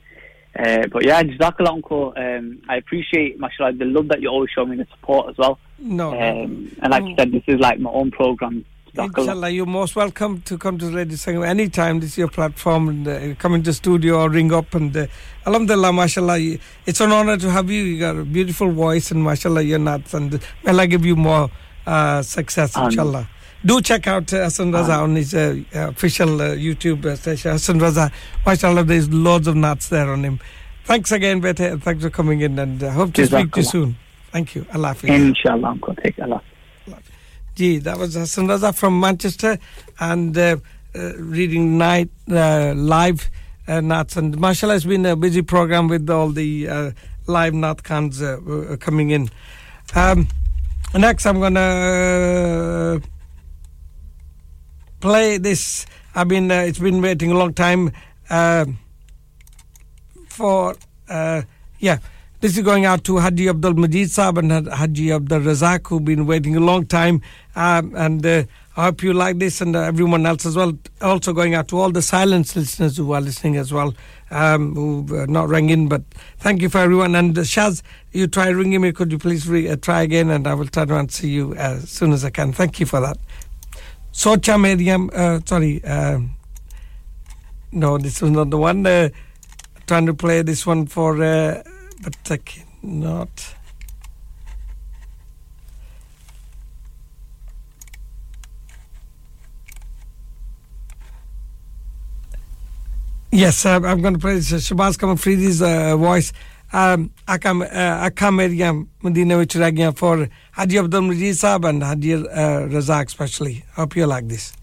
but yeah jazakallah uncle I appreciate mashallah the love that you always show me the support as well and like you said this is like my own program inshallah you're most welcome to come to Radio Sangam anytime this is your platform and come into the studio or ring up and alhamdulillah mashallah it's an honor to have you you got a beautiful voice and mashallah you're nuts and may Allah give you more success inshallah do check out Hassan Raza on his official YouTube station Hassan Raza mashallah there's loads of nuts there on him thanks again Bete thanks for coming in and hope to speak to you soon thank you Allah Hafiz inshallah uncle take Allah ji that was Hassan Raza from Manchester and reading night live nuts and mashallah it's been a busy program with all the live Naat Khan's coming in. Next, I'm going to play this. It's been waiting a long time This is going out to Haji Abdul Majid Saab and Haji Abdul Razak, who've been waiting a long time. I hope you like this, and everyone else as well. Also going out to all the silence listeners who are listening as well, who've not rang in. But thank you for everyone. And Shaz, you try ringing me. Could you please try again? And I will turn around and see you as soon as I can. Thank you for that. Socha Medium. No, this was not the one. Trying to play this one for... but I cannot. Yes, I'm going to play this. Shahbaz Qamar Fareedi's voice. Akka Meriam Medina vich reh giyan for Haji Abdul Majid Saab and Haji Razak especially. Hope you like this.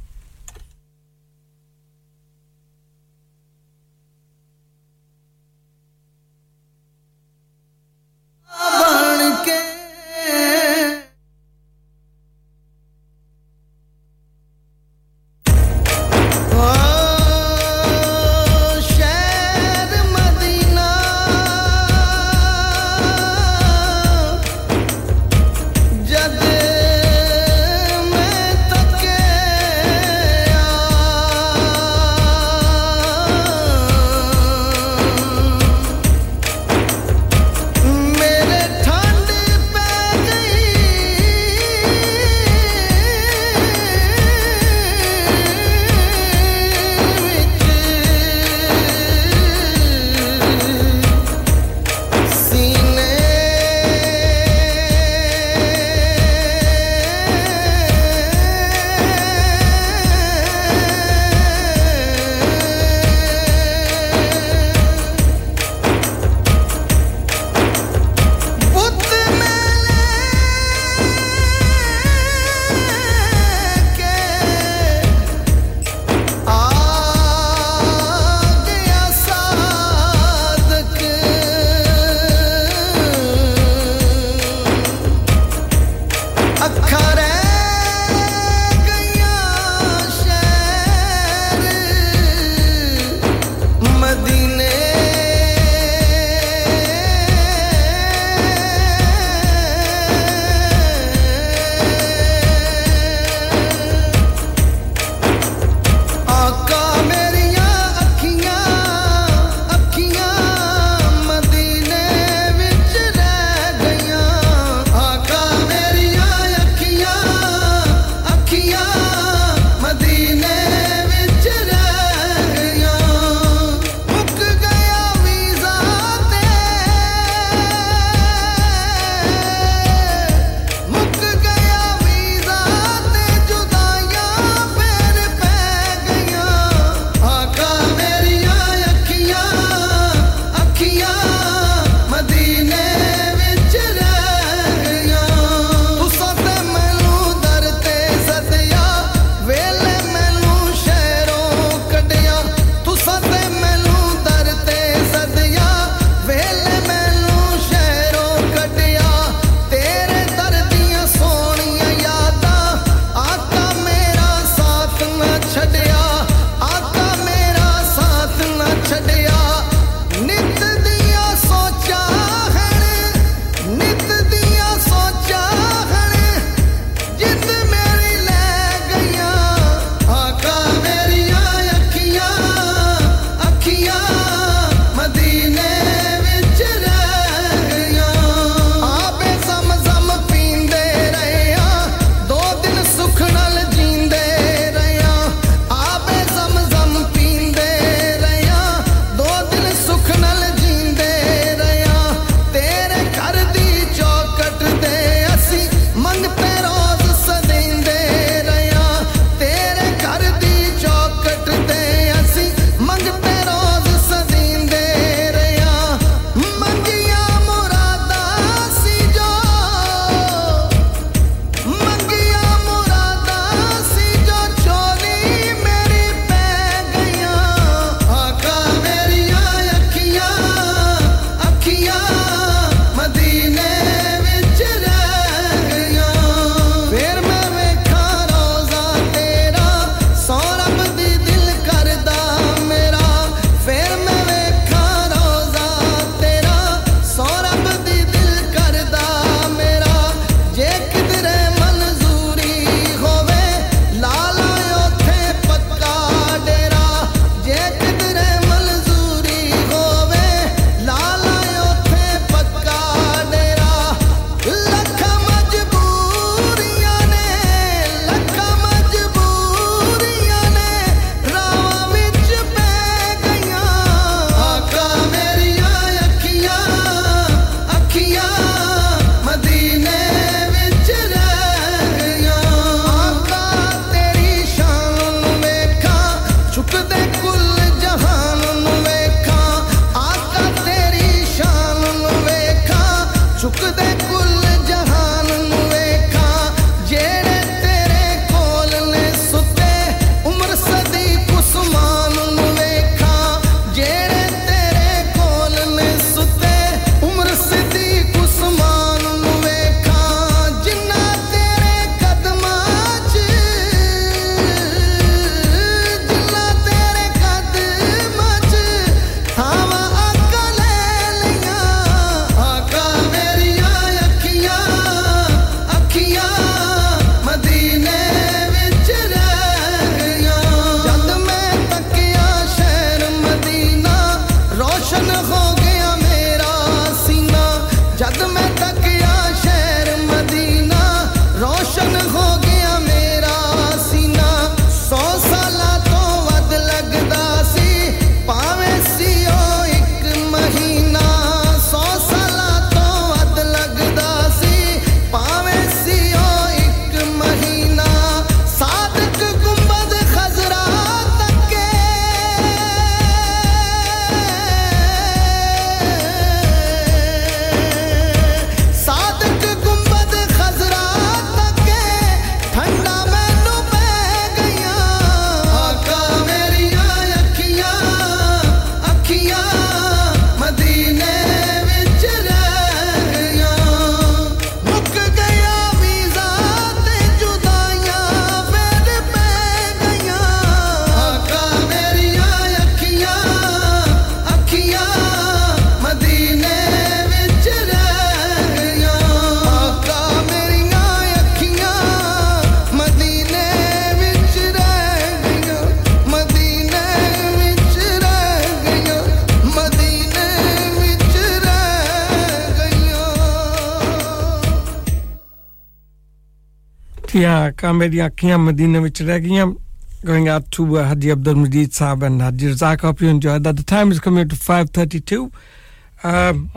Meri aankhiyan madina vich reh gayiyan going out to Haji Abdul Majid sahab and Haji Razak. Hope you enjoyed that. The time is coming to 5:32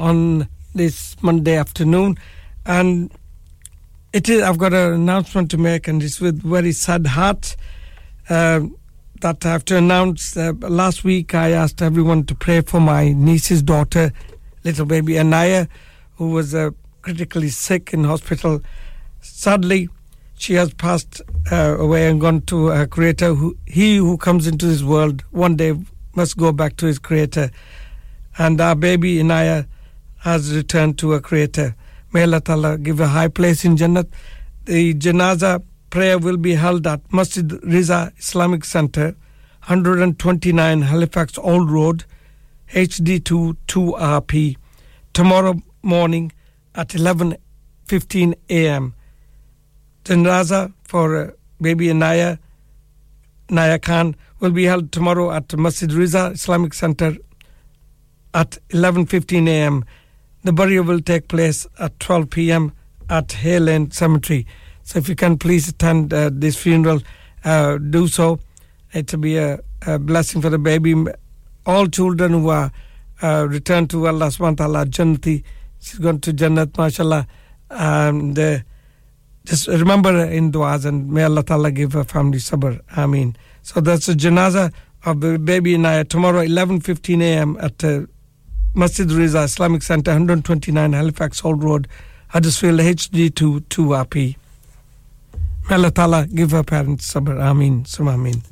on this Monday afternoon, and it is I've got an announcement to make, and it's with very sad heart that I have to announce. Last week I asked everyone to pray for my niece's daughter, little baby Anaya, who was critically sick in hospital. Sadly, she has passed away and gone to her creator. He who comes into this world one day must go back to his creator. And our baby Inaya has returned to her creator. May Allah Ta'ala give a high place in Jannat. The Janaza prayer will be held at Masjid Riza Islamic Centre, 129 Halifax Old Road, HD2 2RP, tomorrow morning at 11:15 a.m. Janaza for baby Anaya, Naya Khan, will be held tomorrow at Masjid Riza Islamic Centre at 11:15 a.m. The burial will take place at 12 p.m. at Hay Lane Cemetery. So if you can please attend this funeral, do so. It will be a blessing for the baby. All children who are returned to Allah subhanahu wa ta'ala, Jannati, she's gone to Jannat, mashallah. And just remember in du'as, and may Allah Ta'ala give her family sabr. Ameen. So that's the janaza of baby Inaya tomorrow 11:15 a.m. at Masjid Riza Islamic Centre, 129 Halifax Old Road, Huddersfield, HD2 2RP. May Allah Ta'ala give her parents sabr. Ameen. Sum Ameen.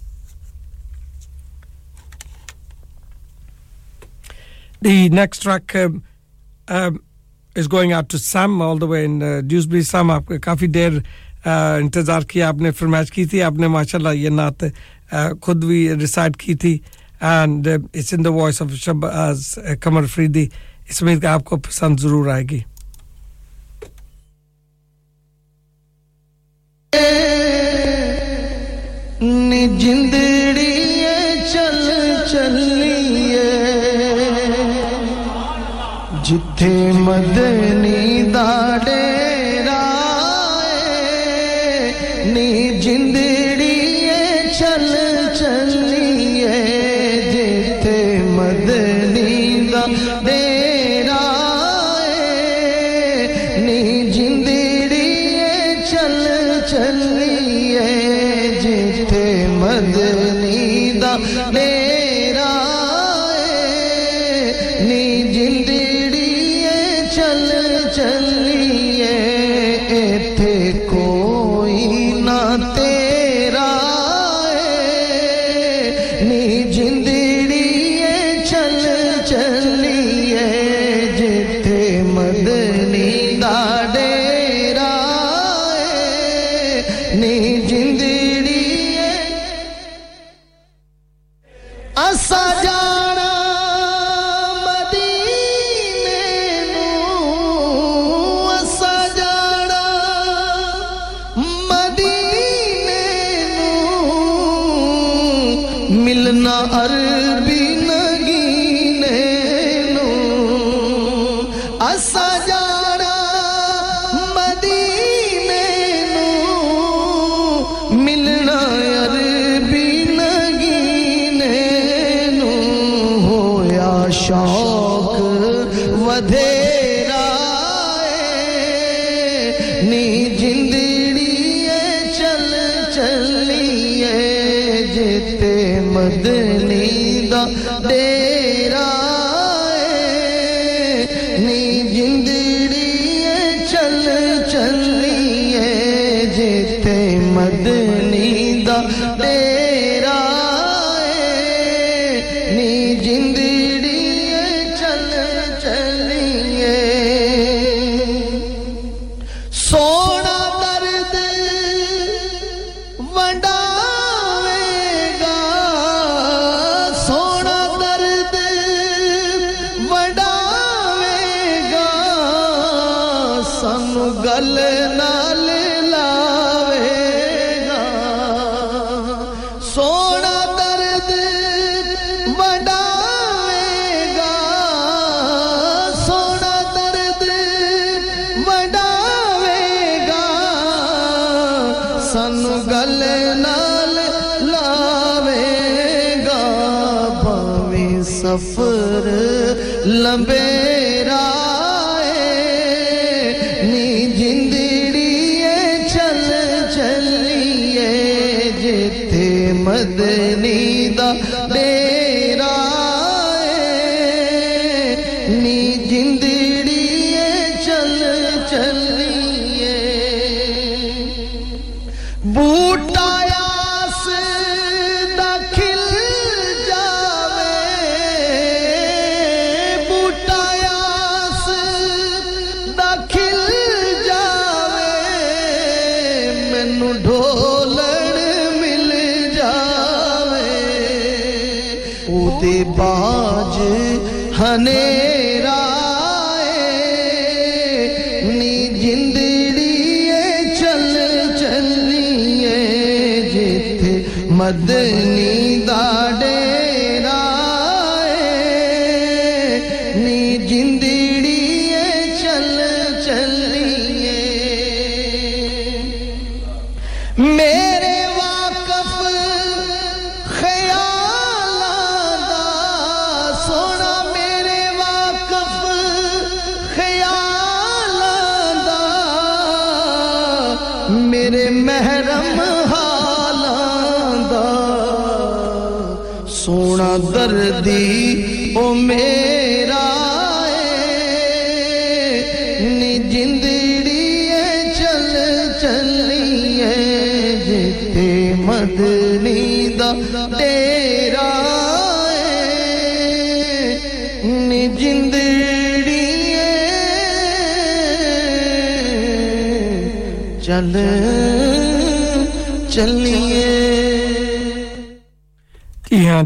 The next track is going out to Sam all the way in Dewsbury. Sam, aapke kafi der intezar kiya, aapne farmaish ki thi, aapne mashallah ye naat khud bhi recite ki thi, and it's in the voice of Shahbaz Qamar Fareedi. Isme aapko pasand zarur aayegi. Ni jindri chal chaliye जिथे मदनी दा डेरा ए नी जिंदड़ी ए चल चलिए जिथे मदनी दा डेरा ए नी जिंदड़ी ए चल चलिए जिथे मदनी दा डेरा ए नी जिंदड़ी चल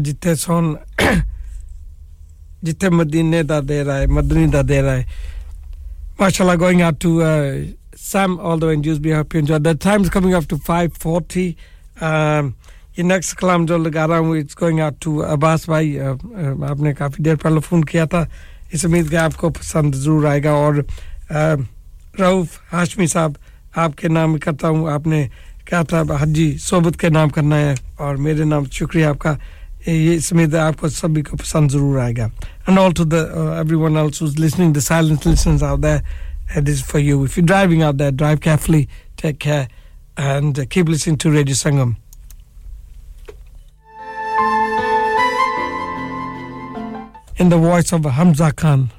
जिथे सोन जिथे मदीने दा देरा है मदनी दा देरा है माशाल्लाह going up to Sam although and just be happy enjoy the time is coming up to 5:40 your next kalam jo laga raha hu it's going out to Abbas bhai aapne kafi der pehle phone kiya tha is umeed hai aapko pasand zarur aayega aur Rauf Hashmi sahab aapke naam karta hu aapne kaha tha haji sohbat ke naam karna hai aur mere naam shukriya aapka इसमें आपको सभी को पसंद जरूर आएगा and all to the everyone else who's listening the silent listeners out there this is for you if you're driving out there drive carefully take care and keep listening to Radio Sangam in the voice of Humza Khan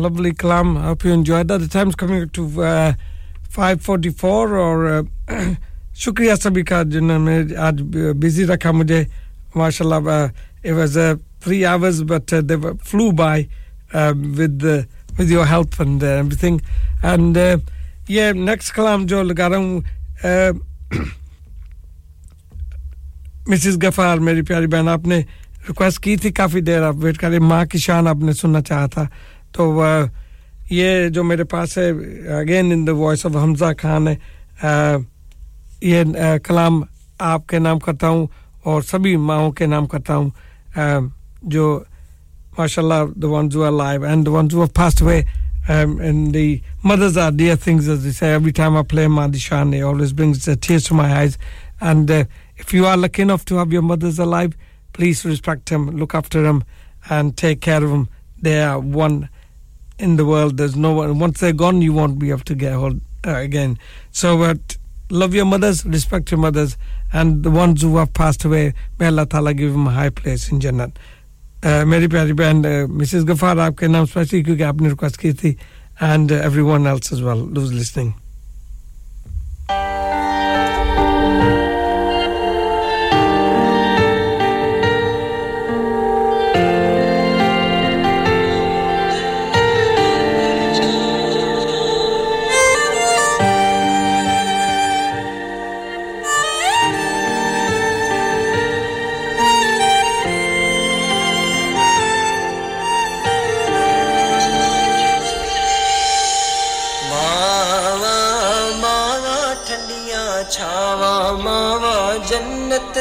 Lovely kalam. I hope you enjoyed that. The time's coming up to 5:44 और शुक्रिया सभी का जिन्होंने आज busy रखा मुझे माशाल्लाह. It was 3 hours but they flew by with your help and everything, and yeah, next kalam जो लगा रहा हूं Mrs. Gafar, मेरी प्यारी बहन, आपने रिक्वेस्ट की थी, काफी देर आप वेट कर रहे. मां की शान आपने सुनना चाहा था, तो ये जो मेरे पास है again in the voice of Hamza Khan है, ये कलाम आपके नाम करता हूं और सभी माओं के नाम करता हूं जो माशाल्लाह the ones who are alive and the ones who have passed away, and the mothers are dear things, as they say. Every time I play Madishan, it always brings tears to my eyes, and if you are lucky enough to have your mothers alive, please respect them, look after them and take care of them. They are one in the world. There's no one. Once they're gone, you won't be able to get hold again. So love your mothers, respect your mothers, and the ones who have passed away, may Allah Ta'ala give them a high place in Jannat. Meri pyari band, Mrs. Ghaffar, aapke naam specially kyunki aapne request ki thi, and everyone else as well who's listening.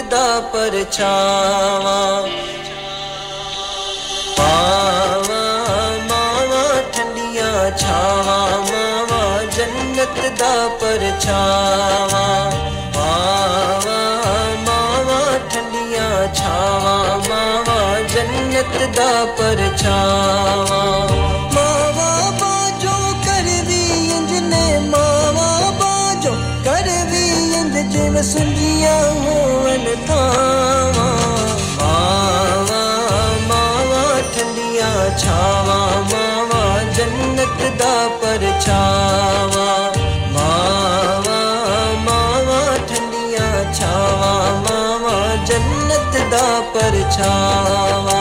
ਦਾ ਪਰਛਾਵਾਂ ਪਾਵਾਂ ਮਾਵਾਂ ਠੰਡੀਆਂ ਛਾਵਾਂ ਮਾਵਾਂ ਜੰਨਤ ਦਾ ਪਰਛਾਵਾਂ ਪਾਵਾਂ ਮਾਵਾਂ मोहब्बत दा परछावा मावा बाजो कर दी इंज ने मावा बाजो कर दी इंज जिवें सुंजिया होवन तावा मावा मावा ठंडिया छावा मावा जन्नत दा परछावा परछावा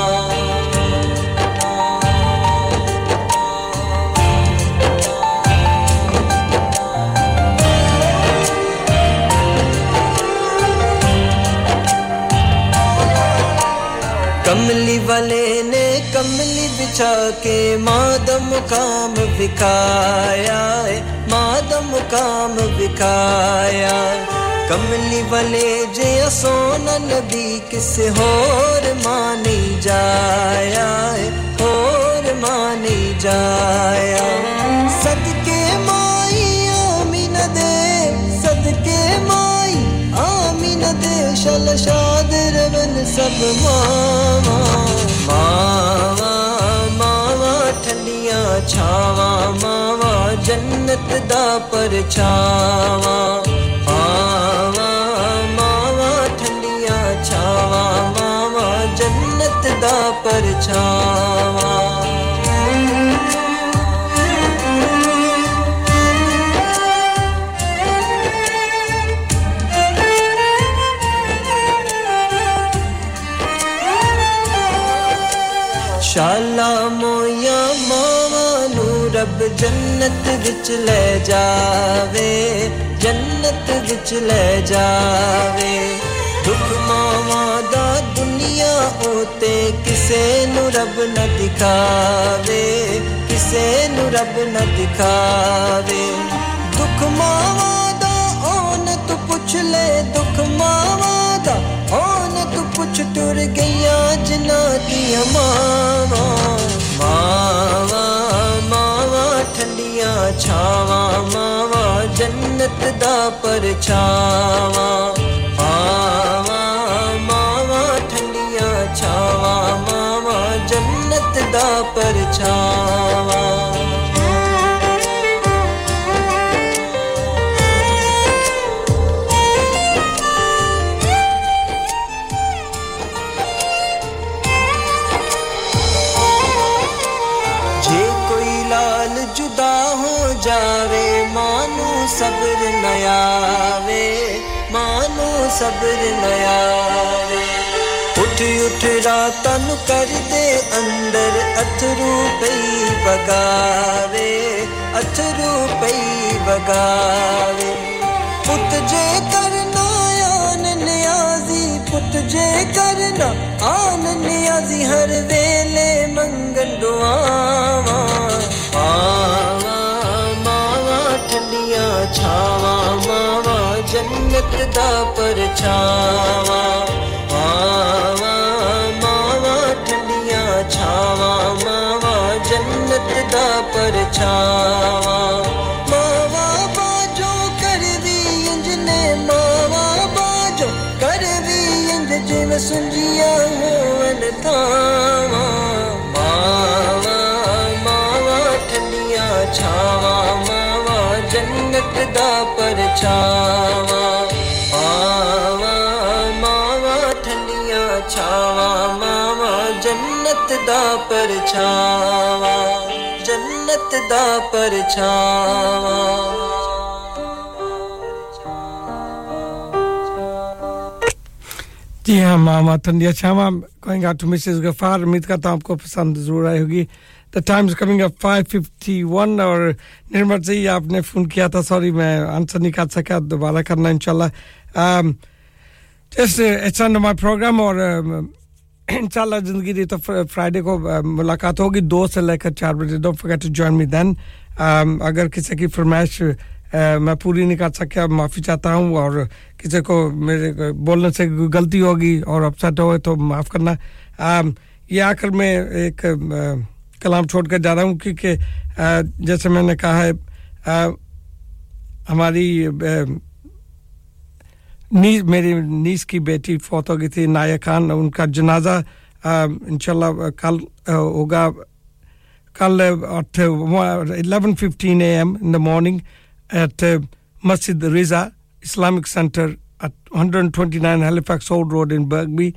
कमली वाले ने कमली बिछा के मादम काम विकाया है मादम काम विकाया कमली वाले जे सोना नबी किस होर मानी जाया होर मानी जाया सदके माई आमीना दे शल शाद रवन सब मामा मावा मावा ठंडियां छावा मावा जन्नत दा परछावा परछावा शाला मोया मावा नू रब जन्नत विच ले जावे जन्नत विच ले जावे दुख मावा दा दुनिया ओते किसे नु रब न दिखावे किसे नु रब न दिखावे दुख मावा दा ओन तू पुछ ले दुख मावा दा ओन तू पुछ टुर गईया जिना दिया मावा मावा मावा ठंडियां छावा मावा जन्नत दा परछावा मावा मावा ठंडियां छावा मावा जन्नत दा परछावा जे कोई लाल जुदा हो जावे मानो सब्र न आवे मानो सब्र न आवे उठ उठ रात नु कर दे अंदर अथरू पई बगावे अथरू पई बगावे पुत जे करना आन नियाजी पुत जे करना आन नियाजी हर वेले मंगन दुआवा छावा मावा जन्नत दा परछावा मावा मावा ठंडियां छावा मावा जन्नत दा परछावा मावा बाजो कर दी इंज ने मावा बाजो कर दी इंज जिवें सुंजिया होवन तावा मावा मावा ठंडियां छावा जन्नत दा परछावा मावा मावा ठंडियां छावा मावा जन्नत दा परछावा जी हां मामा ठंडियां Chhaava going out to Mrs. Gafar उम्मीद करता हूं आपको पसंद जरूर आई होगी The time is coming up 5:51 और निर्मल जी आपने फोन किया था सॉरी मैं आंसर नहीं कर सका दोबारा करना इंशाल्लाह just it's and my programme और इंशाल्लाह जिंदगी दी तो फ्राइडे को मुलाकात होगी 2 से लेकर 4 बजे don't forget to join me then अगर किसी की फरमाइश मैं पूरी नहीं कर सका माफी चाहता हूं और किसी को मेरे बोलने से गलती होगी और अपसेट हो तो माफ करना ये आखिर में एक कलाम छोड़कर जा रहा हूं क्योंकि जैसे मैंने कहा है हमारी मेरी नीस की बेटी फौत हो गई थी नाया खान उनका जनाजा इंशाल्लाह कल होगा कल at 11:15 am in the morning at Masjid Riza Islamic Center at 129 Halifax Old Road in Birkby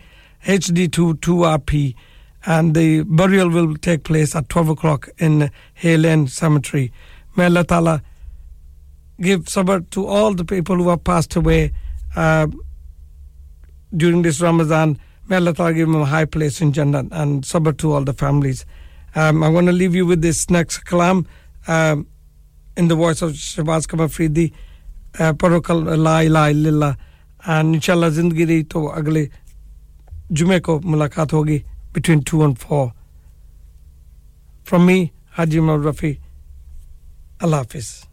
HD2 2RP and the burial will take place at 12 o'clock in Hale End Cemetery. May Allah Ta'ala give sabr to all the people who have passed away during this Ramadan. May Allah Ta'ala give them a high place in Jannah and sabr to all the families. I'm going to leave you with this next kalam in the voice of Shahbaz Qamar Fareedi parokal la ilaha illallah and inshallah zindagi to agle jume ko mulaqat hogi between 2 and 4 from me Haji Rafi Allah Hafiz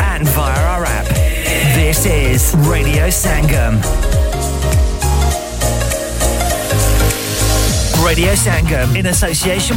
and via our app. This is Radio Sangam. Radio Sangam, in association